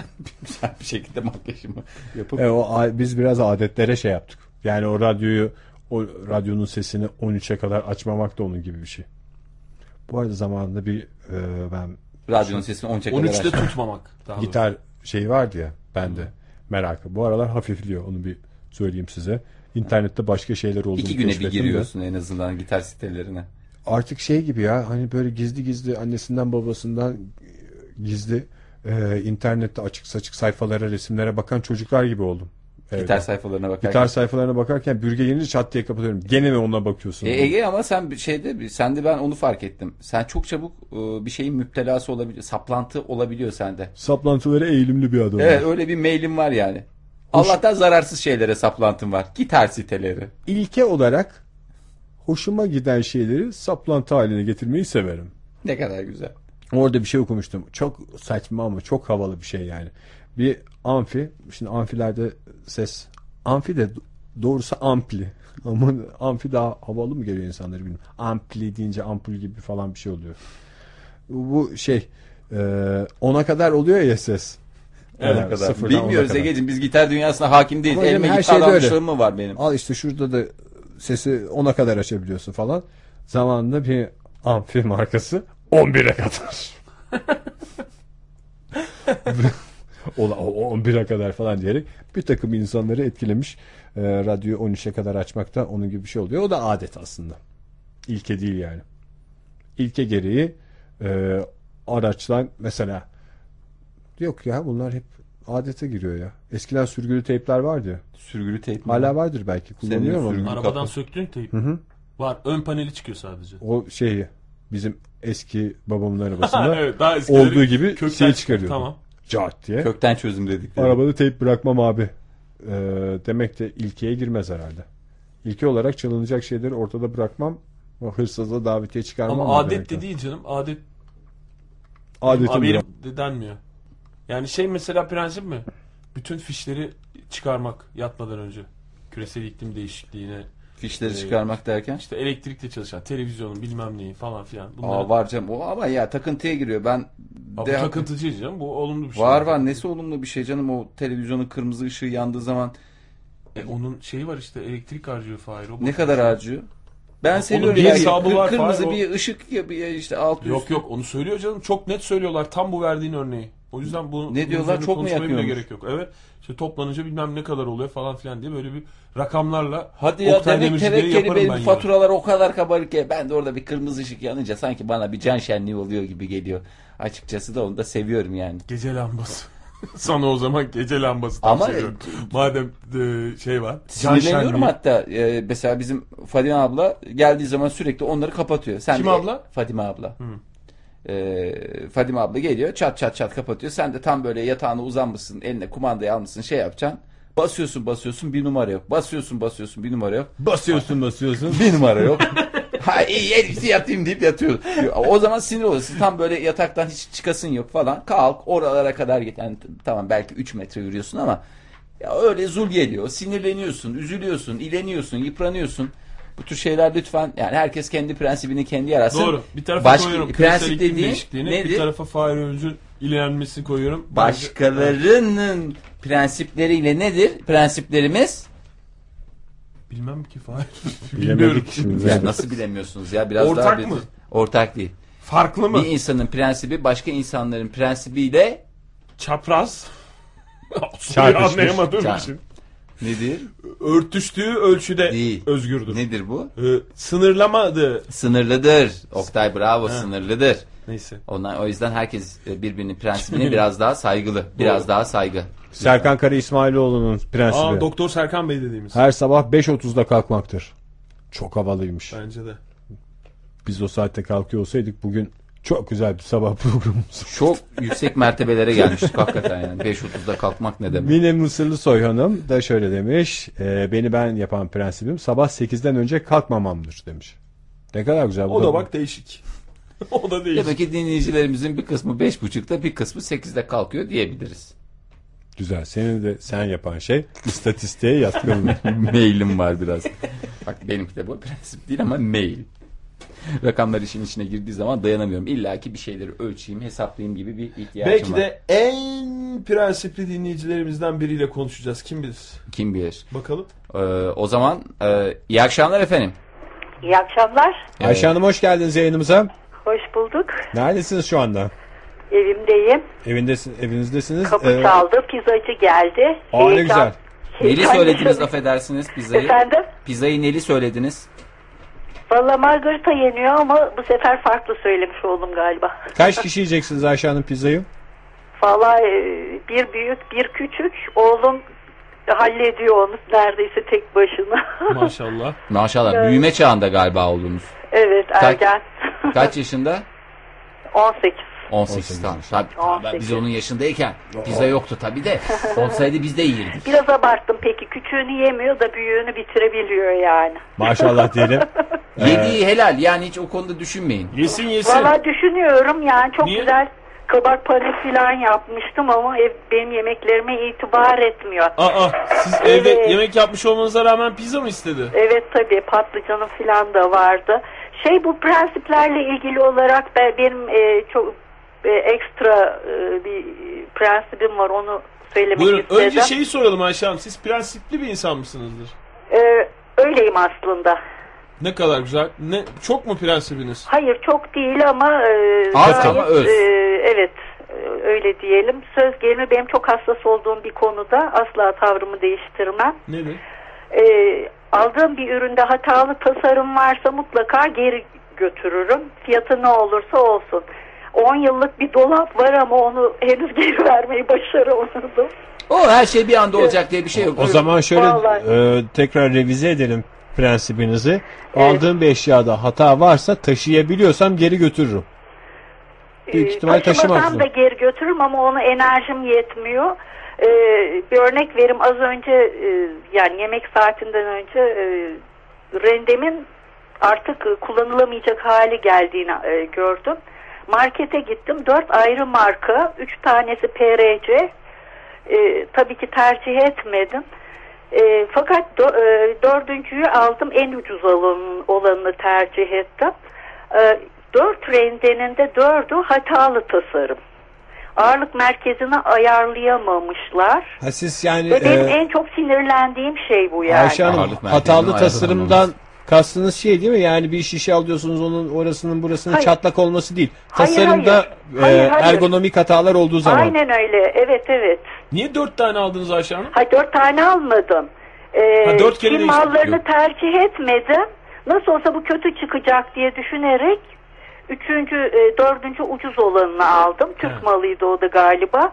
güzel bir şekilde makyajımı yapıp. E, o, biz biraz adetlere şey yaptık. Yani o radyoyu, o radyonun sesini on üçe kadar açmamak da onun gibi bir şey. Bu arada zamanında bir e, ben radyonun sesini on üçe kadar on üçte açtım. Tutmamak. Gitar şeyi vardı ya bende. Hı. Merakı. Bu aralar hafifliyor, onu bir söyleyeyim size. İnternette başka şeyler olduğunu. İki güne bir giriyorsun da en azından gitar sitelerine. Artık şey gibi ya, hani böyle gizli gizli annesinden babasından gizli e, internette açık saçık sayfalara, resimlere bakan çocuklar gibi oldum. Evde. Gitar sayfalarına bakarken. Gitar sayfalarına bakarken bürge gelince çat diye kapatıyorum. Gene mi ona bakıyorsun? E, Ege ama sen şeyde, sen de ben onu fark ettim. Sen çok çabuk e, bir şeyin müptelası olabiliyor. Saplantı olabiliyor sende. Saplantılara eğilimli bir adam. Evet, öyle bir meylim var yani. Hoş... Allah'tan zararsız şeylere saplantım var. Gitar siteleri. İlke olarak hoşuma giden şeyleri saplantı haline getirmeyi severim. Ne kadar güzel. Orada bir şey okumuştum. Çok saçma ama çok havalı bir şey yani. Bir amfi. Şimdi amfilerde ses. Amfi de doğrusu ampli. Ama amfi daha havalı mı geliyor insanlara bilmiyorum. Ampli deyince ampul gibi falan bir şey oluyor. Bu şey ona kadar oluyor ya ses. Evet, kadar. Bilmiyoruz Ege'ciğim. Biz gitar dünyasına hakim değiliz. Elime her gitar almışlığım mı var benim? Al işte şurada da sesi ona kadar açabiliyorsun falan. Zamanında bir amfi markası on bire kadar. on bire kadar falan diyerek bir takım insanları etkilemiş. E, radyoyu on üçe kadar açmak da onun gibi bir şey oluyor. O da adet aslında. İlke değil yani. İlke gereği e, araçtan mesela, yok ya, bunlar hep adete giriyor ya. Eskiden sürgülü teypler vardı ya. Sürgülü teyp mi? Hala vardır belki. Kullanıyor mu? Arabadan kapı. Söktün teyp. Hı hı. Var. Ön paneli çıkıyor sadece. O şeyi bizim eski babamın arabasında evet, daha olduğu gibi şey çıkarıyor. Tamam. Cart diye. Kökten çözüm dedikleri. Arabada teyp bırakmam abi. Ee, demek de ilkeye girmez herhalde. İlke olarak çalınacak şeyleri ortada bırakmam. Hırsızla davetiye çıkarmam. Ama adet de değil canım. Adet. Adetim abi de denmiyor. Yani şey mesela prensip mi? Bütün fişleri çıkarmak yatmadan önce. Küresel iklim değişikliğine. Fişleri e, çıkarmak derken? İşte elektrikle çalışan televizyonun bilmem neyi falan filan. Bunlar... Aa, var canım o ama ya takıntıya giriyor. Ben de... Takıntıcı canım, bu olumlu bir şey. Var var, nesi olumlu bir şey canım, o televizyonun kırmızı ışığı yandığı zaman. E, onun şeyi var işte, elektrik harcıyor Fahir. Ne kadar harcıyor? Ben seviyorum. Bir hesabı var. Kırmızı bir ışık ya, bir işte altı. Yok üstü. Yok onu söylüyor canım, çok net söylüyorlar, tam bu verdiğin örneği. O yüzden bunu ne diyorlar, çok mu yakıyormuş? Gerek yok. Evet. İşte toplanınca bilmem ne kadar oluyor falan filan diye böyle bir rakamlarla. Hadi ya, demek tevekkeli benim faturalar yani. O kadar kabarık ki ben de orada bir kırmızı ışık yanınca sanki bana bir can şenliği oluyor gibi geliyor. Açıkçası da onu da seviyorum yani. Gece lambası. Sana o zaman gece lambası tam ama seviyorum. Madem e, şey var. Sinirleniyorum hatta. E, mesela bizim Fadime abla geldiği zaman sürekli onları kapatıyor. Sen kim de, abla? Fadime abla. Hı. Ee, Fadime abla geliyor, çat çat çat kapatıyor. Sen de tam böyle yatağına uzanmışsın, eline kumandayı almışsın, şey yapacaksın. Basıyorsun basıyorsun bir numara yok. Basıyorsun basıyorsun bir numara yok. Basıyorsun basıyorsun bir numara yok. Ha iyi elbise yatayım deyip yatıyor. O zaman sinir oluyorsun. Tam böyle yataktan hiç çıkasın yok falan. Kalk oralara kadar git. Yani, tamam belki üç metre yürüyorsun ama ya öyle zul geliyor. Sinirleniyorsun, üzülüyorsun, ileniyorsun, yıpranıyorsun. Bu tür şeyler lütfen, yani herkes kendi prensibini kendi yarasın. Doğru. Bir tarafa Başka, koyuyorum. Prensip dediğin nedir? Bir tarafa Fahir Öğüncü'nün ilenmesini koyuyorum. Başkalarının bence... prensipleriyle nedir? Prensiplerimiz? Bilmem ki Fahir. Bilmiyorum. Ya nasıl bilemiyorsunuz ya? Biraz ortak daha bir... mı? Ortak değil. Farklı mı? Bir insanın prensibi başka insanların prensibiyle çapraz. Anlayamadığım için. Nedir? Örtüştüğü ölçüde değil. Özgürdür. Nedir bu? Ee, sınırlamadı. Sınırlıdır. Oktay bravo, ha. Sınırlıdır. Neyse. Ondan, o yüzden herkes birbirinin prensibine biraz daha saygılı. Biraz doğru. Daha saygı. Serkan Karı İsmailoğlu'nun prensibi. Aa, Doktor Serkan Bey dediğimiz. Her sabah beş otuzda kalkmaktır. Çok havalıymış. Bence de. Biz o saatte kalkıyor olsaydık bugün çok güzel bir sabah programımız. Çok yüksek mertebelere gelmiştik hakikaten yani. beş otuzda kalkmak ne demek? Mine Mısırlı Soyhanım da şöyle demiş. E, beni ben yapan prensibim sabah sekizden önce kalkmamamdır demiş. Ne kadar güzel. O da bak değişik. O da değişik. Demek ki dinleyicilerimizin bir kısmı beş buçukta bir kısmı sekizde kalkıyor diyebiliriz. Güzel. Senin de sen yapan şey istatistiğe yatkın. Mailim var biraz. Bak benimki de bu prensip değil ama mail. Rakamlar işin içine girdiği zaman dayanamıyorum. İlla ki bir şeyleri ölçeyim, hesaplayayım gibi bir ihtiyacım belki var. Belki de en prensipli dinleyicilerimizden biriyle konuşacağız. Kim bilir? Kim bilir? Bakalım. Ee, o zaman e, iyi akşamlar efendim. İyi akşamlar. Evet. Ayşe Hanım hoş geldiniz yayınımıza. Hoş bulduk. Neredesiniz şu anda? Evimdeyim. Evindesin, evinizdesiniz. Kapı ee... çaldı, pizzacı geldi. Aa heyecan, ne güzel. Heyecan. Neli söylediniz affedersiniz pizzayı? Efendim? Pizzayı neli söylediniz? Valla margarita yeniyor ama bu sefer farklı söylemiş oldum galiba. Kaç kişi yiyeceksiniz Ayşe Hanım pizzayı? Valla bir büyük bir küçük. Oğlum hallediyor onu neredeyse tek başına. Maşallah. Maşallah. Evet. Büyüme çağında galiba oldunuz. Evet ergen. Kaç, kaç yaşında? on sekiz. on sekiz tane. Tabii biz onun yaşındayken pizza yoktu tabii de. Olsaydı biz de yiyirdik. Biraz abarttım peki. Küçüğünü yemiyor da büyüğünü bitirebiliyor yani. Maşallah diyelim. Yediği helal yani hiç o konuda düşünmeyin. Yesin yesin. Valla düşünüyorum yani çok niye? Güzel kabak pare filan yapmıştım ama ev benim yemeklerime itibar etmiyor. Aa siz evet. Evde yemek yapmış olmanıza rağmen pizza mı istedi? Evet tabii patlıcanı filan da vardı. Şey bu prensiplerle ilgili olarak ben, benim e, çok ekstra bir prensibim var onu söylemek buyurun, istedim. Önce şeyi soralım Ayşe Hanım. Siz prensipli bir insan mısınızdır? Ee, öyleyim aslında. Ne kadar güzel. Ne çok mu prensibiniz? Hayır çok değil ama e, gayet, ama öz. E, evet öyle diyelim. Söz gelimi benim çok hassas olduğum bir konuda asla tavrımı değiştirmem. Nedir? E, aldığım bir üründe hatalı tasarım varsa mutlaka geri götürürüm. Fiyatı ne olursa olsun. on yıllık bir dolap var ama onu henüz geri vermeyi başaramadım. O her şey bir anda olacak diye bir şey yok. O, o zaman şöyle e, tekrar revize edelim prensibinizi. Evet. Aldığım bir eşyada hata varsa taşıyabiliyorsam geri götürürüm. Büyük ihtimal taşımasam da geri götürürüm ama ona enerjim yetmiyor. E, bir örnek vereyim az önce e, yani yemek saatinden önce e, rendemin artık kullanılamayacak hale geldiğini e, gördüm. Markete gittim. Dört ayrı marka. Üç tanesi P R C. E, tabii ki tercih etmedim. E, fakat do, e, dördüncüyü aldım. En ucuz olan, olanını tercih ettim. E, dört rendenin de dördü hatalı tasarım. Ağırlık merkezini ayarlayamamışlar. Ha, siz yani, ve benim e, en çok sinirlendiğim şey bu yani. Ayşe Hanım, ağırlık hatalı tasarımdan kastınız şey değil mi? Yani bir şişe alıyorsunuz onun orasının burasının hayır. Çatlak olması değil. Tasarımda hayır, hayır. E, hayır, hayır. Ergonomik hatalar olduğu zaman. Aynen öyle. Evet evet. Niye dört tane aldınız Ayşe Hanım? Hayır dört tane almadım. Ee, ha, dört kere mallarını yok. Tercih etmedim. Nasıl olsa bu kötü çıkacak diye düşünerek üçüncü, e, dördüncü ucuz olanını aldım. Türk ha. Malıydı o da galiba.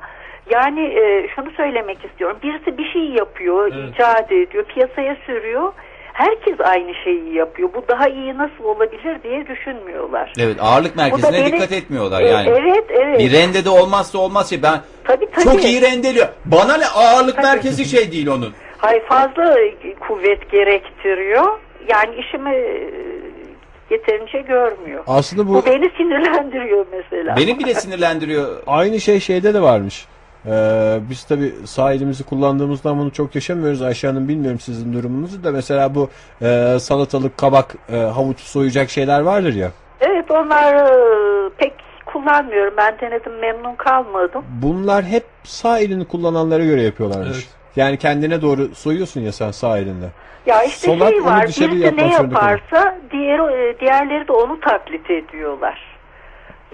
Yani e, şunu söylemek istiyorum. Birisi bir şey yapıyor, evet. icat ediyor, piyasaya sürüyor. Herkes aynı şeyi yapıyor. Bu daha iyi nasıl olabilir diye düşünmüyorlar. Evet, ağırlık merkezine benim, dikkat etmiyorlar yani. E, evet, evet. Bir rendede olmazsa olmaz şey. Ben tabii, tabii. Çok iyi rendeliyor. Bana ne ağırlık tabii. Merkezi şey değil onun. Hayır, fazla kuvvet gerektiriyor. Yani işimi yeterince görmüyor. Aslında bu, bu beni sinirlendiriyor mesela. Beni bile sinirlendiriyor. Aynı şey şeyde de varmış. Ee, biz tabi sağ elimizi kullandığımızdan bunu çok yaşamıyoruz Ayşe Hanım bilmiyorum sizin durumunuzu da mesela bu e, salatalık kabak e, havuç soyacak şeyler vardır ya evet onlar e, pek kullanmıyorum ben denedim memnun kalmadım bunlar hep sağ elini kullananlara göre yapıyorlarmış evet. Yani kendine doğru soyuyorsun ya sen sağ elinde ya işte Solak, şey var birisi ne yaparsa diğer, diğerleri de onu taklit ediyorlar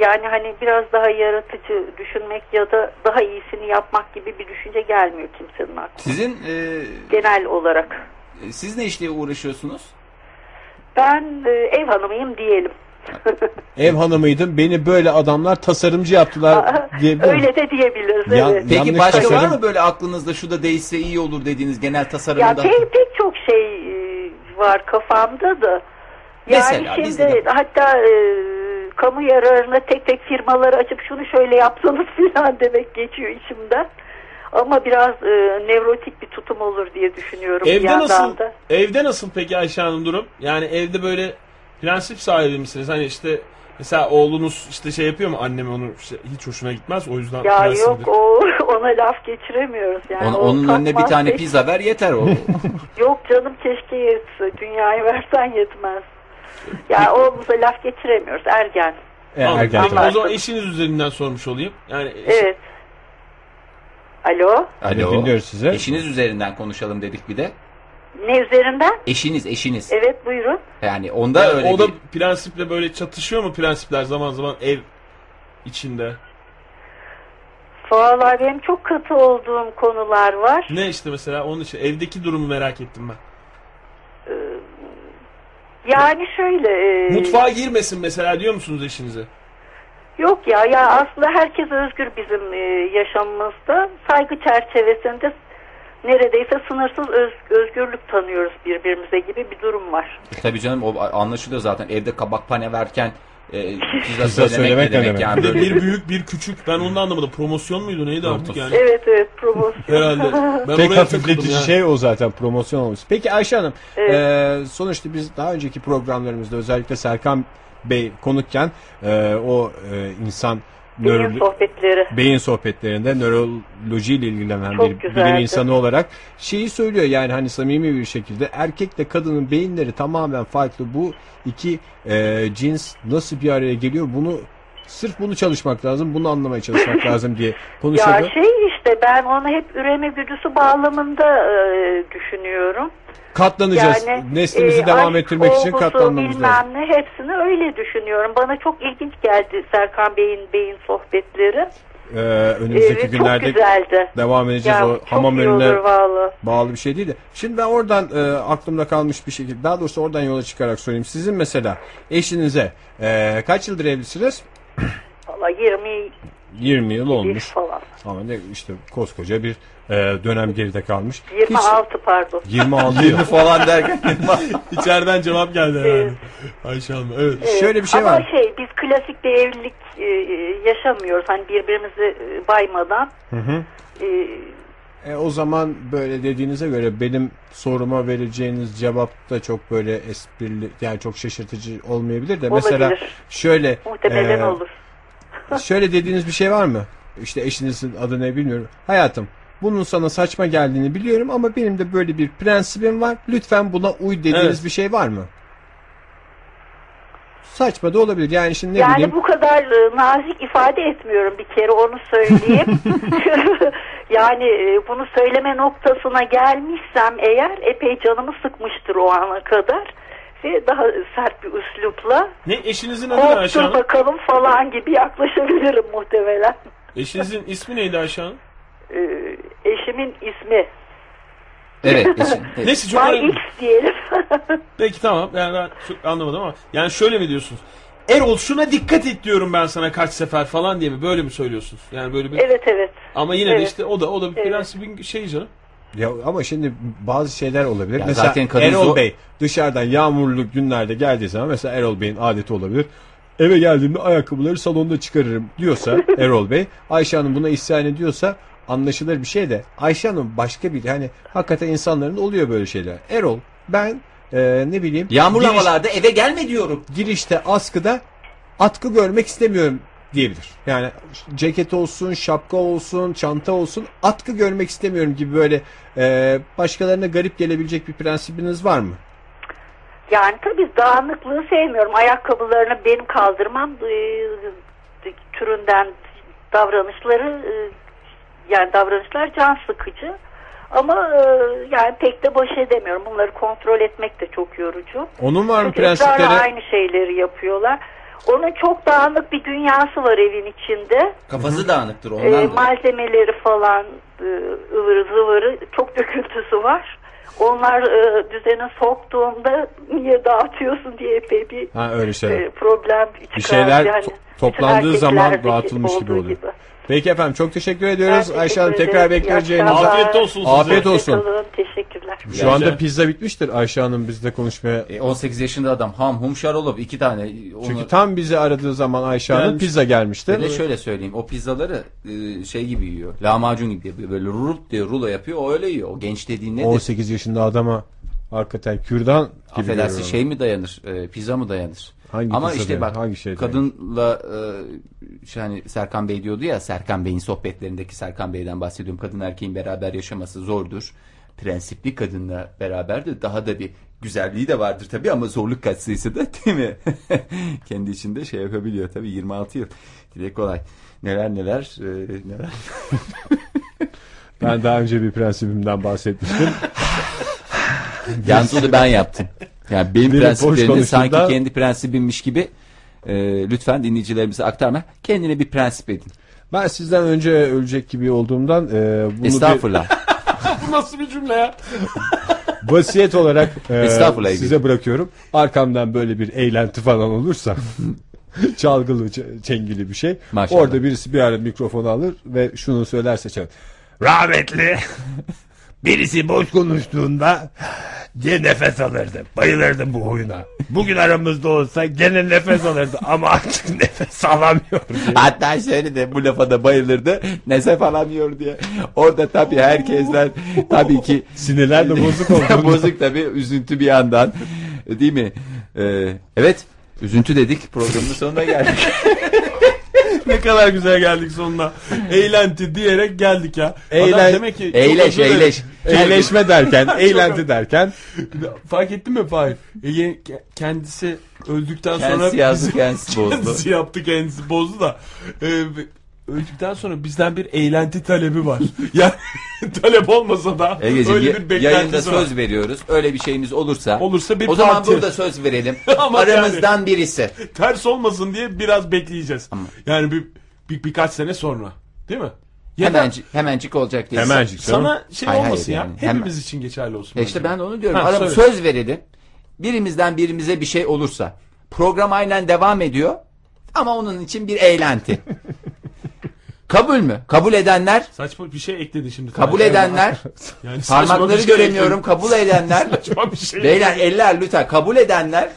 Yani hani biraz daha yaratıcı düşünmek ya da daha iyisini yapmak gibi bir düşünce gelmiyor kimsenin aklına. Sizin e, genel olarak. E, siz ne işle uğraşıyorsunuz? Ben e, ev hanımıyım diyelim. Ev hanımıydım. Beni böyle adamlar tasarımcı yaptılar diyebilir. Öyle de diyebiliriz. Ya, evet. Peki başka tasarım... var mı böyle aklınızda şu da değişse iyi olur dediğiniz genel tasarımda? Ya pek, pek çok şey var kafamda da. Yani mesela, şimdi mesela. hatta e, kamu yararına tek tek firmaları açıp şunu şöyle yapsanız filan demek geçiyor içimden. Ama biraz e, nevrotik bir tutum olur diye düşünüyorum. Evde bir nasıl? Da. Evde nasıl peki Ayşe Hanım durum? Yani evde böyle prensip sahibi misiniz? Hani işte mesela oğlunuz işte şey yapıyor mu? Annem onu işte hiç hoşuna gitmez. O yüzden ya yok de... o, ona laf geçiremiyoruz. Yani ona, onun önüne bir tane peş... pizza ver yeter o. Yok canım keşke yetse. Dünyayı versen yetmez. Ya oğlumuza laf geçiremiyoruz. Ergen. Yani, ergen o zaman eşiniz üzerinden sormuş olayım. Yani eşin... Evet. Alo. Alo. Dinliyoruz size. Eşiniz üzerinden konuşalım dedik bir de. Ne üzerinden? Eşiniz, eşiniz. Evet, buyurun. Yani onda yani öyle. O da bir... prensiple böyle çatışıyor mu prensipler zaman zaman ev içinde? Vallahi benim çok katı olduğum konular var. Ne işte mesela onun için evdeki durumu merak ettim ben. Ee, yani şöyle. E... Mutfağa girmesin mesela diyor musunuz eşinize? Yok ya, ya aslında herkes özgür bizim yaşamımızda. Saygı çerçevesinde neredeyse sınırsız öz, özgürlük tanıyoruz birbirimize gibi bir durum var. E tabii canım, o anlaşılıyor zaten. Evde kabak pane verken e, pizza söylemek, söylemek ne demek yani? Böyle... Bir büyük bir küçük, ben onu anlamadım. Promosyon muydu neydi artık yani? Evet evet, promosyon. Herhalde. Ben tek hafifletici yani. Şey o zaten, promosyon olmuş. Peki Ayşe Hanım, evet. e, sonuçta biz daha önceki programlarımızda özellikle Serkan Bey konukken e, o e, insan Beyin nörolo- sohbetleri. Beyin sohbetlerinde nörolojiyle ilgilenen çok bir güzeldi. Bilim insanı olarak şeyi söylüyor yani hani samimi bir şekilde erkekle kadının beyinleri tamamen farklı. Bu iki e, cins nasıl bir araya geliyor? Bunu sırf bunu çalışmak lazım. Bunu anlamaya çalışmak lazım diye konuşuyor. Ya şey işte ben onu hep üreme güdüsü bağlamında e, düşünüyorum. Katlanacağız. Yani, neslimizi e, devam ettirmek için katlanmamız lazım. Ne, hepsini öyle düşünüyorum. Bana çok ilginç geldi Serkan Bey'in beyin sohbetleri. Ee, önümüzdeki evet, günlerde devam edeceğiz. Yani, o hamam önüne bağlı bir şey değil de. Şimdi ben oradan e, aklımda kalmış bir şekilde, daha doğrusu oradan yola çıkarak sorayım. Sizin mesela eşinize e, kaç yıldır evlisiniz? Valla yirmi yirmi yıl olmuş falan. Ama ne işte koskoca bir e, dönem geride kalmış. yirmi altı hiç, pardon. yirmi altı yirmi falan derken içeriden cevap geldi herhalde. Evet. Ayşe Hanım evet. evet. Şöyle bir şey ama var. Ama şey biz klasik bir evlilik e, yaşamıyoruz. Hani birbirimizi baymadan. Hı hı. E, e, o zaman böyle dediğinize göre benim soruma vereceğiniz cevap da çok böyle esprili yani çok şaşırtıcı olmayabilir de. Olabilir. Mesela şöyle. Muhtemelen e, olur. Şöyle dediğiniz bir şey var mı? İşte eşinizin adı ne bilmiyorum. Hayatım, bunun sana saçma geldiğini biliyorum ama benim de böyle bir prensibim var. Lütfen buna uy dediğiniz evet. bir şey var mı? Saçma da olabilir. Yani şimdi ne yani bileyim. Yani bu kadar nazik ifade etmiyorum bir kere, onu söyleyeyim. Yani bunu söyleme noktasına gelmişsem eğer epey canımı sıkmıştır o ana kadar. Ve daha sert bir üslupla ne eşinizin adı Ayşe Hanım? Bakalım falan gibi yaklaşabilirim muhtemelen. Eşinizin ismi neydi Ayşe Hanım? Ee, eşimin ismi. Evet. Eşin, evet. Neyse çok önemli. X diyelim. Peki tamam. Yani ben anlamadım ama yani şöyle mi diyorsunuz? Erol şuna dikkat et diyorum ben sana kaç sefer falan diye mi? Böyle mi söylüyorsunuz? Yani böyle bir. Evet evet. Ama yine evet. de işte o da o da bir evet. prensibin şeyi canım. Ya ama şimdi bazı şeyler olabilir. Ya mesela Erol Bey dışarıdan yağmurlu günlerde geldiği zaman mesela Erol Bey'in adeti olabilir. Eve geldiğimde ayakkabıları salonda çıkarırım diyorsa Erol Bey, Ayşe Hanım buna isyan ediyorsa anlaşılır bir şey de Ayşe Hanım başka bir hani hakikaten insanların oluyor böyle şeyler. Erol ben e, ne bileyim yağmurlu giriş, havalarda eve gelme diyorum. Girişte askıda atkı görmek istemiyorum diyebilir. Yani ceket olsun, şapka olsun, çanta olsun, atkı görmek istemiyorum gibi böyle e, başkalarına garip gelebilecek bir prensibiniz var mı? Yani tabii dağınıklığı sevmiyorum. Ayakkabılarını benim kaldırmam e, türünden davranışları e, yani davranışlar can sıkıcı. Ama e, yani pek de baş edemiyorum. Bunları kontrol etmek de çok yorucu. Onun var mı prensipleri? Çünkü aynı şeyleri yapıyorlar. Onun çok dağınık bir dünyası var evin içinde. Kafası dağınıktır ondan. E, malzemeleri falan e, ıvırı zıvırı, çok döküntüsü var. Onlar e, düzene soktuğumda niye dağıtıyorsun diye epey bir ha, öyle şeyler. E, problem çıkar. Bir şeyler yani, to- toplandığı zaman dağıtılmış gibi oluyor. Gibi. Peki efendim, çok teşekkür ediyoruz. Teşekkür Ayşe Hanım, tekrar bekleyeceğiniz. Afiyet olsun size. Afiyet olsun. Teşekkürler. Şu Gerçekten. Anda pizza bitmiştir Ayşe Hanım bizle konuşmaya. E, on sekiz yaşında adam ham hum şarolop iki tane. Onu... Çünkü tam bizi aradığı zaman Ayşe Hanım gelmiş. Pizza gelmişti. Böyle şöyle söyleyeyim, o pizzaları şey gibi yiyor. Lahmacun gibi yapıyor. Böyle rup diye rulo yapıyor. O öyle yiyor. O genç dediğin nedir? on sekiz yaşında adama hakikaten kürdan gibi. Affedersin şey mi dayanır? E, pizza mı dayanır? Hangi ama işte yani? Bak hangi kadınla e, şey hani Serkan Bey diyordu ya, Serkan Bey'in sohbetlerindeki Serkan Bey'den bahsediyorum. Kadın erkeğin beraber yaşaması zordur. Prensipli kadınla beraber de daha da bir güzelliği de vardır tabii ama zorluk katsayısı da değil mi? Kendi içinde şey yapabiliyor tabii, yirmi altı yıl. Dile kolay. Neler neler e, neler. Ben daha önce bir prensibimden bahsetmiştim. Yalnız onu ben yaptım. Yani benim Biri prensiplerini sanki kendi prensibimmiş gibi e, lütfen dinleyicilerimize aktarma. Kendine bir prensip edin. Ben sizden önce ölecek gibi olduğumdan e, bunu estağfurullah. Bir... Bu nasıl bir cümle ya? Vasiyet olarak e, size bırakıyorum. Arkamdan böyle bir eğlenti falan olursa çalgılı çengili bir şey. Maşallah. Orada birisi bir ara mikrofonu alır ve şunu söylerse çalın. Rahmetli birisi boş konuştuğunda diye nefes alırdı. Bayılırdım bu oyuna. Bugün aramızda olsa gene nefes alırdı ama artık nefes alamıyor diye. Hatta şöyle de bu lafa da bayılırdı. Nefes alamıyor diye. Orada tabii herkesten tabii ki sinirler de bozuk oldu. Bozuk tabii, üzüntü bir yandan. Değil mi? Ee, evet, üzüntü dedik. Programın sonuna geldik. Ne kadar güzel geldik sonuna. Eğlenti diyerek geldik ya. Eğlen, demek ki eğleş, eğleş. Eğleşme derken, eğlenti derken. Fark ettin mi Fahir? E, kendisi öldükten kendisi sonra... Yazdı, bizim, kendisi yazdı, kendisi bozdu. Kendisi yaptı, kendisi bozdu da. E, öldükten sonra bizden bir eğlenti talebi var. Yani talep olmasa da Egecim, öyle bir beklentisi yayında var. Söz veriyoruz. Öyle bir şeyimiz olursa. Olursa bir o zaman parti. Burada söz verelim. Aramızdan yani, birisi. Ters olmasın diye biraz bekleyeceğiz. Ama. Yani bir, bir birkaç sene sonra. Değil mi? Ya hemencik, hemencik olacak diye. Hemencik. Sana şey hayır, olmasın hayır, ya. Yani. Hepimiz hemen. için geçerli olsun. E işte ben de onu diyorum. Ha, Aram- söz verelim. Birimizden birimize bir şey olursa. Program aynen devam ediyor. Ama onun için bir eğlenti. Kabul mü? Kabul edenler... Saçma bir şey ekledi şimdi. Kabul edenler... Yani parmakları şey göremiyorum. Ekledim. Kabul edenler... Saçma bir şey. Beyler eller lütfen. Kabul edenler...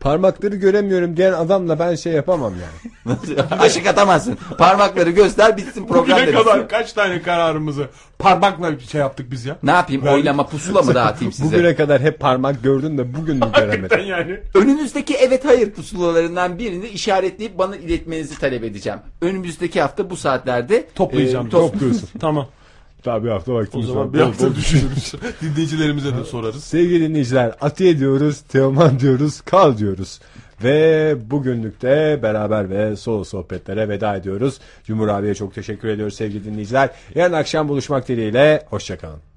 Parmakları göremiyorum diyen adamla ben şey yapamam yani. Aşık atamazsın. Parmakları göster bitsin program demişsin. Bugüne kadar kaç tane kararımızı parmakla şey yaptık biz ya. Ne yapayım ben... oylama pusula mı dağıtayım size? Bugüne kadar hep parmak gördün de bugün mü göremedin? Yani. Önümüzdeki evet hayır pusulalarından birini işaretleyip bana iletmenizi talep edeceğim. Önümüzdeki hafta bu saatlerde. Toplayacağım. E, top... Topluyorsun. Tamam. Daha bir hafta vaktimiz var. O zaman bir hafta düşünürüz. Dinleyicilerimize de sorarız. Sevgili dinleyiciler, atiye diyoruz, teoman diyoruz, kal diyoruz. Ve bugünlük de beraber ve solo sohbetlere veda ediyoruz. Cumhur abiye çok teşekkür ediyoruz sevgili dinleyiciler. Yarın akşam buluşmak dileğiyle. Hoşçakalın.